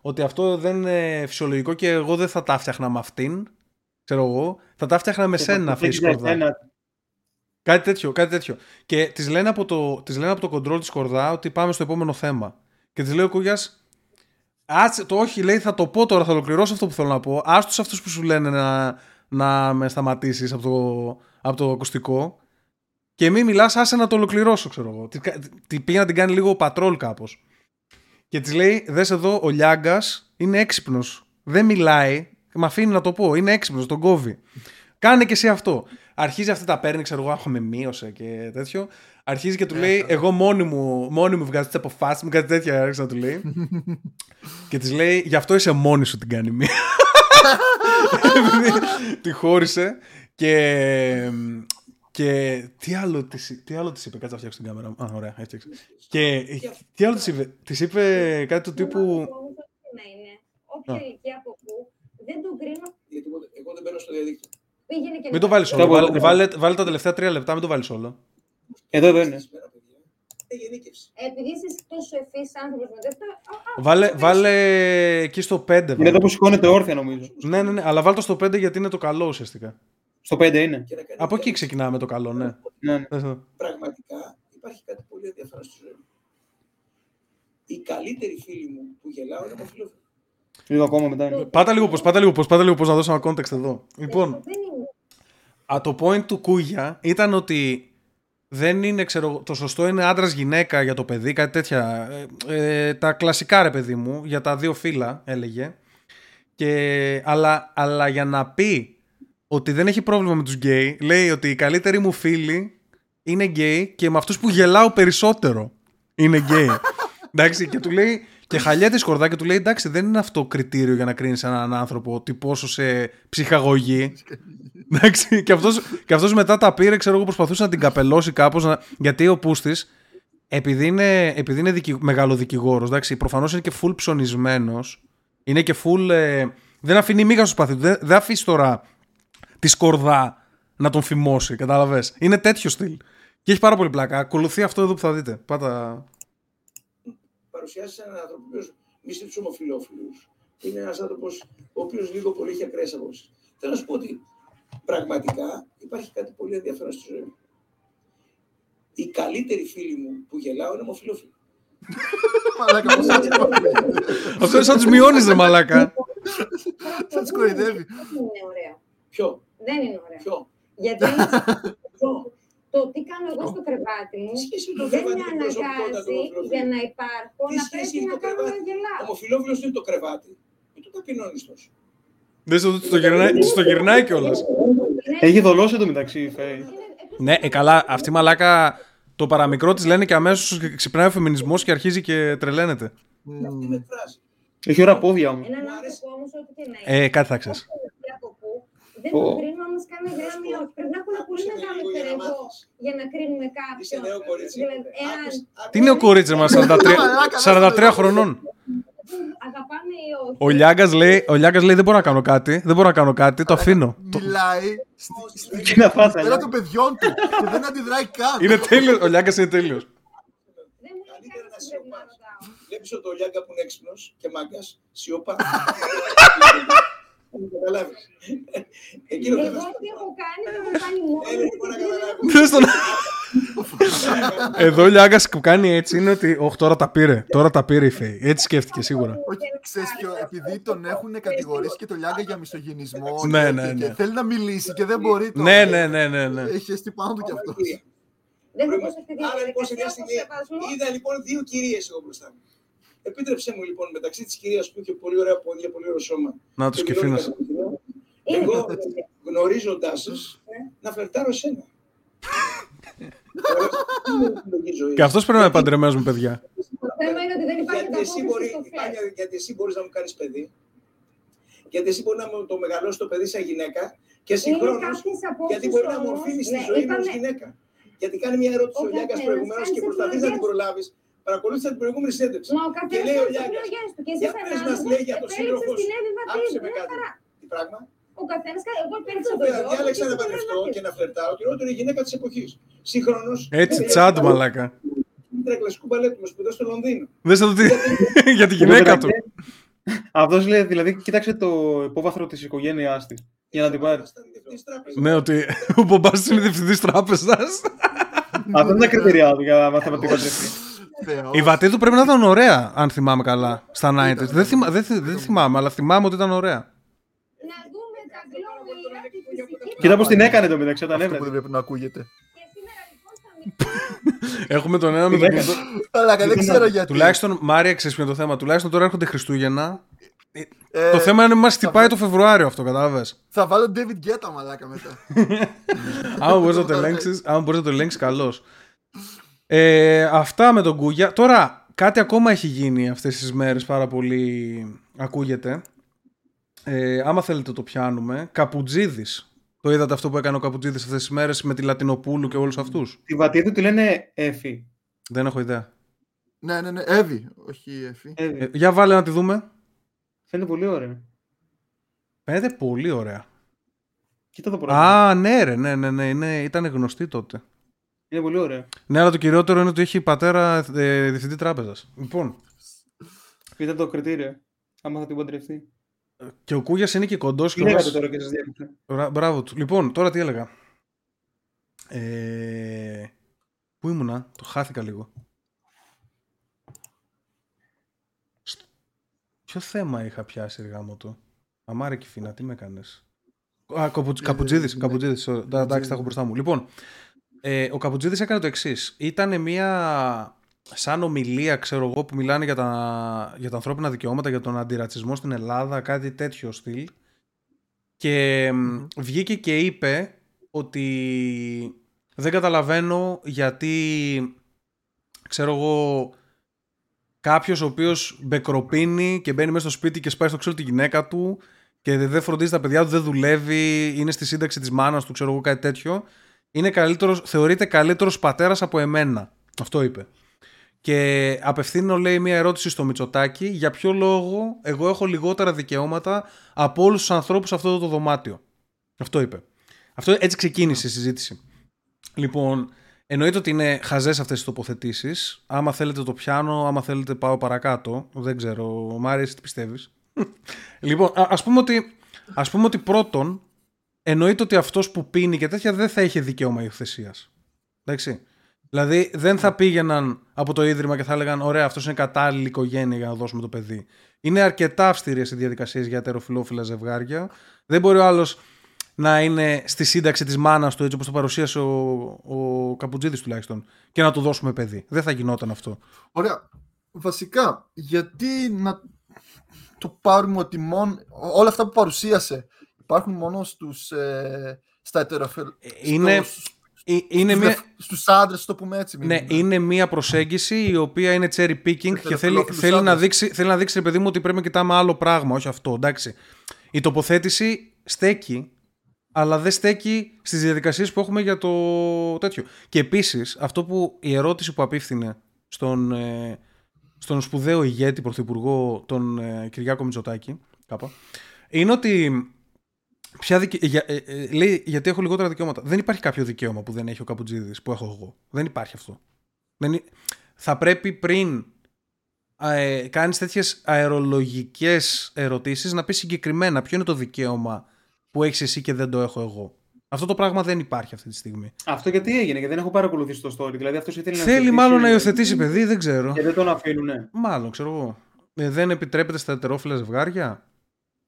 ότι αυτό δεν είναι φυσιολογικό και εγώ δεν θα τα φτιάχνα με αυτήν. Ξέρω εγώ. Θα τα φτιάχνα με σένα αυτή η Σκορδά. Κάτι τέτοιο. Και της λένε από το κοντρόλ της Σκορδά ότι πάμε στο επόμενο θέμα. Και της λέει ο Κούγιας, το όχι, λέει, θα το πω τώρα, θα ολοκληρώσω αυτό που θέλω να πω. Ας τους αυτούς που σου λένε να με σταματήσεις από το ακουστικό. Και μη μιλάς, άσε να το ολοκληρώσω, ξέρω εγώ. Τι πήγε να την κάνει λίγο πατρόλ κάπως. Και της λέει, δες εδώ, ο Λιάγκας είναι έξυπνος. Δεν μιλάει, με αφήνει να το πω. Είναι έξυπνος, τον κόβει. Κάνε και εσύ αυτό. Αρχίζει αυτή τα παίρνει, ξέρω εγώ, άχω με μείωσε και τέτοιο. Αρχίζει και του λέει, εγώ μόνη μου βγάζω τις αποφάσεις μου, κάτι τέτοια άρχισε να του λέει. Και της λέει, γι' αυτό είσαι μόνη σου την κάνει μία. Τη χώρισε και τι άλλο της είπε, κάτσε να φτιάξω την κάμερα. Α, ωραία, έφτιαξε. Και τι άλλο της είπε, κάτι του τύπου. Όποια ηλικία από πού, δεν τον κρίνω. Γιατί εγώ δεν μπαίνω στο διαδίκτυο. Μην το βάλεις όλο. Βάλε τα τελευταία 3 λεπτά, μην το βάλεις όλο. Εδώ είναι. Επειδή είσαι τόσο ευφύς άνθρωπος με βάλε εκεί στο 5. Είναι εδώ που σηκώνεται όρθια, νομίζω. Ναι, αλλά βάλτε στο 5 γιατί είναι το καλό ουσιαστικά. Στο 5 είναι. Από εκεί ξεκινάμε το καλό, ναι. Πραγματικά υπάρχει κάτι πολύ ενδιαφέρον στη ζωή μου. Η καλύτερη φίλη μου που γελάω είναι από φίλο. Λίγο ακόμα μετά. Πάτα λίγο πως να δώσω ένα context εδώ. Λοιπόν, το point του Κούγια ήταν ότι δεν είναι, ξέρω, το σωστό είναι άντρας-γυναίκα για το παιδί, κάτι τέτοια. Τα κλασικά, ρε παιδί μου, για τα δύο φύλλα, έλεγε. Αλλά για να πει ότι δεν έχει πρόβλημα με τους γκέι, λέει ότι οι καλύτεροι μου φίλοι είναι γκέι και με αυτούς που γελάω περισσότερο είναι γκέι. Εντάξει, και του λέει. Και χαλιέται η Σκορδά και του λέει, εντάξει, δεν είναι αυτό κριτήριο για να κρίνεις έναν άνθρωπο ότι πόσο σε ψυχαγωγεί. Εντάξει, και αυτός μετά τα πήρε, ξέρω εγώ, προσπαθούσε να την καπελώσει κάπως. Γιατί ο πούστης, επειδή είναι μεγάλο δικηγόρος, εντάξει, προφανώς είναι και full ψωνισμένος. Είναι και full. Δεν αφήνει μίγα στο σπαθί του. Δεν αφήσει τώρα τη Σκορδά να τον φημώσει, καταλαβες. Είναι τέτοιο στυλ. Και έχει πάρα πολύ πλάκα. Ακολουθεί αυτό εδώ που θα δείτε. Πάτα. Παρουσιάζει έναν άνθρωπο που μισεί τους ομοφυλόφιλους. Είναι ένας άνθρωπος ο οποίος λίγο πολύ έχει ακραίες απόψεις. Θέλω να σου πω ότι πραγματικά υπάρχει κάτι πολύ ενδιαφέρον στη ζωή μου. Η καλύτερη φίλη μου που γελάω είναι ομοφυλόφιλη. Μαλάκα, αυτό είναι σαν τους μειώνεις, ρε μαλάκα. Σαν τους κοροϊδεύει. Ποιο? Δεν είναι ωραίο. Ποιο? Γιατί το τι κάνω εγώ στο κρεβάτι δεν με αναγκάζει για να υπάρχω να πρέπει να κάνω να γελάω. Ομοφυλόφιλος είναι το κρεβάτι. Μην το ταπεινώνεις τόσο. Δεν στο γυρνάει κιόλας. Έχει δολώσει το μεταξύ η Φέη. Ναι, καλά, αυτή μαλάκα το παραμικρό της λένε και αμέσως ξυπνάει ο φεμινισμός και αρχίζει και τρελαίνεται. Έχει ώρα πόδια μου. Έναν άνθρωπο όμως ό,τι και να είναι. Κάτι θα ξέρεις. Δεν τον κρίνουμε, όμως κάνουμε γράμμη όχι. Πρέπει να έχουμε πολύ μεγάλο θερμό για να κρίνουμε κάποιον. Τι είναι ο κορίτσι μας, 43 χρονών. Αγαπάμε ή όχι. Ο Λιάγκας λέει δεν μπορώ να κάνω κάτι, το αφήνω. Μιλάει στην πέρα των παιδιών του και δεν αντιδράει καν. Είναι τέλειος, ο Λιάγκας είναι τέλειος. Βλέπεις ότι ο Λιάγκα που είναι έξυπνος και μάγκας, σιωπά. Εγώ τι έχω κάνει, δεν έχω κάνει μόνο. Εδώ ο Λιάγκας που κάνει έτσι είναι ότι όχι, τώρα τα πήρε η Φέη. Έτσι σκέφτηκε σίγουρα. Όχι, ξέρεις ποιο, επειδή τον έχουν κατηγορήσει και το Λιάγκα για μισογενισμό και θέλει να μιλήσει και δεν μπορεί. Ναι. Έχει έστει πάνω του κι αυτό. Άρα λοιπόν σε μια στιγμή είδα λοιπόν δύο κυρίες εγώ μπροστά μου. Επίτρεψέ μου λοιπόν μεταξύ της κυρίας που είχε πολύ ωραία πόδια, πολύ ωραίο σώμα. Να τους κεφίνας. Εγώ γνωρίζοντάς σας να φλερτάρω εσένα. Και αυτός πρέπει να είναι παντρεμένος με παιδιά. Το θέμα είναι ότι δεν υπάρχει ταπόκριση στο φλερ. Γιατί εσύ μπορείς να μου κάνεις παιδί. Γιατί εσύ μπορεί να το μεγαλώσει το παιδί σαν γυναίκα. Και συγχρόνως γιατί μπορεί να μορφύνει τη ζωή μου ως γυναίκα. Γιατί κάνει μια ερώτηση ο Λιάγκας προηγουμένως και προσπαθείς να την προλάβεις. Παρακολούθησα την προηγούμενη συνέντευξη. Μα ο καθένας λέει ο Λιάγκας. Για πες μας λέει για τον σύντροφο σου. Άκουσε με κάτι. Τι πράγμα. Ο καθένας, εγώ υπέριξα τον Λιάγκας. Διάλεξα να παντρευτώ και να φλερτάρω την όντερη γυναίκα της εποχής. Σύγχρονος. Έτσι τσάντ μαλάκα. Ήταν κλασικού μπαλέτου μας που ήταν στο Λονδίνο. Δες εδώ για τη γυναίκα του. Αυτός λέει δηλαδή κοίταξε το υπόβαθρο της οικογένειάς της. Για να την πάρει. Ναι, ότι ο μπαμπάς είναι διευθυντής τράπεζας. Αυτό είναι τα κριτήρια για μαθηματικό διευθυντή. Η βατή του πρέπει να ήταν ωραία, αν θυμάμαι καλά, στα 90's. Δεν θυμάμαι, αλλά θυμάμαι ότι ήταν ωραία. Να δούμε τα γλώδια. Κοίτα πώς την έκανε το μεταξύ όταν έβρεπε. Αυτό που δεν πρέπει να ακούγεται. Έχουμε τον ένα με τον άλλο. Αλλά δεν ξέρω γιατί. Τουλάχιστον, Μάρια, ξέρεις ποιο είναι το θέμα. Τουλάχιστον τώρα έρχονται Χριστούγεννα. Το θέμα είναι μας χτυπάει το Φεβρουάριο αυτό, κατάλαβες. Θα βάλω David Guetta μαλάκα μετά. Αν μπορείς να το ελέγξεις, καλώς. Αυτά με τον Κούγια. Τώρα κάτι ακόμα έχει γίνει αυτές τις μέρες πάρα πολύ ακούγεται. Άμα θέλετε το πιάνουμε. Καπουτζίδης. Το είδατε αυτό που έκανε ο Καπουτζίδης αυτές τις μέρες με τη Λατινοπούλου και όλους αυτούς? Τη βατή του τη λένε Έφη. Δεν έχω ιδέα. Ναι, Εύη, όχι Έφη. Για βάλε να τη δούμε. Φαίνεται πολύ ωραία. Φαίνεται πολύ ωραία. Κοίτα το πράγμα. Α, ναι, ήταν γνωστή τότε. Είναι πολύ ωραία. Ναι, αλλά το κυριότερο είναι ότι έχει πατέρα διευθυντή τράπεζας. Λοιπόν. Ήταν το κριτήριο. Άμα θα την παντρευτεί. Και ο Κούγιας είναι και κοντός. Τι λέγατε τώρα και σας διάβασα. Μπράβο του. Λοιπόν, τώρα τι έλεγα. Πού ήμουνα, το χάθηκα λίγο. Ποιο θέμα είχα πιάσει εργάμο του. Αμάρε Κυφίνα, τι με έκανες. Α, Καπουτζίδης. Εντάξει, τα έχω μπροστά μου. Λοιπόν. Ο Καπουτζίδης έκανε το εξής. Ήταν μια σαν ομιλία, ξέρω εγώ, που μιλάνε για τα ανθρώπινα δικαιώματα, για τον αντιρατσισμό στην Ελλάδα, κάτι τέτοιο στυλ. Και βγήκε και είπε ότι δεν καταλαβαίνω γιατί, ξέρω εγώ, κάποιος ο οποίος μπεκροπίνει και μπαίνει μέσα στο σπίτι και σπάει στο ξύλο τη γυναίκα του και δεν φροντίζει τα παιδιά του, δεν δουλεύει, είναι στη σύνταξη της μάνας του, ξέρω εγώ, κάτι τέτοιο. Θεωρείται καλύτερος πατέρας από εμένα. Αυτό είπε. Και απευθύνω, λέει, μια ερώτηση στο Μητσοτάκη. Για ποιο λόγο εγώ έχω λιγότερα δικαιώματα από όλους τους ανθρώπους σε αυτό το δωμάτιο? Αυτό είπε. Αυτό έτσι ξεκίνησε η συζήτηση. Λοιπόν, εννοείται ότι είναι χαζές αυτές τις τοποθετήσεις. Άμα θέλετε το πιάνω, άμα θέλετε πάω παρακάτω. Δεν ξέρω, Μάρια, τι πιστεύεις? Λοιπόν, ας πούμε ότι πρώτον, εννοείται ότι αυτός που πίνει και τέτοια δεν θα είχε δικαίωμα υιοθεσίας. Εντάξει. Δηλαδή δεν θα πήγαιναν από το ίδρυμα και θα έλεγαν: ωραία, αυτός είναι κατάλληλη οικογένεια για να δώσουμε το παιδί. Είναι αρκετά αυστηρές οι διαδικασίες για ετεροφιλόφιλα ζευγάρια. Δεν μπορεί ο άλλος να είναι στη σύνταξη της μάνας του, έτσι όπως το παρουσίασε ο Καπουτζίδης τουλάχιστον, και να του δώσουμε παιδί. Δεν θα γινόταν αυτό. Ωραία. Βασικά, γιατί να το πάρουμε ότι μόνο όλα αυτά που παρουσίασε υπάρχουν μόνο στους στα ετεροφιλ. Είναι... Στους άντρες, το πούμε έτσι. Ναι, είναι μια προσέγγιση η οποία είναι cherry picking και θέλει να δείξει, ρε παιδί μου, ότι πρέπει να κοιτάμε άλλο πράγμα, όχι αυτό. Εντάξει. Η τοποθέτηση στέκει, αλλά δεν στέκει στις διαδικασίες που έχουμε για το τέτοιο. Και επίσης, αυτό που η ερώτηση που απίφθινε στον σπουδαίο ηγέτη πρωθυπουργό, τον Κυριάκο Μητσοτάκη, κάπου, είναι ότι. Λέει γιατί έχω λιγότερα δικαιώματα. Δεν υπάρχει κάποιο δικαίωμα που δεν έχει ο Καπουτζίδης, που έχω εγώ. Δεν υπάρχει αυτό. Θα πρέπει πριν κάνεις τέτοιες αερολογικές ερωτήσεις να πεις συγκεκριμένα ποιο είναι το δικαίωμα που έχεις εσύ και δεν το έχω εγώ. Αυτό το πράγμα δεν υπάρχει αυτή τη στιγμή. Αυτό γιατί έγινε, γιατί δεν έχω παρακολουθήσει το story. Δηλαδή αυτός θέλει μάλλον να υιοθετήσει παιδί, δεν ξέρω. Και δεν τον αφήνουν, ναι. Μάλλον, ξέρω εγώ. Δεν επιτρέπεται στα ετερόφιλα ζευγάρια.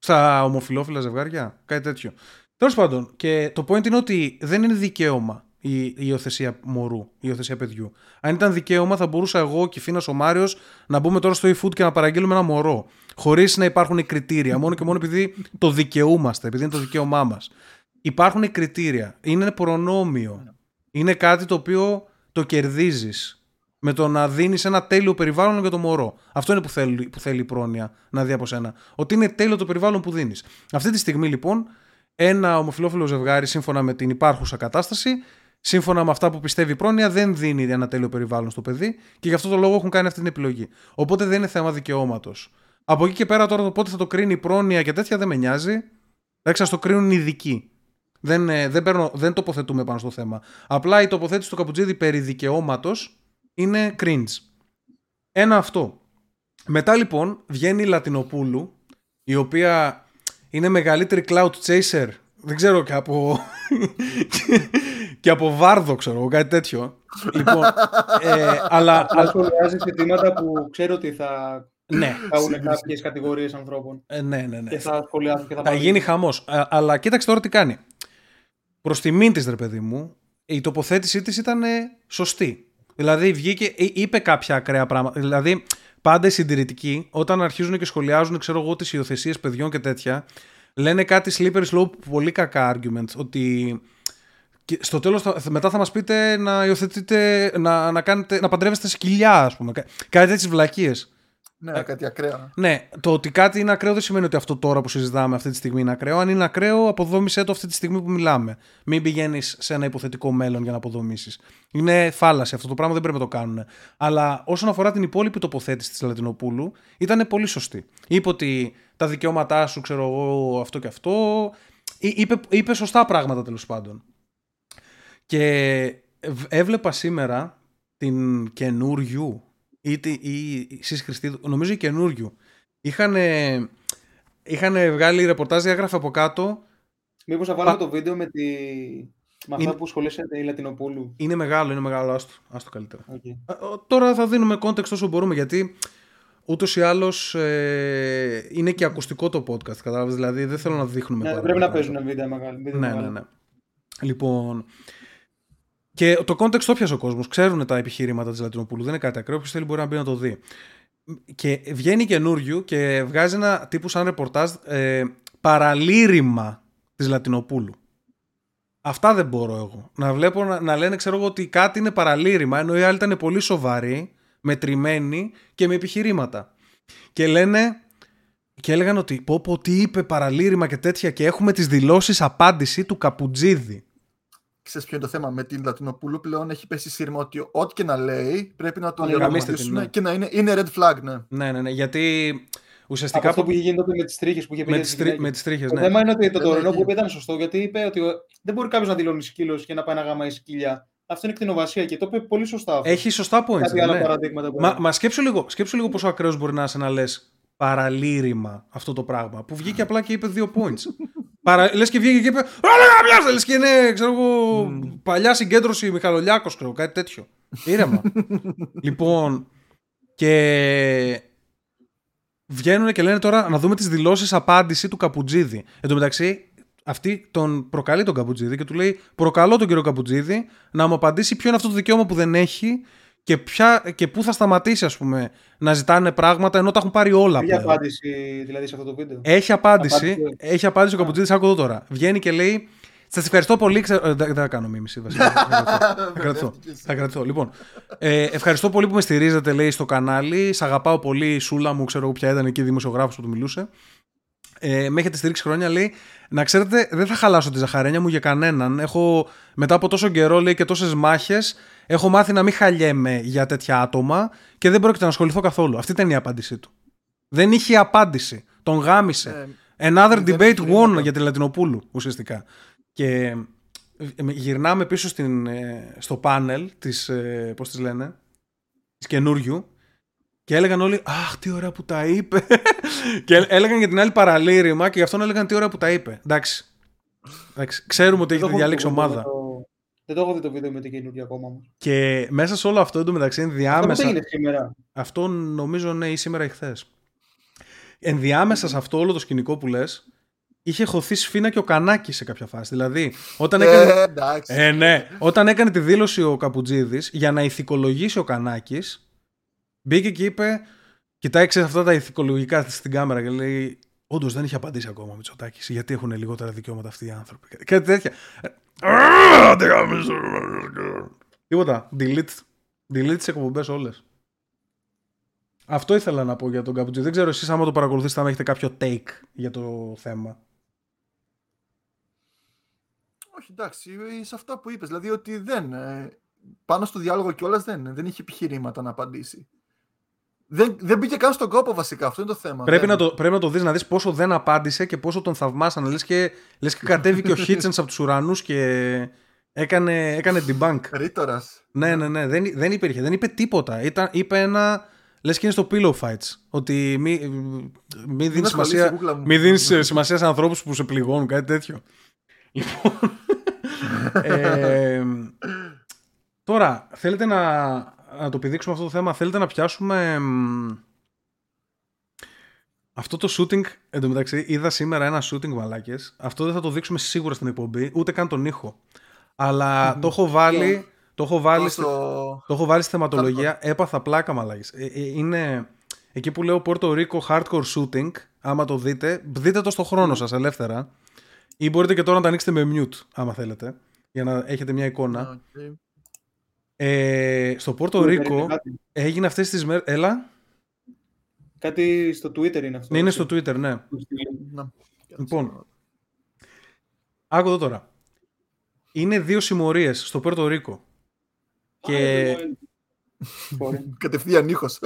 Στα ομοφυλόφιλα ζευγάρια, κάτι τέτοιο. Τέλος πάντων, και το point είναι ότι δεν είναι δικαίωμα η υιοθεσία μωρού, η υιοθεσία παιδιού. Αν ήταν δικαίωμα, θα μπορούσα εγώ και Φίνας ο Μάριος να μπούμε τώρα στο eFood και να παραγγείλουμε ένα μωρό. Χωρίς να υπάρχουν κριτήρια. Μόνο και μόνο επειδή το δικαιούμαστε, επειδή είναι το δικαίωμά μας. Υπάρχουν κριτήρια. Είναι προνόμιο. Είναι κάτι το οποίο το κερδίζεις με το να δίνεις ένα τέλειο περιβάλλον για το μωρό. Αυτό είναι που θέλει η πρόνοια να δει από σένα. Ότι είναι τέλειο το περιβάλλον που δίνεις. Αυτή τη στιγμή λοιπόν, ένα ομοφυλόφιλο ζευγάρι, σύμφωνα με την υπάρχουσα κατάσταση, σύμφωνα με αυτά που πιστεύει η πρόνοια, δεν δίνει ένα τέλειο περιβάλλον στο παιδί και γι' αυτό το λόγο έχουν κάνει αυτή την επιλογή. Οπότε δεν είναι θέμα δικαιώματος. Από εκεί και πέρα τώρα το πότε θα το κρίνει η πρόνοια και τέτοια δεν με νοιάζει. Εντάξει, ας το κρίνουν οι ειδικοί. Δεν τοποθετούμε πάνω στο θέμα. Απλά η τοποθέτηση του Καπουτζίδη περί δικαιώματος είναι cringe. Ένα αυτό. Μετά λοιπόν βγαίνει η Λατινοπούλου, η οποία είναι μεγαλύτερη cloud chaser, δεν ξέρω, και από και από Βάρδο, ξέρω, κάτι τέτοιο. Λοιπόν, αλλά σχολιάζει ζητήματα που ξέρω ότι θα βγουν κάποιες κατηγορίες ανθρώπων. Ναι. Και θα σχολιάζουν και θα γίνει χαμός. Αλλά κοίταξε τώρα τι κάνει. Προς τιμήν της, ρε παιδί μου, η τοποθέτησή της ήταν σωστή. Δηλαδή βγήκε, είπε κάποια ακραία πράγματα. Δηλαδή πάντα οι συντηρητικοί όταν αρχίζουν και σχολιάζουν, ξέρω εγώ, τις υιοθεσίες παιδιών και τέτοια, λένε κάτι slippery slope, πολύ κακά arguments, ότι στο τέλος μετά θα μας πείτε να υιοθετείτε, να παντρεύεστε σκυλιά, ας πούμε. Κάτι τέτοιες βλακίες. Ναι, κάτι ακραίο. Ναι, το ότι κάτι είναι ακραίο δεν σημαίνει ότι αυτό τώρα που συζητάμε αυτή τη στιγμή είναι ακραίο. Αν είναι ακραίο, αποδόμησέ το αυτή τη στιγμή που μιλάμε. Μην πηγαίνεις σε ένα υποθετικό μέλλον για να αποδομήσεις. Είναι φάλαση αυτό το πράγμα, δεν πρέπει να το κάνουν. Αλλά όσον αφορά την υπόλοιπη τοποθέτηση της Λατινοπούλου, ήταν πολύ σωστή. Είπε ότι τα δικαιώματά σου, ξέρω εγώ, αυτό και αυτό. Είπε σωστά πράγματα τέλος πάντων. Και έβλεπα σήμερα την καινούριου. Ή εσείς Χριστίδου, νομίζω καινούριου, είχαν βγάλει ρεπορτάζ, έγραφε από κάτω. Μήπως θα βάλουμε το βίντεο με αυτά που σχολήσατε η Λατινοπούλου. Είναι μεγάλο, άστο καλύτερα. Okay. Τώρα θα δίνουμε context όσο μπορούμε, γιατί ούτως ή άλλως είναι και ακουστικό το podcast, κατάλαβες, δηλαδή δεν θέλω να δείχνουμε. Ναι, πρέπει να παίζουν βίντεο μεγάλο. Ναι. Λοιπόν... Και το context το πιάσε ο κόσμος. Ξέρουν τα επιχειρήματα της Λατινοπούλου. Δεν είναι κάτι ακραίο. Ποιος θέλει μπορεί να μπει να το δει. Και βγαίνει καινούριου και βγάζει ένα τύπου σαν ρεπορτάζ παραλήρημα της Λατινοπούλου. Αυτά δεν μπορώ εγώ. Να βλέπω να λένε, ξέρω εγώ, ότι κάτι είναι παραλήρημα, ενώ οι άλλοι ήταν πολύ σοβαροί, μετρημένοι και με επιχειρήματα. Και λένε... Και έλεγαν ότι πω τι είπε παραλήρημα και τέτοια, και έχουμε τις δηλώσεις απάντηση του Καπουτζίδη. Ξέρεις ποιο είναι το θέμα με την Λατινοπούλου? Πλέον έχει πέσει σύρμα ότι ό,τι και να λέει πρέπει να τον διαγραμματίσουν, ναι. Και να είναι red flag, ναι. Ναι, γιατί ουσιαστικά... Από αυτό που είχε γίνει τότε με τις τρίχες που είχε πει. Με τις τρίχες, ναι. Το θέμα είναι ότι το τωρινό που είπε ήταν σωστό, γιατί είπε ότι δεν μπορεί κάποιος να δηλώνει σκύλος και να πάει να γαμάει σκύλια. Αυτό είναι κτηνοβασία και το είπε πολύ σωστά. Αυτό. Έχει σωστά points. Κάτι άλλο παραδείγματα. Μα σκέψου λίγο πόσο ακραίος μπορεί να είσαι να λες παραλήρημα αυτό το πράγμα που βγήκε απλά και είπε 2 points. Λες και βγήκε και είπε λες και είναι, ξέρω εγώ, παλιά συγκέντρωση Μιχαλολιάκος, ξέρω, κάτι τέτοιο. Ήρεμα. Λοιπόν, και βγαίνουν και λένε τώρα να δούμε τις δηλώσεις απάντηση του Καπουτζίδη. Εν τω μεταξύ, αυτή τον προκαλεί τον Καπουτζίδη και του λέει: προκαλώ τον κύριο Καπουτζίδη να μου απαντήσει ποιο είναι αυτό το δικαίωμα που δεν έχει και, και πού θα σταματήσει, ας πούμε, να ζητάνε πράγματα ενώ τα έχουν πάρει όλα. Έχει πλέον απάντηση δηλαδή σε αυτό το βίντεο. Έχει απάντηση ο Καπουτζίδης. Άκου εδώ τώρα. Βγαίνει και λέει: σας ευχαριστώ πολύ. Δεν θα κάνω μίμηση. Θα κρατηθώ. Λοιπόν, ευχαριστώ πολύ που με στηρίζετε, λέει, στο κανάλι. Σ' αγαπάω πολύ, η Σούλα μου, ξέρω εγώ ποια ήταν εκεί, δημοσιογράφος που του μιλούσε. Με έχετε στηρίξει χρόνια, λέει. Να ξέρετε, δεν θα χαλάσω τη ζαχαρένια μου για κανέναν. Έχω, μετά από τόσο καιρό, λέει, και τόσες μάχες, έχω μάθει να μην χαλιέμαι για τέτοια άτομα και δεν πρόκειται να ασχοληθώ καθόλου. Αυτή ήταν η απάντησή του. Δεν είχε απάντηση. Τον γάμισε. Another debate won για τη Λατινοπούλου, ουσιαστικά. Και γυρνάμε πίσω στο πάνελ της, πώς τις λένε, της καινούριου, και έλεγαν όλοι «Αχ, τι ωραία που τα είπε» και έλεγαν για την άλλη παραλήρημα και γι' αυτόν έλεγαν «Τι ωραία που τα είπε». Εντάξει, ξέρουμε ότι έχετε διαλέξει ομάδα. Δεν το έχω δει το βίντεο με την καινούργια ακόμα. Και μέσα σε όλο αυτό, εντωμεταξύ, ενδιάμεσα... Αυτό σήμερα. Αυτό νομίζω, ναι, ή σήμερα ή χθες. Ενδιάμεσα σε αυτό όλο το σκηνικό που λες, είχε χωθεί σφίνα και ο Κανάκης σε κάποια φάση. Δηλαδή, όταν έκανε, ναι, όταν έκανε τη δήλωση ο Καπουτζίδης, για να ηθικολογήσει ο Κανάκης, μπήκε και είπε, κοιτάξτε αυτά τα ηθικολογικά στην κάμερα, και λέει, όντως δεν είχε απαντήσει ακόμα ο Μητσοτάκης, γιατί έχουν λιγότερα δικαιώματα αυτοί οι άνθρωποι. Κάτι τέτοια. Τίποτα. Delete τις εκπομπές όλες. Αυτό ήθελα να πω για τον Καπουτζίδη. Δεν ξέρω εσείς άμα το παρακολουθήσετε, αν έχετε κάποιο take για το θέμα. Όχι, εντάξει, σε αυτά που είπες, δηλαδή ότι δεν, πάνω στο διάλογο κιόλας δεν είχε επιχειρήματα να απαντήσει. Δεν μπήκε καν στον κόπο βασικά, αυτό είναι το θέμα. Πρέπει να το δεις, να δεις πόσο δεν απάντησε και πόσο τον θαυμάσανε. Λες και κατέβηκε ο Hitchens από τους ουρανούς και έκανε debunk. Ρήτορας. Ναι, δεν υπήρχε, δεν είπε τίποτα. Είπε ένα... Λες και είναι στο pillow fights. Ότι μη δίνεις σημασία σε ανθρώπους που σε πληγώνουν, κάτι τέτοιο. Λοιπόν. Τώρα, θέλετε να το πηδήξουμε αυτό το θέμα, θέλετε να πιάσουμε αυτό το shooting. Εν τω μεταξύ, είδα σήμερα ένα shooting, μαλάκες. Αυτό δεν θα το δείξουμε σίγουρα στην εκπομπή, ούτε καν τον ήχο. Αλλά το έχω βάλει. Το έχω βάλει στη θεματολογία. Έπαθα πλάκα, μαλάκες. Είναι εκεί που λέω Puerto Rico hardcore shooting. Άμα το δείτε, δείτε το στο χρόνο σας ελεύθερα. Ή μπορείτε και τώρα να τα ανοίξετε με mute, άμα θέλετε, για να έχετε μια εικόνα. Okay. Στο Puerto Rico έγινε αυτές τις μέρες. Έλα. Κάτι στο Twitter είναι αυτό. Ναι, είναι στο Twitter, ναι. Λοιπόν, άκου εδώ τώρα. Είναι δύο συμμορίες στο Puerto Rico. Και... Κατευθείαν ήχος.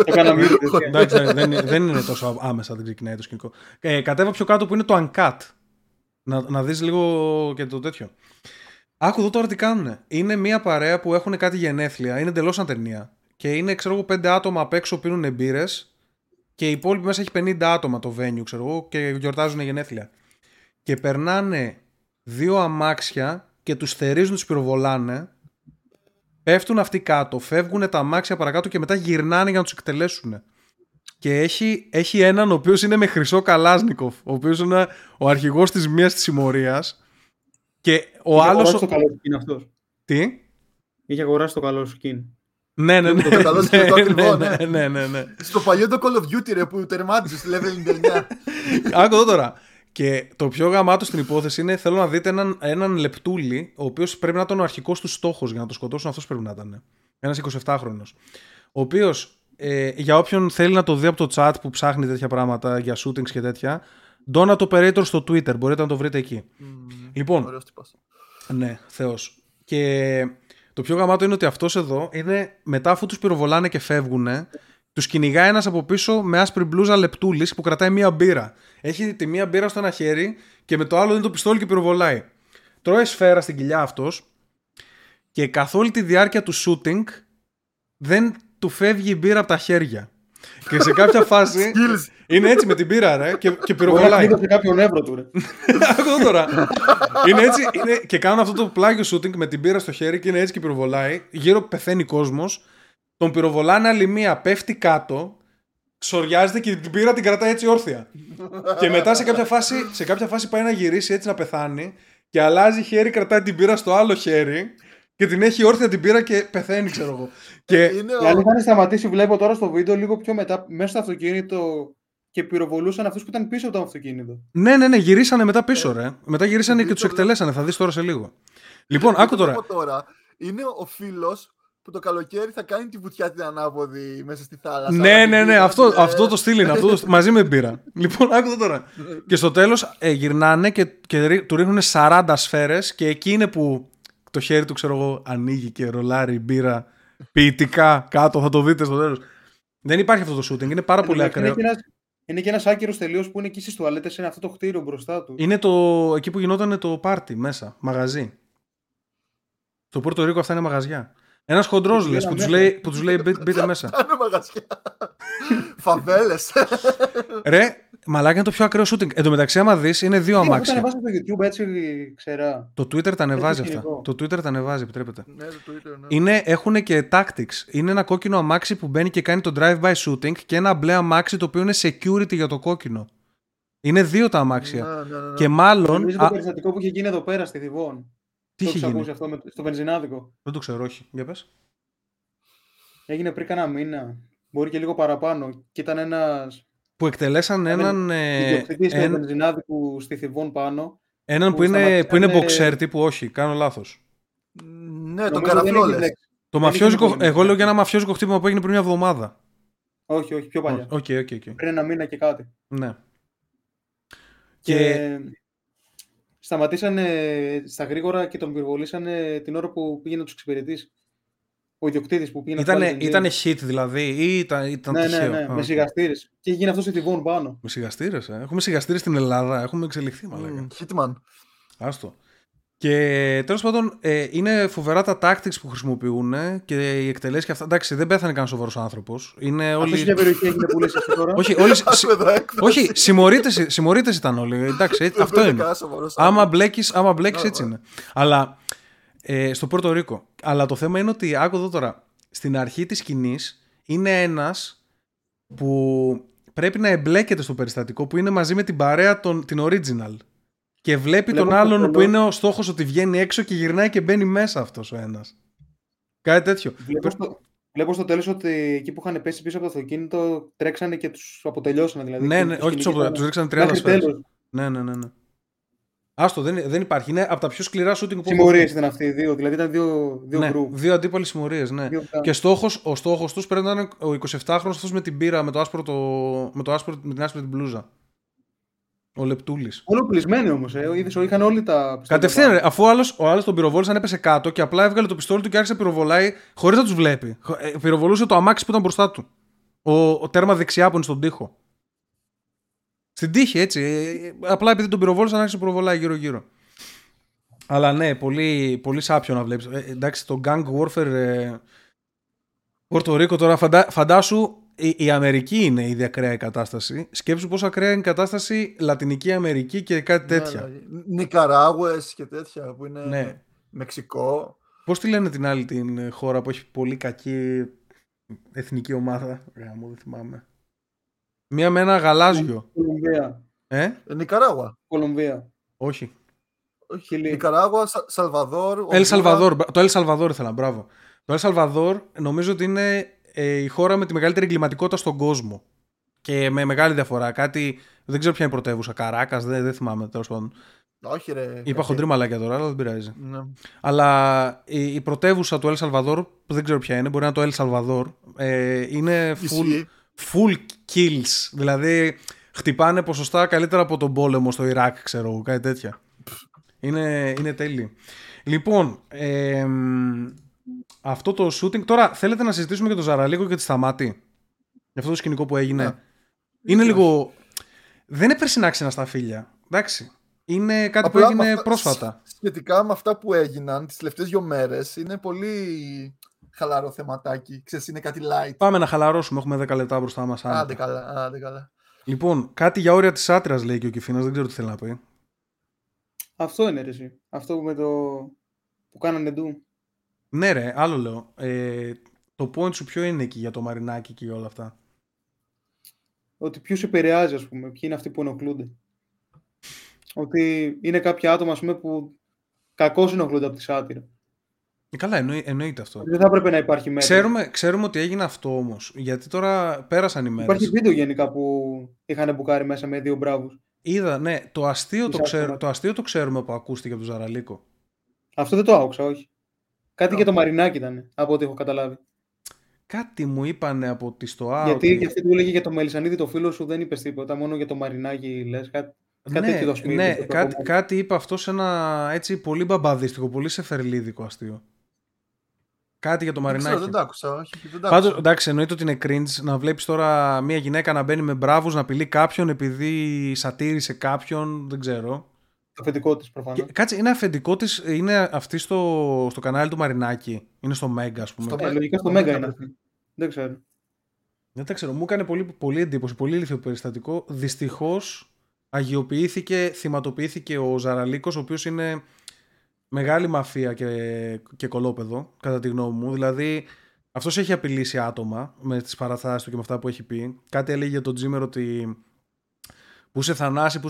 Εντάξει, δεν είναι τόσο άμεσα, δεν ξεκινάει το σκηνικό. Κατέβα πιο κάτω που είναι το Uncut. Να δεις λίγο και το τέτοιο. Άκου εδώ τώρα τι κάνουνε. Είναι μια παρέα που έχουν κάτι γενέθλια. Είναι εντελώς σαν ταινία. Και είναι, ξέρω εγώ, 5 άτομα απ' έξω πίνουν μπύρες. Και η υπόλοιπη μέσα έχει 50 άτομα το venue, ξέρω εγώ, και γιορτάζουν γενέθλια. Και περνάνε δύο αμάξια και τους θερίζουν, τους πυροβολάνε. Πέφτουν αυτοί κάτω, φεύγουν τα αμάξια παρακάτω και μετά γυρνάνε για να τους εκτελέσουν. Και έχει έναν ο οποίος είναι με χρυσό Καλάσνικοφ, ο οποίος είναι ο αρχηγός της μίας της συμμορίας. Και ο άλλος... Είχε αγοράσει το καλό σκιν αυτός. Τι? Είχε αγοράσει το καλό σκιν. Ναι. Ναι. Στο παλιό το Call of Duty, ρε, που τερμάτιζε στη level 99. Άκου εδώ τώρα. Και το πιο γαμάτο στην υπόθεση είναι, θέλω να δείτε έναν λεπτούλη, ο οποίος πρέπει να ήταν ο αρχικός του στόχος για να το σκοτώσουν. Αυτός πρέπει να ήταν. Ένας 27χρονος. Ο οποίος, για όποιον θέλει να το δει από το chat που ψάχνει τέτοια πράγματα για shootings και τέτοια, Donut Operator στο Twitter, μπορείτε να το βρείτε εκεί. Λοιπόν. Ωραίος τύπος. Ναι, θεός. Και το πιο γαμάτο είναι ότι αυτός εδώ είναι, μετά αφού τους πυροβολάνε και φεύγουνε, τους κυνηγάει ένας από πίσω με άσπρη μπλούζα λεπτούλης που κρατάει μία μπύρα. Έχει τη μία μπύρα στο ένα χέρι και με το άλλο είναι το πιστόλι και πυροβολάει. Τρώει σφαίρα στην κοιλιά αυτός και καθ' όλη τη διάρκεια του shooting δεν του φεύγει η μπύρα από τα χέρια. Και σε κάποια φάση είναι έτσι με την μπύρα, ρε, και πυροβολάει. Είναι κάποιον εύρο του, ρε. Ακούω τώρα. Είναι έτσι και κάνουν αυτό το πλάγιο shooting με την μπύρα στο χέρι και είναι έτσι και πυροβολάει. Γύρω πεθαίνει κόσμος. Τον πυροβολάνε άλλη μία, πέφτει κάτω, σοριάζεται και την πύρα την κρατάει έτσι όρθια. Και μετά σε κάποια φάση πάει να γυρίσει έτσι να πεθάνει και αλλάζει χέρι, κρατάει την πύρα στο άλλο χέρι και την έχει όρθια την πύρα και πεθαίνει, ξέρω εγώ. Και αν είχαν σταματήσει, βλέπω τώρα στο βίντεο λίγο πιο μετά, μέσα στο αυτοκίνητο και πυροβολούσαν αυτούς που ήταν πίσω από το αυτοκίνητο. Ναι, ναι, ναι, γυρίσανε μετά πίσω, ρε. Μετά γυρίσανε και τους εκτελέσανε. Θα δεις τώρα σε λίγο. Λοιπόν, άκου τώρα. Είναι ο φίλος που το καλοκαίρι θα κάνει τη βουτιά την ανάποδη μέσα στη θάλασσα. Ναι, ναι, ναι, αυτό το στυλ είναι, μαζί με μπύρα. Λοιπόν, άκουτα τώρα. Και στο τέλος γυρνάνε και του ρίχνουν 40 σφαίρες και εκεί είναι που το χέρι του, ξέρω εγώ, ανοίγει και ρολάρει μπύρα ποιητικά κάτω, θα το δείτε στο τέλος. Δεν υπάρχει αυτό το shooting, είναι πάρα πολύ ακραίο. Είναι και ένας άκυρος τελείως που είναι εκεί στις τουαλέτες, είναι αυτό το κτίριο μπροστά του. Είναι εκεί που γινόταν το πάρτι μέσα, μαγαζί. Στο Πόρτο Ρίκο αυτά είναι μαγαζιά. Ένας χοντρός λες που τους λέει μπείτε μέσα. Κάνε μαγαζιά. Φαβέλες. Ρε, μαλάκα, είναι το πιο ακραίο shooting. Εν τω μεταξύ, άμα δεις, είναι δύο αμάξια. Το ανεβάζει στο YouTube, έτσι ξερά. Το Twitter τα ανεβάζει αυτά. Το Twitter τα ανεβάζει, επιτρέπετε. Ναι, το Twitter, ναι. Έχουν και tactics. Είναι ένα κόκκινο αμάξι που μπαίνει και κάνει το drive-by shooting και ένα μπλε αμάξι το οποίο είναι security για το κόκκινο. Είναι δύο τα αμάξια. Ναι. Και μάλλον. Είναι το περιστατικό που είχε γίνει εδώ πέρα στη Διβών. Τι είχε γίνει αυτό στο βενζινάδικο? Δεν το ξέρω, όχι. Για πες. Έγινε πριν κανένα μήνα. Μπορεί και λίγο παραπάνω. Και ήταν ένας. Που εκτελέσαν έναν. Ιδιοκτήτης του βενζινάδικου στη Θηβών πάνω. Έναν που είναι μποξέρτη, που όχι, κάνω λάθος. Ναι, τον καραφλόλες. Το μαφιόζικο. Εγώ λέω για ένα μαφιόζικο χτύπημα που έγινε πριν μια εβδομάδα. Όχι, πιο παλιά. Okay. Πριν ένα μήνα και κάτι. Ναι. Και... σταματήσανε στα γρήγορα και τον πυροβολήσανε την ώρα που πήγαινε να τους εξυπηρετήσει. Ο ιδιοκτήτης που πήγαινε. Ήτανε hit δηλαδή, ή ήταν τυχαίο? Ναι. Με σιγαστήρες. Και έγινε αυτό σε Τιβών πάνω. Με σιγαστήρες, Έχουμε σιγαστήρες στην Ελλάδα. Έχουμε εξελιχθεί, μαλάκα. Hitman. Άστο. Και τέλος πάντων, είναι φοβερά τα tactics που χρησιμοποιούν και οι εκτελέσεις και αυτά. Εντάξει, δεν πέθανε κανένα σοβαρός άνθρωπος. Είναι όλοι. Αυτή μια περιοχή έγινε που λες εσύ τώρα. Όχι, συμμορίτες ήταν όλοι. Εντάξει, αυτό είναι. Άμα μπλέκεις, έτσι είναι. Αλλά στο Πόρτο Ρίκο. Αλλά το θέμα είναι ότι, άκου εδώ τώρα, στην αρχή της σκηνής είναι ένας που πρέπει να εμπλέκεται στο περιστατικό που είναι μαζί με την παρέα την original. Και βλέπω τον άλλον που είναι ο στόχος ότι βγαίνει έξω και γυρνάει και μπαίνει μέσα αυτός ο ένας. Κάτι τέτοιο. Βλέπω στο τέλος ότι εκεί που είχαν πέσει πίσω από το αυτοκίνητο τρέξανε και τους αποτελειώσανε. Δηλαδή, ναι, όχι τους ρίξανε 30 σφαίρες. Ναι. Άστο, δεν υπάρχει. Είναι από τα πιο σκληρά shooting που. Συμμορίες ήταν αυτοί οι δύο. Δηλαδή ήταν δύο ναι, group. Δύο αντίπαλοι συμμορίες, ναι. Και ο στόχος τους πρέπει να ήταν ο 27χρονος αυτός με την πύρα, με την άσπρο την μπλούζα. Ο Λεπτούλης. Όλο πλεισμένοι όμως, είχαν όλοι τα πιστόλια. Κατευθείαν, αφού ο άλλος τον πυροβόλησαν, έπεσε κάτω και απλά έβγαλε το πιστόλι του και άρχισε να πυροβολάει χωρίς να τους βλέπει. Πυροβολούσε το αμάξι που ήταν μπροστά του. Ο τέρμα δεξιά που είναι στον τοίχο. Στην τύχη, έτσι. Απλά επειδή τον πυροβόλησαν, άρχισε να πυροβολάει γύρω-γύρω. Αλλά ναι, πολύ, πολύ σάπιο να βλέπεις. Εντάξει, το gang warfare. Πόρτο Ρίκο τώρα, φαντάσου. Η Αμερική είναι η ακραία η κατάσταση. Σκέψου πόσο ακραία είναι η κατάσταση Λατινική Αμερική και κάτι τέτοια. Νικαράγουες και τέτοια που είναι. Ναι. Μεξικό. Πώς τη λένε την άλλη την χώρα που έχει πολύ κακή εθνική ομάδα? Δεν θυμάμαι. Μία με ένα γαλάζιο. Κολομβία. Νικαράγουα. Κολομβία. Όχι. Νικαράγουα, Σαλβαδόρ. Το Ελ Σαλβαδόρ ήθελα, μπράβο. Το Ελ Σαλβαδόρ νομίζω ότι είναι η χώρα με τη μεγαλύτερη εγκληματικότητα στον κόσμο. Και με μεγάλη διαφορά. Κάτι. Δεν ξέρω ποια είναι η πρωτεύουσα. Καράκας, δεν θυμάμαι, τέλος πάντων. Όχι, ρε. Είπα χοντρή μαλάκια τώρα, αλλά δεν πειράζει. Ναι. Αλλά η πρωτεύουσα του Ελ Σαλβαδόρ, που δεν ξέρω ποια είναι, μπορεί να είναι το Ελ Σαλβαδόρ, είναι full kills. Δηλαδή χτυπάνε ποσοστά καλύτερα από τον πόλεμο στο Ιράκ, ξέρω εγώ, κάτι τέτοια. Είναι τέλειο. Λοιπόν. Αυτό το shooting. Τώρα θέλετε να συζητήσουμε για το Ζαραλίκο και τη Σταμάτη? Για αυτό το σκηνικό που έγινε. Yeah. Είναι λίγο. Δεν είναι περσινά ξένα στα φίλια. Εντάξει. Είναι κάτι απλά που έγινε πρόσφατα. Σχετικά με αυτά που έγιναν τις τελευταίες 2 μέρες, είναι πολύ χαλαρό θεματάκι. Ξέρεις, είναι κάτι light. Πάμε να χαλαρώσουμε. Έχουμε 10 λεπτά μπροστά μας. Άντε καλά. Λοιπόν, κάτι για όρια της άτρας λέει και ο Κιφίνας. Δεν ξέρω τι θέλει να πει. Αυτό είναι εσύ. Αυτό με το. Που κάνανε ντου. Ναι ρε, άλλο λέω. Το point σου ποιο είναι εκεί για το Μαρινάκη και όλα αυτά? ότι ποιος επηρεάζει, ας πούμε, ποιοι είναι αυτοί που ενοχλούνται. Ότι είναι κάποια άτομα, ας πούμε, που κακώς ενοχλούνται από τη σάτυρα. Καλά, εννοείται αυτό. Δεν θα έπρεπε να υπάρχει μέτρο. Ξέρουμε ότι έγινε αυτό όμως, γιατί τώρα πέρασαν οι μέρες. Υπάρχει βίντεο γενικά που είχαν μπουκάρει μέσα με δύο μπράβους. Είδα, ναι, το αστείο το ξέρουμε που ακούστηκε από τον Ζαραλίκο. Αυτό δεν το άκουσα, όχι. Κάτι για το Μαρινάκη ήταν, από ό,τι έχω καταλάβει. Κάτι μου είπανε από τη ΣΤΟΑ. Γιατί και αυτή του έλεγε για το Μελισανίδη, το φίλο σου, δεν είπες τίποτα. Μόνο για το Μαρινάκη λες. Κάτι είπε αυτό σε ένα έτσι πολύ μπαμπαδίστικο, πολύ σεφερλίδικο αστείο. Κάτι για το Μαρινάκη. Δεν το άκουσα. Πάντως, εντάξει, εννοείται ότι είναι cringe να βλέπεις τώρα μια γυναίκα να μπαίνει με μπράβους, να απειλεί κάποιον επειδή σατήρισε κάποιον. Δεν ξέρω. Αφεντικό της προφανώς. Κάτσε, είναι αφεντικό της, είναι αυτή στο κανάλι του Μαρινάκη. Είναι στο Μέγκα, ας πούμε. Λογικά στο Μέγκα είναι αυτή. Δεν ξέρω. Δεν τα ξέρω. Μου έκανε πολύ εντύπωση, πολύ ηλίθιο περιστατικό. Δυστυχώς αγιοποιήθηκε, θυματοποιήθηκε ο Ζαραλίκος, ο οποίος είναι μεγάλη μαφία και κολόπεδο, κατά τη γνώμη μου. Δηλαδή, αυτός έχει απειλήσει άτομα με τις παραθάσεις του και με αυτά που έχει πει. Κάτι έλεγε για τον Τζίμερο ότι. Πού σε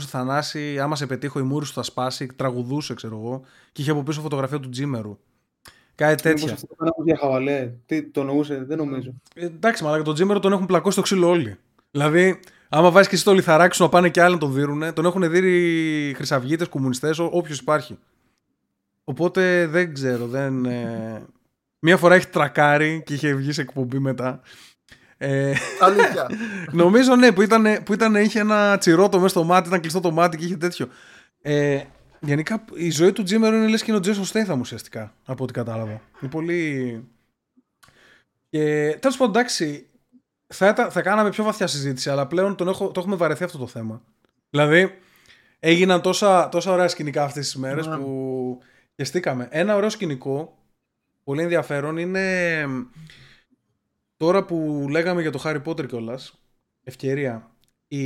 θανάσει, άμα σε πετύχω η μούρη σου θα σπάσει, τραγουδούσε, ξέρω εγώ, και είχε από πίσω φωτογραφία του Τζίμερου. Κάτι τέτοιο. Αυτό ήταν από διαχαβαλέ. Τι το νοούσε, δεν νομίζω. Εντάξει, αλλά και τον Τζίμερο τον έχουν πλακώσει το ξύλο όλοι. Δηλαδή, άμα βάζει και εσύ το λιθαράκι σου να πάνε και άλλοι να τον δίνουνε, τον έχουν δει χρυσαυγίτες, κομμουνιστές, όποιος υπάρχει. Οπότε δεν ξέρω. Μία φορά έχει τρακάρει και είχε βγει σε εκπομπή μετά. Αλήθεια. Νομίζω ναι, που ήταν είχε ένα τσιρότο μέσα στο μάτι, ήταν κλειστό το μάτι και είχε τέτοιο. Γενικά η ζωή του Τζίμερου είναι λες και είναι ο Τζέσον Στέιθαμ ουσιαστικά, από ό,τι κατάλαβα. Είναι πολύ. Τέλος πάντων, εντάξει, θα κάναμε πιο βαθιά συζήτηση, αλλά πλέον το έχουμε βαρεθεί αυτό το θέμα. Δηλαδή, έγιναν τόσα ωραία σκηνικά αυτές τις μέρες που χεστήκαμε. Ένα ωραίο σκηνικό, πολύ ενδιαφέρον, είναι. Τώρα που λέγαμε για το Harry Potter κιόλας, ευκαιρία, η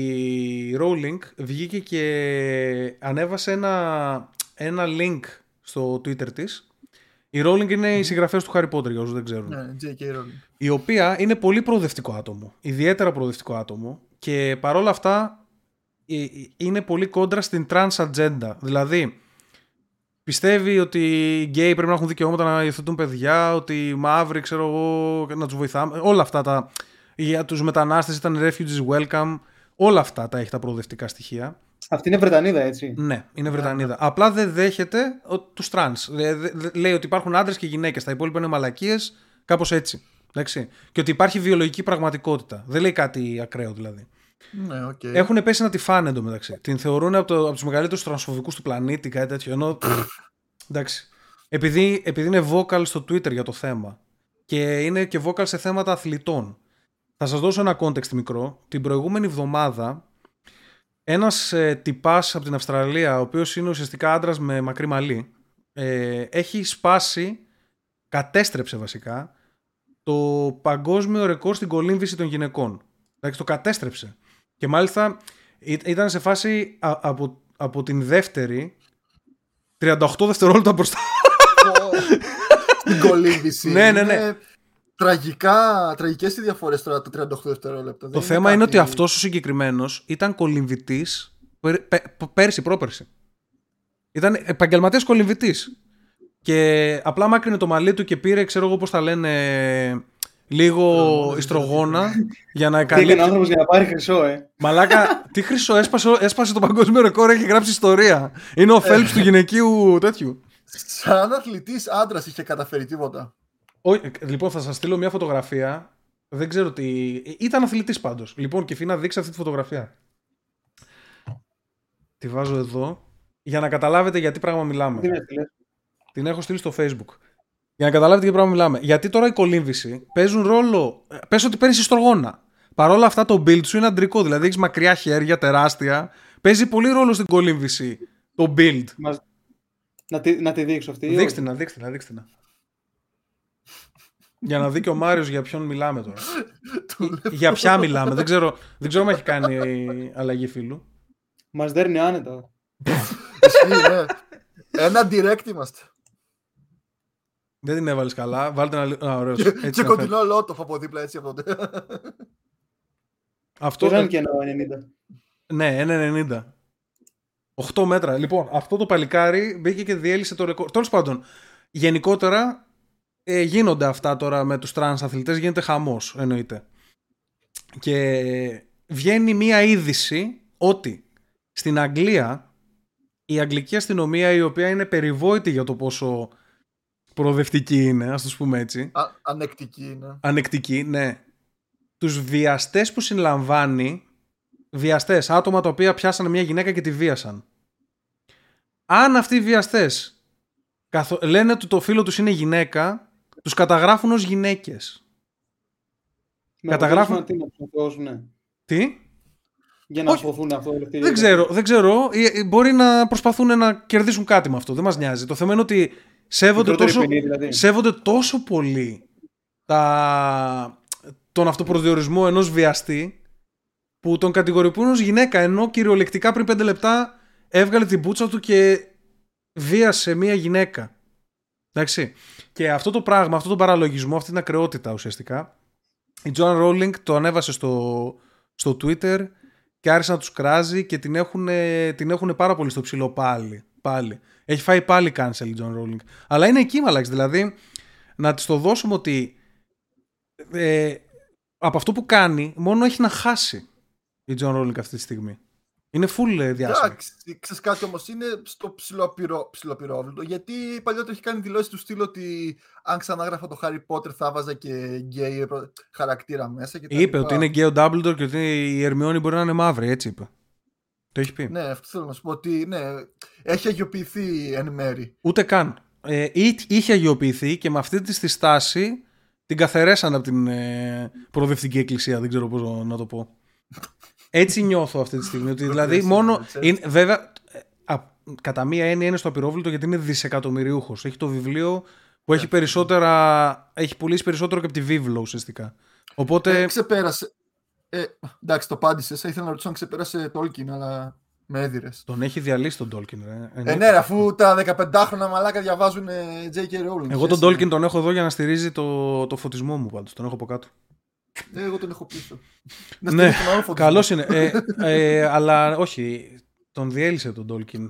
Rowling βγήκε και ανέβασε ένα link στο Twitter της. Η Rowling είναι η συγγραφέας του Harry Potter, για όσους δεν ξέρουν. Ναι, J.K. Rowling. Η οποία είναι πολύ προοδευτικό άτομο, ιδιαίτερα προοδευτικό άτομο, και παρόλα αυτά είναι πολύ κόντρα στην trans agenda. Δηλαδή, πιστεύει ότι οι γκέι πρέπει να έχουν δικαιώματα να υιοθετούν παιδιά, ότι οι μαύροι, ξέρω εγώ, να τους βοηθάμε. Όλα αυτά τα. Για τους μετανάστες ήταν refugees welcome. Όλα αυτά τα έχει τα προοδευτικά στοιχεία. Αυτή είναι Βρετανίδα, έτσι. Ναι, είναι Βρετανίδα. Απλά δεν δέχεται τους τρανς. Λέει ότι υπάρχουν άντρες και γυναίκες. Τα υπόλοιπα είναι μαλακίες, κάπως έτσι. Εντάξει. Και ότι υπάρχει βιολογική πραγματικότητα. Δεν λέει κάτι ακραίο δηλαδή. Ναι, okay. Έχουν πέσει να τη φάνε εντωμεταξύ. Την θεωρούν από τους μεγαλύτερους τρανσφοβικούς του πλανήτη, κάτι τέτοιο. Ενώ. Εντάξει. Επειδή είναι vocal στο Twitter για το θέμα και είναι και vocal σε θέματα αθλητών. Θα σας δώσω ένα context μικρό. Την προηγούμενη εβδομάδα, ένας τυπάς από την Αυστραλία, ο οποίος είναι ουσιαστικά άντρας με μακρύ μαλλί, έχει σπάσει, κατέστρεψε βασικά, το παγκόσμιο ρεκόρ στην κολύμβηση των γυναικών. Εντάξει, το κατέστρεψε. Και μάλιστα ήταν σε φάση από την δεύτερη 38 δευτερόλεπτα μπροστά. Στην κολύμβηση. Ναι. Τραγικές οι διαφορές τώρα τα 38 δευτερόλεπτα. Το θέμα είναι ότι αυτός ο συγκεκριμένος ήταν κολυμβητής πρόπερση. Ήταν επαγγελματίας κολυμβητής. Και απλά μάκρινε το μαλλί του και πήρε, ξέρω εγώ πώς τα λένε, λίγο ιστρογόνα για να καλύψει. Πήγαινε άνθρωπος για να πάρει χρυσό, Μαλάκα, τι χρυσό, έσπασε το παγκόσμιο ρεκόρ, έχει γράψει ιστορία. Είναι ο Φέλπς του γυναικείου τέτοιου. Σαν αθλητής άντρας είχε καταφέρει τίποτα. Λοιπόν, θα σας στείλω μια φωτογραφία. Δεν ξέρω τι. Ήταν αθλητής πάντως. Λοιπόν, και να δείξει αυτή τη φωτογραφία. Τη βάζω εδώ για να καταλάβετε γιατί πράγμα μιλάμε. Την έχω στείλει στο Facebook. Για να καταλάβετε τι πράγμα μιλάμε. Γιατί τώρα η κολύμβηση παίζουν ρόλο. Πες ότι παίρνεις ιστρογόνα. Παρ' όλα αυτά το build σου είναι αντρικό. Δηλαδή έχεις μακριά χέρια, τεράστια. Παίζει πολύ ρόλο στην κολύμβηση το build. Να τη δείξω αυτή. Δείξτε να. Για να δει και ο Μάριος για ποιον μιλάμε τώρα. Για ποια μιλάμε. Δεν ξέρω αν έχει κάνει αλλαγή φίλου. Μας δέρνει άνετα. Ένα direct είμαστε. Δεν την έβαλες καλά. Βάλτε ένα ωραίο. Και κοντινό λότοφ από δίπλα έτσι από τότε. Αυτό ήταν και 1,90. Ναι, 1,90. 8 μέτρα. Λοιπόν, αυτό το παλικάρι μπήκε και διέλυσε το ρεκόρ. Τέλος πάντων, γενικότερα γίνονται αυτά τώρα με τους τρανς αθλητές, γίνεται χαμός, εννοείται. Και βγαίνει μία είδηση ότι στην Αγγλία, η αγγλική αστυνομία, η οποία είναι περιβόητη για το πόσο προοδευτική είναι, ας τους πούμε έτσι. Ανεκτική είναι. Ανεκτική, ναι. Τους βιαστές που συλλαμβάνει, βιαστές, άτομα τα οποία πιάσανε μια γυναίκα και τη βίασαν. Αν αυτοί οι βιαστές λένε ότι το φίλο τους είναι γυναίκα, τους καταγράφουν ως γυναίκες. Με καταγράφουν... Τι? Για να αποθούν αυτό. Δεν ξέρω. Μπορεί να προσπαθούν να κερδίσουν κάτι με αυτό. Δεν μας νοιάζει. Το θέμα είναι ότι σέβονται τόσο πολύ τον αυτοπροδιορισμό ενός βιαστή που τον κατηγορηπούν ως γυναίκα, ενώ κυριολεκτικά πριν 5 λεπτά έβγαλε την μπούτσα του και βίασε μία γυναίκα. Εντάξει. Και αυτό το πράγμα, αυτό τον παραλογισμό, αυτή την ακρεότητα ουσιαστικά, η Joan Rowling το ανέβασε στο Twitter και άρχισε να τους κράζει και την έχουν πάρα πολύ στο ψηλό πάλι. Έχει φάει πάλι cancel η Joan Rowling. Αλλά είναι εκεί, μαλάξ, δηλαδή να της το δώσουμε ότι από αυτό που κάνει μόνο έχει να χάσει η Joan Rowling αυτή τη στιγμή. Είναι full διάσημη. Ξέρεις κάτι όμως, είναι στο ψηλοπυρόβλητο, γιατί παλιότερα έχει κάνει δηλώσεις του στυλ ότι αν ξανάγραφα το Harry Potter θα βάζα και γκέι χαρακτήρα μέσα. Και είπε ότι είναι γκέι ο Dumbledore και ότι η Ερμιόνη μπορεί να είναι μαύρη, έτσι είπε. Το έχει πει. Ναι, αυτό θέλω να σου πω ότι ναι, έχει αγιοποιηθεί εν μέρη. Ούτε καν. Είχε αγιοποιηθεί και με αυτή τη στάση την καθαρέσαν από την προοδευτική εκκλησία, δεν ξέρω πώς να το πω. Έτσι νιώθω αυτή τη στιγμή. Ότι δηλαδή μόνο. Είναι, βέβαια, κατά μία έννοια είναι στο απειρόβλητο γιατί είναι δισεκατομμυριούχος. Έχει το βιβλίο που έχει περισσότερα. Έχει πουλήσει περισσότερο και από τη βίβλο ουσιαστικά. Οπότε. Ξεπέρασε. Εντάξει, το απάντησε. Ήθελα να ρωτήσω αν ξεπέρασε Tolkien, αλλά με έδιρες. Τον έχει διαλύσει τον Tolkien. Ναι, αφού τα 15χρονα μαλάκα διαβάζουν J.K. Rowling. Εγώ τον Tolkien τον έχω εδώ για να στηρίζει το φωτισμό μου πάντως. Τον έχω από κάτω. Εγώ τον έχω πίσω. Ναι, καλός είναι. Αλλά όχι, τον διέλυσε τον Tolkien.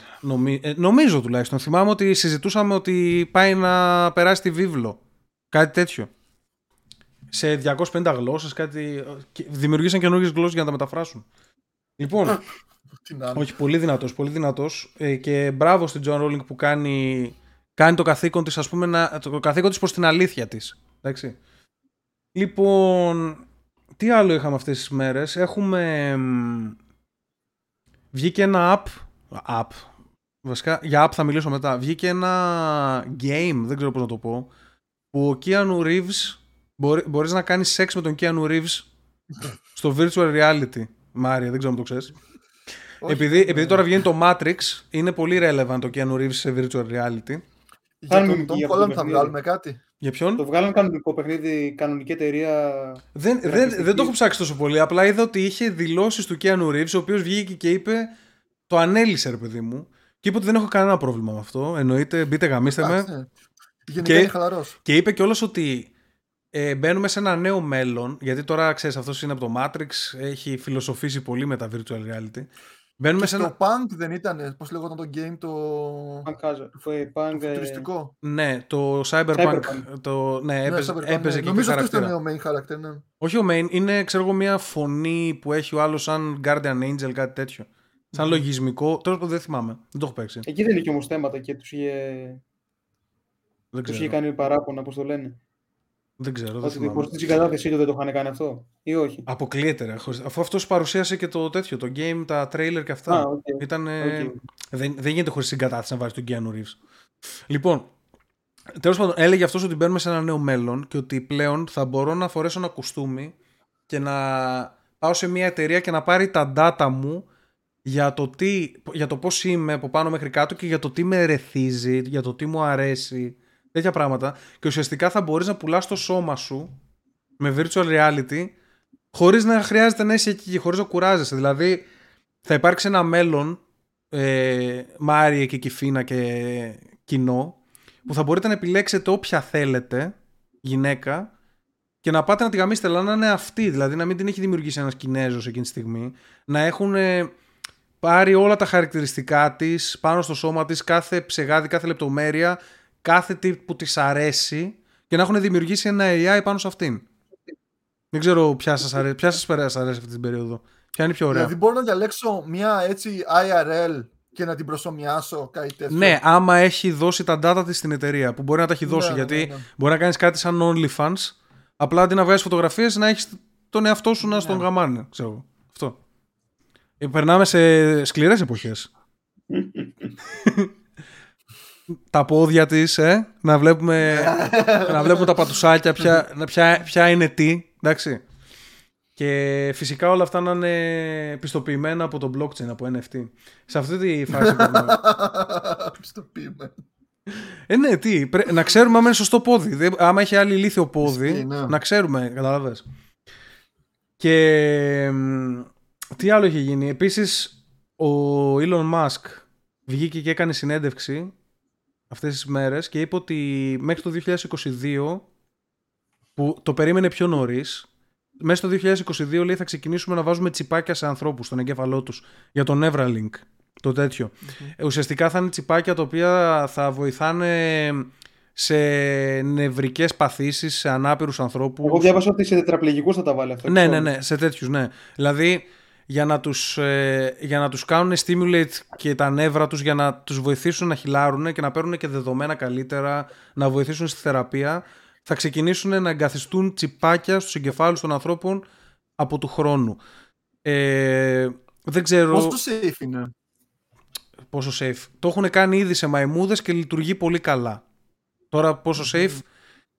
Νομίζω τουλάχιστον. Θυμάμαι ότι συζητούσαμε ότι πάει να περάσει τη βίβλο. Κάτι τέτοιο. Σε 250 γλώσσες, κάτι. Δημιουργήσαν καινούργιες γλώσσες για να τα μεταφράσουν. Λοιπόν, όχι, πολύ δυνατός, πολύ δυνατός. Και μπράβο στην Joan Rowling που κάνει το καθήκον της, ας πούμε, το καθήκον της προς την αλήθεια της. Εντάξει. Λοιπόν, τι άλλο είχαμε αυτές τις μέρες? Έχουμε βγήκε ένα app. Βασικά, για app θα μιλήσω μετά. Βγήκε ένα game, δεν ξέρω πώς να το πω, που ο Keanu Reeves μπορείς να κάνεις σεξ με τον Keanu Reeves στο virtual reality. Μάρια, δεν ξέρω αν το ξέρεις. Επειδή τώρα βγαίνει το Matrix, είναι πολύ relevant το Keanu Reeves σε virtual reality. Για τον Κόλαν θα βγάλουμε κάτι. Για ποιον? Το βγάλαμε κανονικό παιχνίδι, κανονική εταιρεία. Δεν το έχω ψάξει τόσο πολύ. Απλά είδα ότι είχε δηλώσεις του Keanu Reeves, ο οποίος βγήκε και είπε, το ανέλησε ρε παιδί μου. Και είπε ότι δεν έχω κανένα πρόβλημα με αυτό. Εννοείται, μπείτε, γαμίστε με. Γενικά είναι χαλαρός. Και είπε κιόλας ότι μπαίνουμε σε ένα νέο μέλλον. Γιατί τώρα ξέρεις, αυτός είναι από το Matrix, έχει φιλοσοφήσει πολύ με τα virtual reality. Μπαίνουμε και στο Punk δεν ήταν, πώς λέγονταν το game, το φουτουριστικό. Ναι, το Cyberpunk. Ναι, έπαιζε και νομίζω ότι ήταν ο main character, ναι. Όχι ο main, είναι ξέρω εγώ μια φωνή που έχει ο άλλος σαν Guardian Angel, κάτι τέτοιο. Σαν λογισμικό, τώρα δεν θυμάμαι, δεν το έχω παίξει. Εκεί δεν είχε όμως θέματα και τους είχε κάνει παράπονα, πώς το λένε. Δεν ξέρω. Χωρίς την συγκατάθεσή του δεν το είχαν κάνει αυτό, ή όχι? Αποκλείεται. Αφού αυτός παρουσίασε και το τέτοιο, το game, τα trailer και αυτά. Okay. Ήταν. Δεν γίνεται χωρίς συγκατάθεση να βάζεις τον Keanu Reeves. Λοιπόν, τέλος πάντων, έλεγε αυτός ότι μπαίνουμε σε ένα νέο μέλλον και ότι πλέον θα μπορώ να φορέσω ένα κουστούμι και να πάω σε μια εταιρεία και να πάρει τα data μου για το πώς είμαι από πάνω μέχρι κάτω και για το τι με ερεθίζει, για το τι μου αρέσει. Τέτοια πράγματα. Και ουσιαστικά θα μπορείς να πουλάς το σώμα σου με virtual reality χωρίς να χρειάζεται να είσαι εκεί και χωρίς να κουράζεσαι. Δηλαδή θα υπάρξει ένα μέλλον, Μάριε και Κιφίνα και κοινό, που θα μπορείτε να επιλέξετε όποια θέλετε γυναίκα και να πάτε να τη γαμίσετε, αλλά να είναι αυτή. Δηλαδή να μην την έχει δημιουργήσει ένας Κινέζος εκείνη τη στιγμή. Να έχουν πάρει όλα τα χαρακτηριστικά της πάνω στο σώμα της, κάθε ψεγάδι, κάθε λεπτομέρεια, κάθε τι που της αρέσει, και να έχουν δημιουργήσει ένα AI πάνω σε αυτήν. Δεν ξέρω ποια σας αρέσει, αυτή την περίοδο. Ποια είναι η πιο ωραία. Δηλαδή μπορώ να διαλέξω μια έτσι IRL και να την προσωμιάσω, κάτι τέτοιο. Ναι, άμα έχει δώσει τα data της στην εταιρεία, που μπορεί να τα έχει δώσει, γιατί μπορεί να κάνεις κάτι σαν OnlyFans, απλά αντί να βγάζεις φωτογραφίες, να έχεις τον εαυτό σου να στον γαμάνε. Ξέρω. Αυτό. Περνάμε σε σκληρές εποχές. Τα πόδια της, να βλέπουμε, τα πατουσάκια, ποια είναι τι, εντάξει. Και φυσικά όλα αυτά να είναι πιστοποιημένα από το blockchain, από NFT. Σε αυτή τη φάση. Πιστοποιημένα. Ναι, τι, να ξέρουμε αν είναι σωστό πόδι. Άμα έχει άλλη ηλίθιο πόδι, να ξέρουμε, καταλαβες. Και τι άλλο έχει γίνει. Επίσης, ο Elon Musk βγήκε και έκανε συνέντευξη αυτές τις μέρες και είπε ότι μέχρι το 2022, που το περίμενε πιο νωρίς, μέσα στο 2022 λέει θα ξεκινήσουμε να βάζουμε τσιπάκια σε ανθρώπους στον εγκέφαλό τους για το Neuralink, το τέτοιο. Mm-hmm. Ουσιαστικά θα είναι τσιπάκια τα οποία θα βοηθάνε σε νευρικές παθήσεις, σε ανάπηρους ανθρώπους. Εγώ διάβασα ότι σε τετραπληγικούς θα τα βάλει αυτό. Ναι, σε τέτοιους, ναι. Δηλαδή για να τους κάνουν stimulate και τα νεύρα τους, για να τους βοηθήσουν να χυλάρουν και να παίρνουν και δεδομένα καλύτερα, να βοηθήσουν στη θεραπεία. Θα ξεκινήσουν να εγκαθιστούν τσιπάκια στους εγκεφάλους των ανθρώπων από του χρόνου. Δεν ξέρω... Πόσο safe είναι? Πόσο safe? Το έχουν κάνει ήδη σε μαϊμούδες και λειτουργεί πολύ καλά. Τώρα πόσο safe?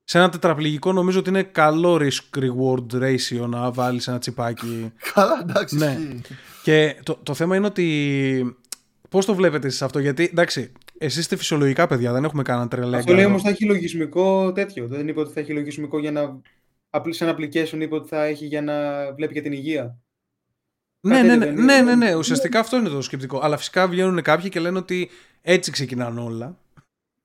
Σε ένα τετραπληγικό νομίζω ότι είναι καλό risk-reward ratio να βάλεις ένα τσιπάκι. Καλά, εντάξει. Ναι. Και το θέμα είναι ότι... Πώς το βλέπετε εσείς αυτό? Γιατί, εντάξει... Εσείς είστε φυσιολογικά παιδιά, δεν έχουμε κανένα τρελέγκα. Αυτό λέει όμως θα έχει λογισμικό τέτοιο. Δεν είπε ότι θα έχει λογισμικό για να. Σαν application είπε ότι θα έχει για να βλέπει και την υγεία. Ναι. Ουσιαστικά αυτό είναι το σκεπτικό. Αλλά φυσικά βγαίνουν κάποιοι και λένε ότι έτσι ξεκινάνε όλα.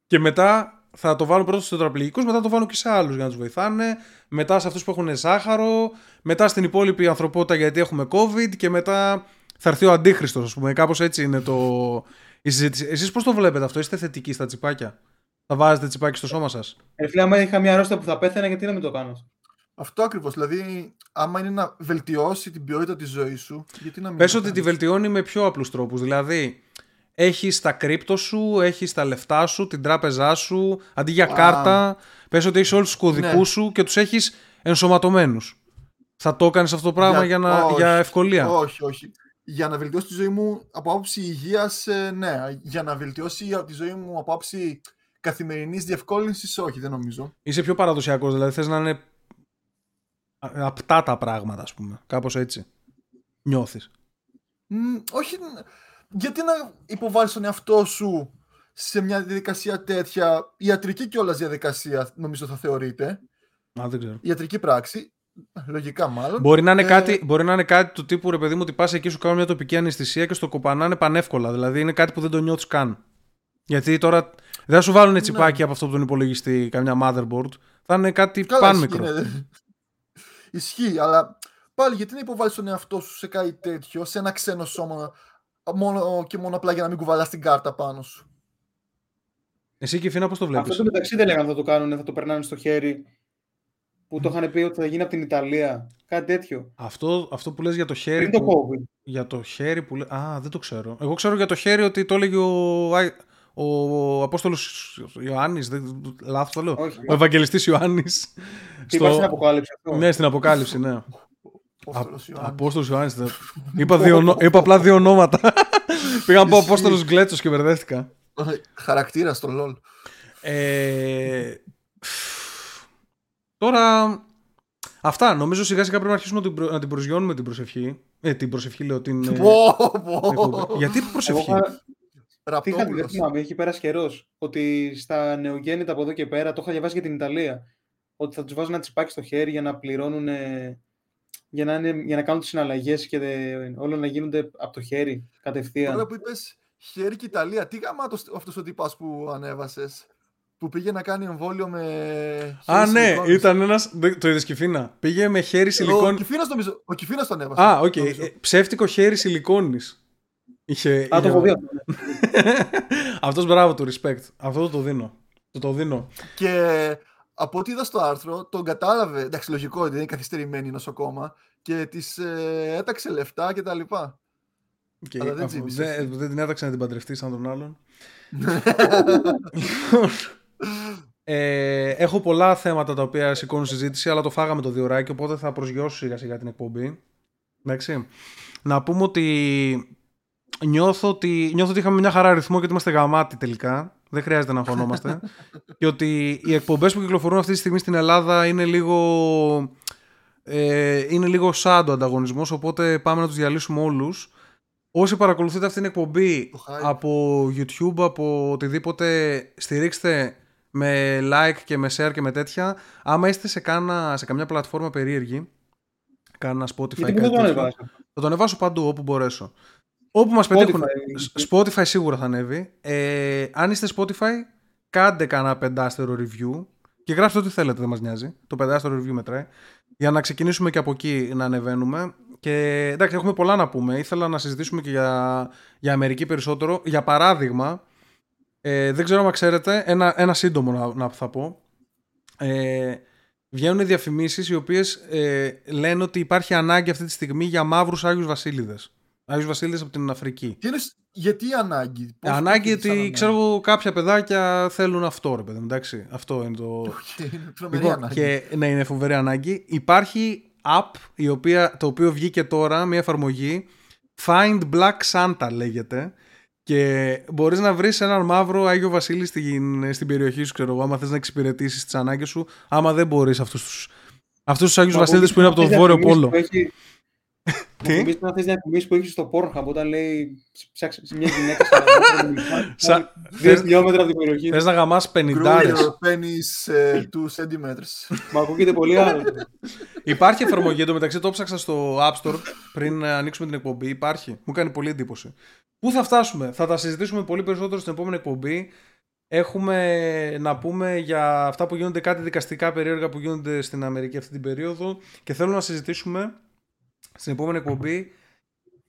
Και μετά θα το βάλουν πρώτα στους τετραπληγικούς, μετά το βάλουν και σε άλλους για να τους βοηθάνε. Μετά σε αυτούς που έχουν ζάχαρο. Μετά στην υπόλοιπη ανθρωπότητα γιατί έχουμε COVID. Και μετά θα έρθει ο Αντίχριστος, ας πούμε. Κάπως έτσι είναι το. Εσείς πώς το βλέπετε αυτό, είστε θετικοί στα τσιπάκια? Θα βάζετε τσιπάκι στο σώμα σας? Φίλε, άμα είχα μια αρρώστια που θα πέθαινα, γιατί να μην το κάνω? Αυτό ακριβώς. Δηλαδή, άμα είναι να βελτιώσει την ποιότητα της ζωής σου, γιατί να μην? Πες ότι τη βελτιώνει με πιο απλούς τρόπους. Δηλαδή, έχεις τα κρύπτο σου, έχεις τα λεφτά σου, την τράπεζά σου, αντί για κάρτα, πες ότι έχεις όλους τους κωδικούς σου και τους έχεις ενσωματωμένους. Θα το έκανες αυτό το πράγμα για ευκολία? Όχι. Για να βελτιώσει τη ζωή μου από άποψη υγείας, ναι. Για να βελτιώσει τη ζωή μου από άποψη καθημερινής διευκόλυνσης, όχι, δεν νομίζω. Είσαι πιο παραδοσιακός, δηλαδή θες να είναι απτά τα πράγματα, ας πούμε. Κάπως έτσι νιώθεις. Όχι, γιατί να υποβάλεις τον εαυτό σου σε μια διαδικασία τέτοια, ιατρική κιόλας διαδικασία, νομίζω θα θεωρείται. Δεν ξέρω. Ιατρική πράξη. Λογικά, μάλλον. Μπορεί να είναι, μπορεί να είναι κάτι του τύπου, ρε παιδί μου, ότι πας εκεί, σου κάνουν μια τοπική αναισθησία και στο κοπανάνε πανεύκολα. Δηλαδή είναι κάτι που δεν το νιώθεις καν. Γιατί τώρα δεν θα σου βάλουν τσιπάκι από αυτόν τον υπολογιστή, καμιά motherboard. Θα είναι κάτι πανμικρό. Ισχύει, αλλά πάλι γιατί να υποβάλεις τον εαυτό σου σε κάτι τέτοιο, σε ένα ξένο σώμα, μόνο και μόνο απλά για να μην κουβαλάς την κάρτα πάνω σου. Εσύ και η Φίνα, πώς το βλέπεις? Αυτό το μεταξύ δεν λέγανε θα το κάνουν, θα το περνάνε στο χέρι. Που το είχαν πει ότι θα γίνει από την Ιταλία. Κάτι τέτοιο. Αυτό που λες για το χέρι. Πριν το COVID. Για το χέρι που λες. Α, δεν το ξέρω. Εγώ ξέρω για το χέρι ότι το έλεγε ο Απόστολος Ιωάννης. Λάθος το λέω. Όχι. Ο Ευαγγελιστής Ιωάννης. Είπα στην Αποκάλυψη αυτό. Ναι, στην Αποκάλυψη, ναι. Απόστολος Ιωάννης. Είπα απλά δύο ονόματα. Πήγα να πω Απόστολος Γκλέτσος και μπερδεύτηκα. Χαρακτήρα στο LOL. Τώρα, αυτά. Νομίζω σιγά σιγά πρέπει να αρχίσουμε να την προσγειώνουμε την προσευχή. Την προσευχή λέω την... Γιατί προσευχή? Τι είχα δει, δεν θυμάμαι, έχει πέρασει καιρός. Ότι στα νεογέννητα από εδώ και πέρα, το είχα διαβάσει για την Ιταλία, ότι θα τους βάζουν ένα τσιπάκι στο χέρι για να πληρώνουν, για να κάνουν τις συναλλαγές και όλα να γίνονται από το χέρι κατευθείαν. Τώρα που είπες χέρι και Ιταλία, τι γαμάτος αυτός ο τύπας που ανέβασες. που πήγε να κάνει εμβόλιο με. Α, ναι, σιλικόνες. Ήταν ένας. Το είδες Κυφίνα. Πήγε με χέρι σιλικόνης. Ο Κυφίνας τον έβασε. Α, οκ. Okay. Ψεύτικο χέρι σιλικόνης. Είχε. Α, το έχω δει αυτό. Αυτός μπράβο του, respect. Αυτό το δίνω. Το δίνω. Και από ό,τι είδα στο άρθρο, τον κατάλαβε. Εντάξει, λογικό ότι δεν είναι καθυστερημένη νοσοκόμα και της έταξε λεφτά κτλ. Okay, αλλά δεν την έταξε να την παντρευτεί σαν τον άλλον. Έχω πολλά θέματα τα οποία σηκώνουν συζήτηση, αλλά το φάγαμε το διωράκι, οπότε θα προσγειώσω σιγά σιγά την εκπομπή. Εντάξει. Να πούμε ότι νιώθω ότι είχαμε μια χαρά ρυθμό και ότι είμαστε γαμάτοι τελικά. Δεν χρειάζεται να αγχωνόμαστε. Και ότι οι εκπομπές που κυκλοφορούν αυτή τη στιγμή στην Ελλάδα είναι λίγο σαν το ανταγωνισμός, οπότε πάμε να τους διαλύσουμε όλους. Όσοι παρακολουθείτε αυτήν την εκπομπή από YouTube, από οτιδήποτε, στηρίξτε με like και με share και με τέτοια. Άμα είστε σε καμιά πλατφόρμα περίεργη, κάνα Spotify, κάτι τέτοιο, θα το ανεβάσω παντού όπου μπορέσω. Όπου μας πετύχουν, Spotify σίγουρα θα ανέβει. Αν είστε Spotify, κάντε κανένα 5-star review και γράψτε ό,τι θέλετε, δεν μας νοιάζει. Το 5-star review μετράει. Για να ξεκινήσουμε και από εκεί να ανεβαίνουμε. Και εντάξει, έχουμε πολλά να πούμε. Ήθελα να συζητήσουμε και για Αμερική περισσότερο. Για παράδειγμα, δεν ξέρω αν ξέρετε, ένα σύντομο να θα πω. Βγαίνουν οι διαφημίσεις οι οποίες λένε ότι υπάρχει ανάγκη αυτή τη στιγμή για μαύρους Άγιους Βασίλειδες. Άγιους Βασίλειδες από την Αφρική. Γιατί ανάγκη? Ανάγκη γιατί ξέρω εγώ κάποια παιδάκια θέλουν αυτό, ρε παιδί, εντάξει. Αυτό είναι το. Λοιπόν, και ναι, είναι φοβερή ανάγκη. Υπάρχει app, το οποίο βγήκε τώρα, μια εφαρμογή, Find Black Santa λέγεται, και μπορείς να βρεις έναν μαύρο Άγιο Βασίλη στην περιοχή σου, ξέρω εγώ, άμα θες να εξυπηρετήσεις τις ανάγκες σου, άμα δεν μπορείς αυτούς τους Άγιους Βασίλειδες που είναι από τον Βόρειο Πόλο. Τι? Μου θυμίσαι τις διαφημίσεις που έχει στο Pornhub όταν λέει ψάξε μια γυναίκα σαν 2 χιλιόμετρα από την περιοχή. Θες να γαμάς 50 πένις 2 cm. Μα ακούγεται πολύ άλλο. Υπάρχει εφαρμογή, εντωμεταξύ το ψάξα στο App Store πριν ανοίξουμε την εκπομπή. Υπάρχει, μου κάνει πολύ εντύπωση. Πού θα φτάσουμε? Θα τα συζητήσουμε πολύ περισσότερο στην επόμενη εκπομπή. Έχουμε να πούμε για αυτά που γίνονται, κάτι δικαστικά περίεργα που γίνονται στην Αμερική αυτή την περίοδο, και θέλω να συζητήσουμε στην επόμενη εκπομπή,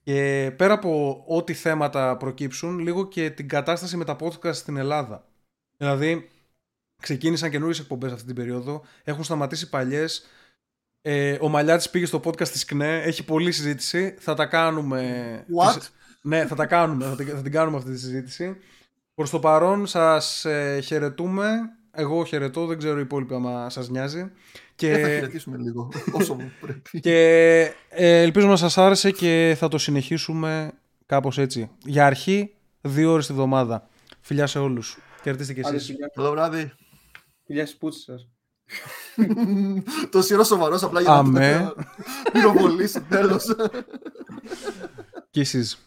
και πέρα από ό,τι θέματα προκύψουν, λίγο και την κατάσταση με τα podcast στην Ελλάδα. Δηλαδή, ξεκίνησαν καινούριες εκπομπές αυτή την περίοδο, έχουν σταματήσει παλιές. Ο Μαλιάτης πήγε στο podcast της ΚΝΕ, έχει πολλή συζήτηση. Θα τα κάνουμε. What? Ναι, θα τα κάνουμε. Θα την κάνουμε αυτή τη συζήτηση. Προς το παρόν, σας χαιρετούμε. Εγώ χαιρετώ, δεν ξέρω οι υπόλοιποι άμα σας νοιάζει. Και θα χαιρετήσουμε λίγο όσο πρέπει. Και ελπίζω να σας άρεσε και θα το συνεχίσουμε κάπως έτσι. Για αρχή, 2 ώρες τη βδομάδα. Φιλιά σε όλους. Κερδίστε και εσείς. Καλό βράδυ. Φιλιά στις πούτσες σας. Το σειρό σοβαρός απλά για να πυροβολήσει τέλος. Και εσείς.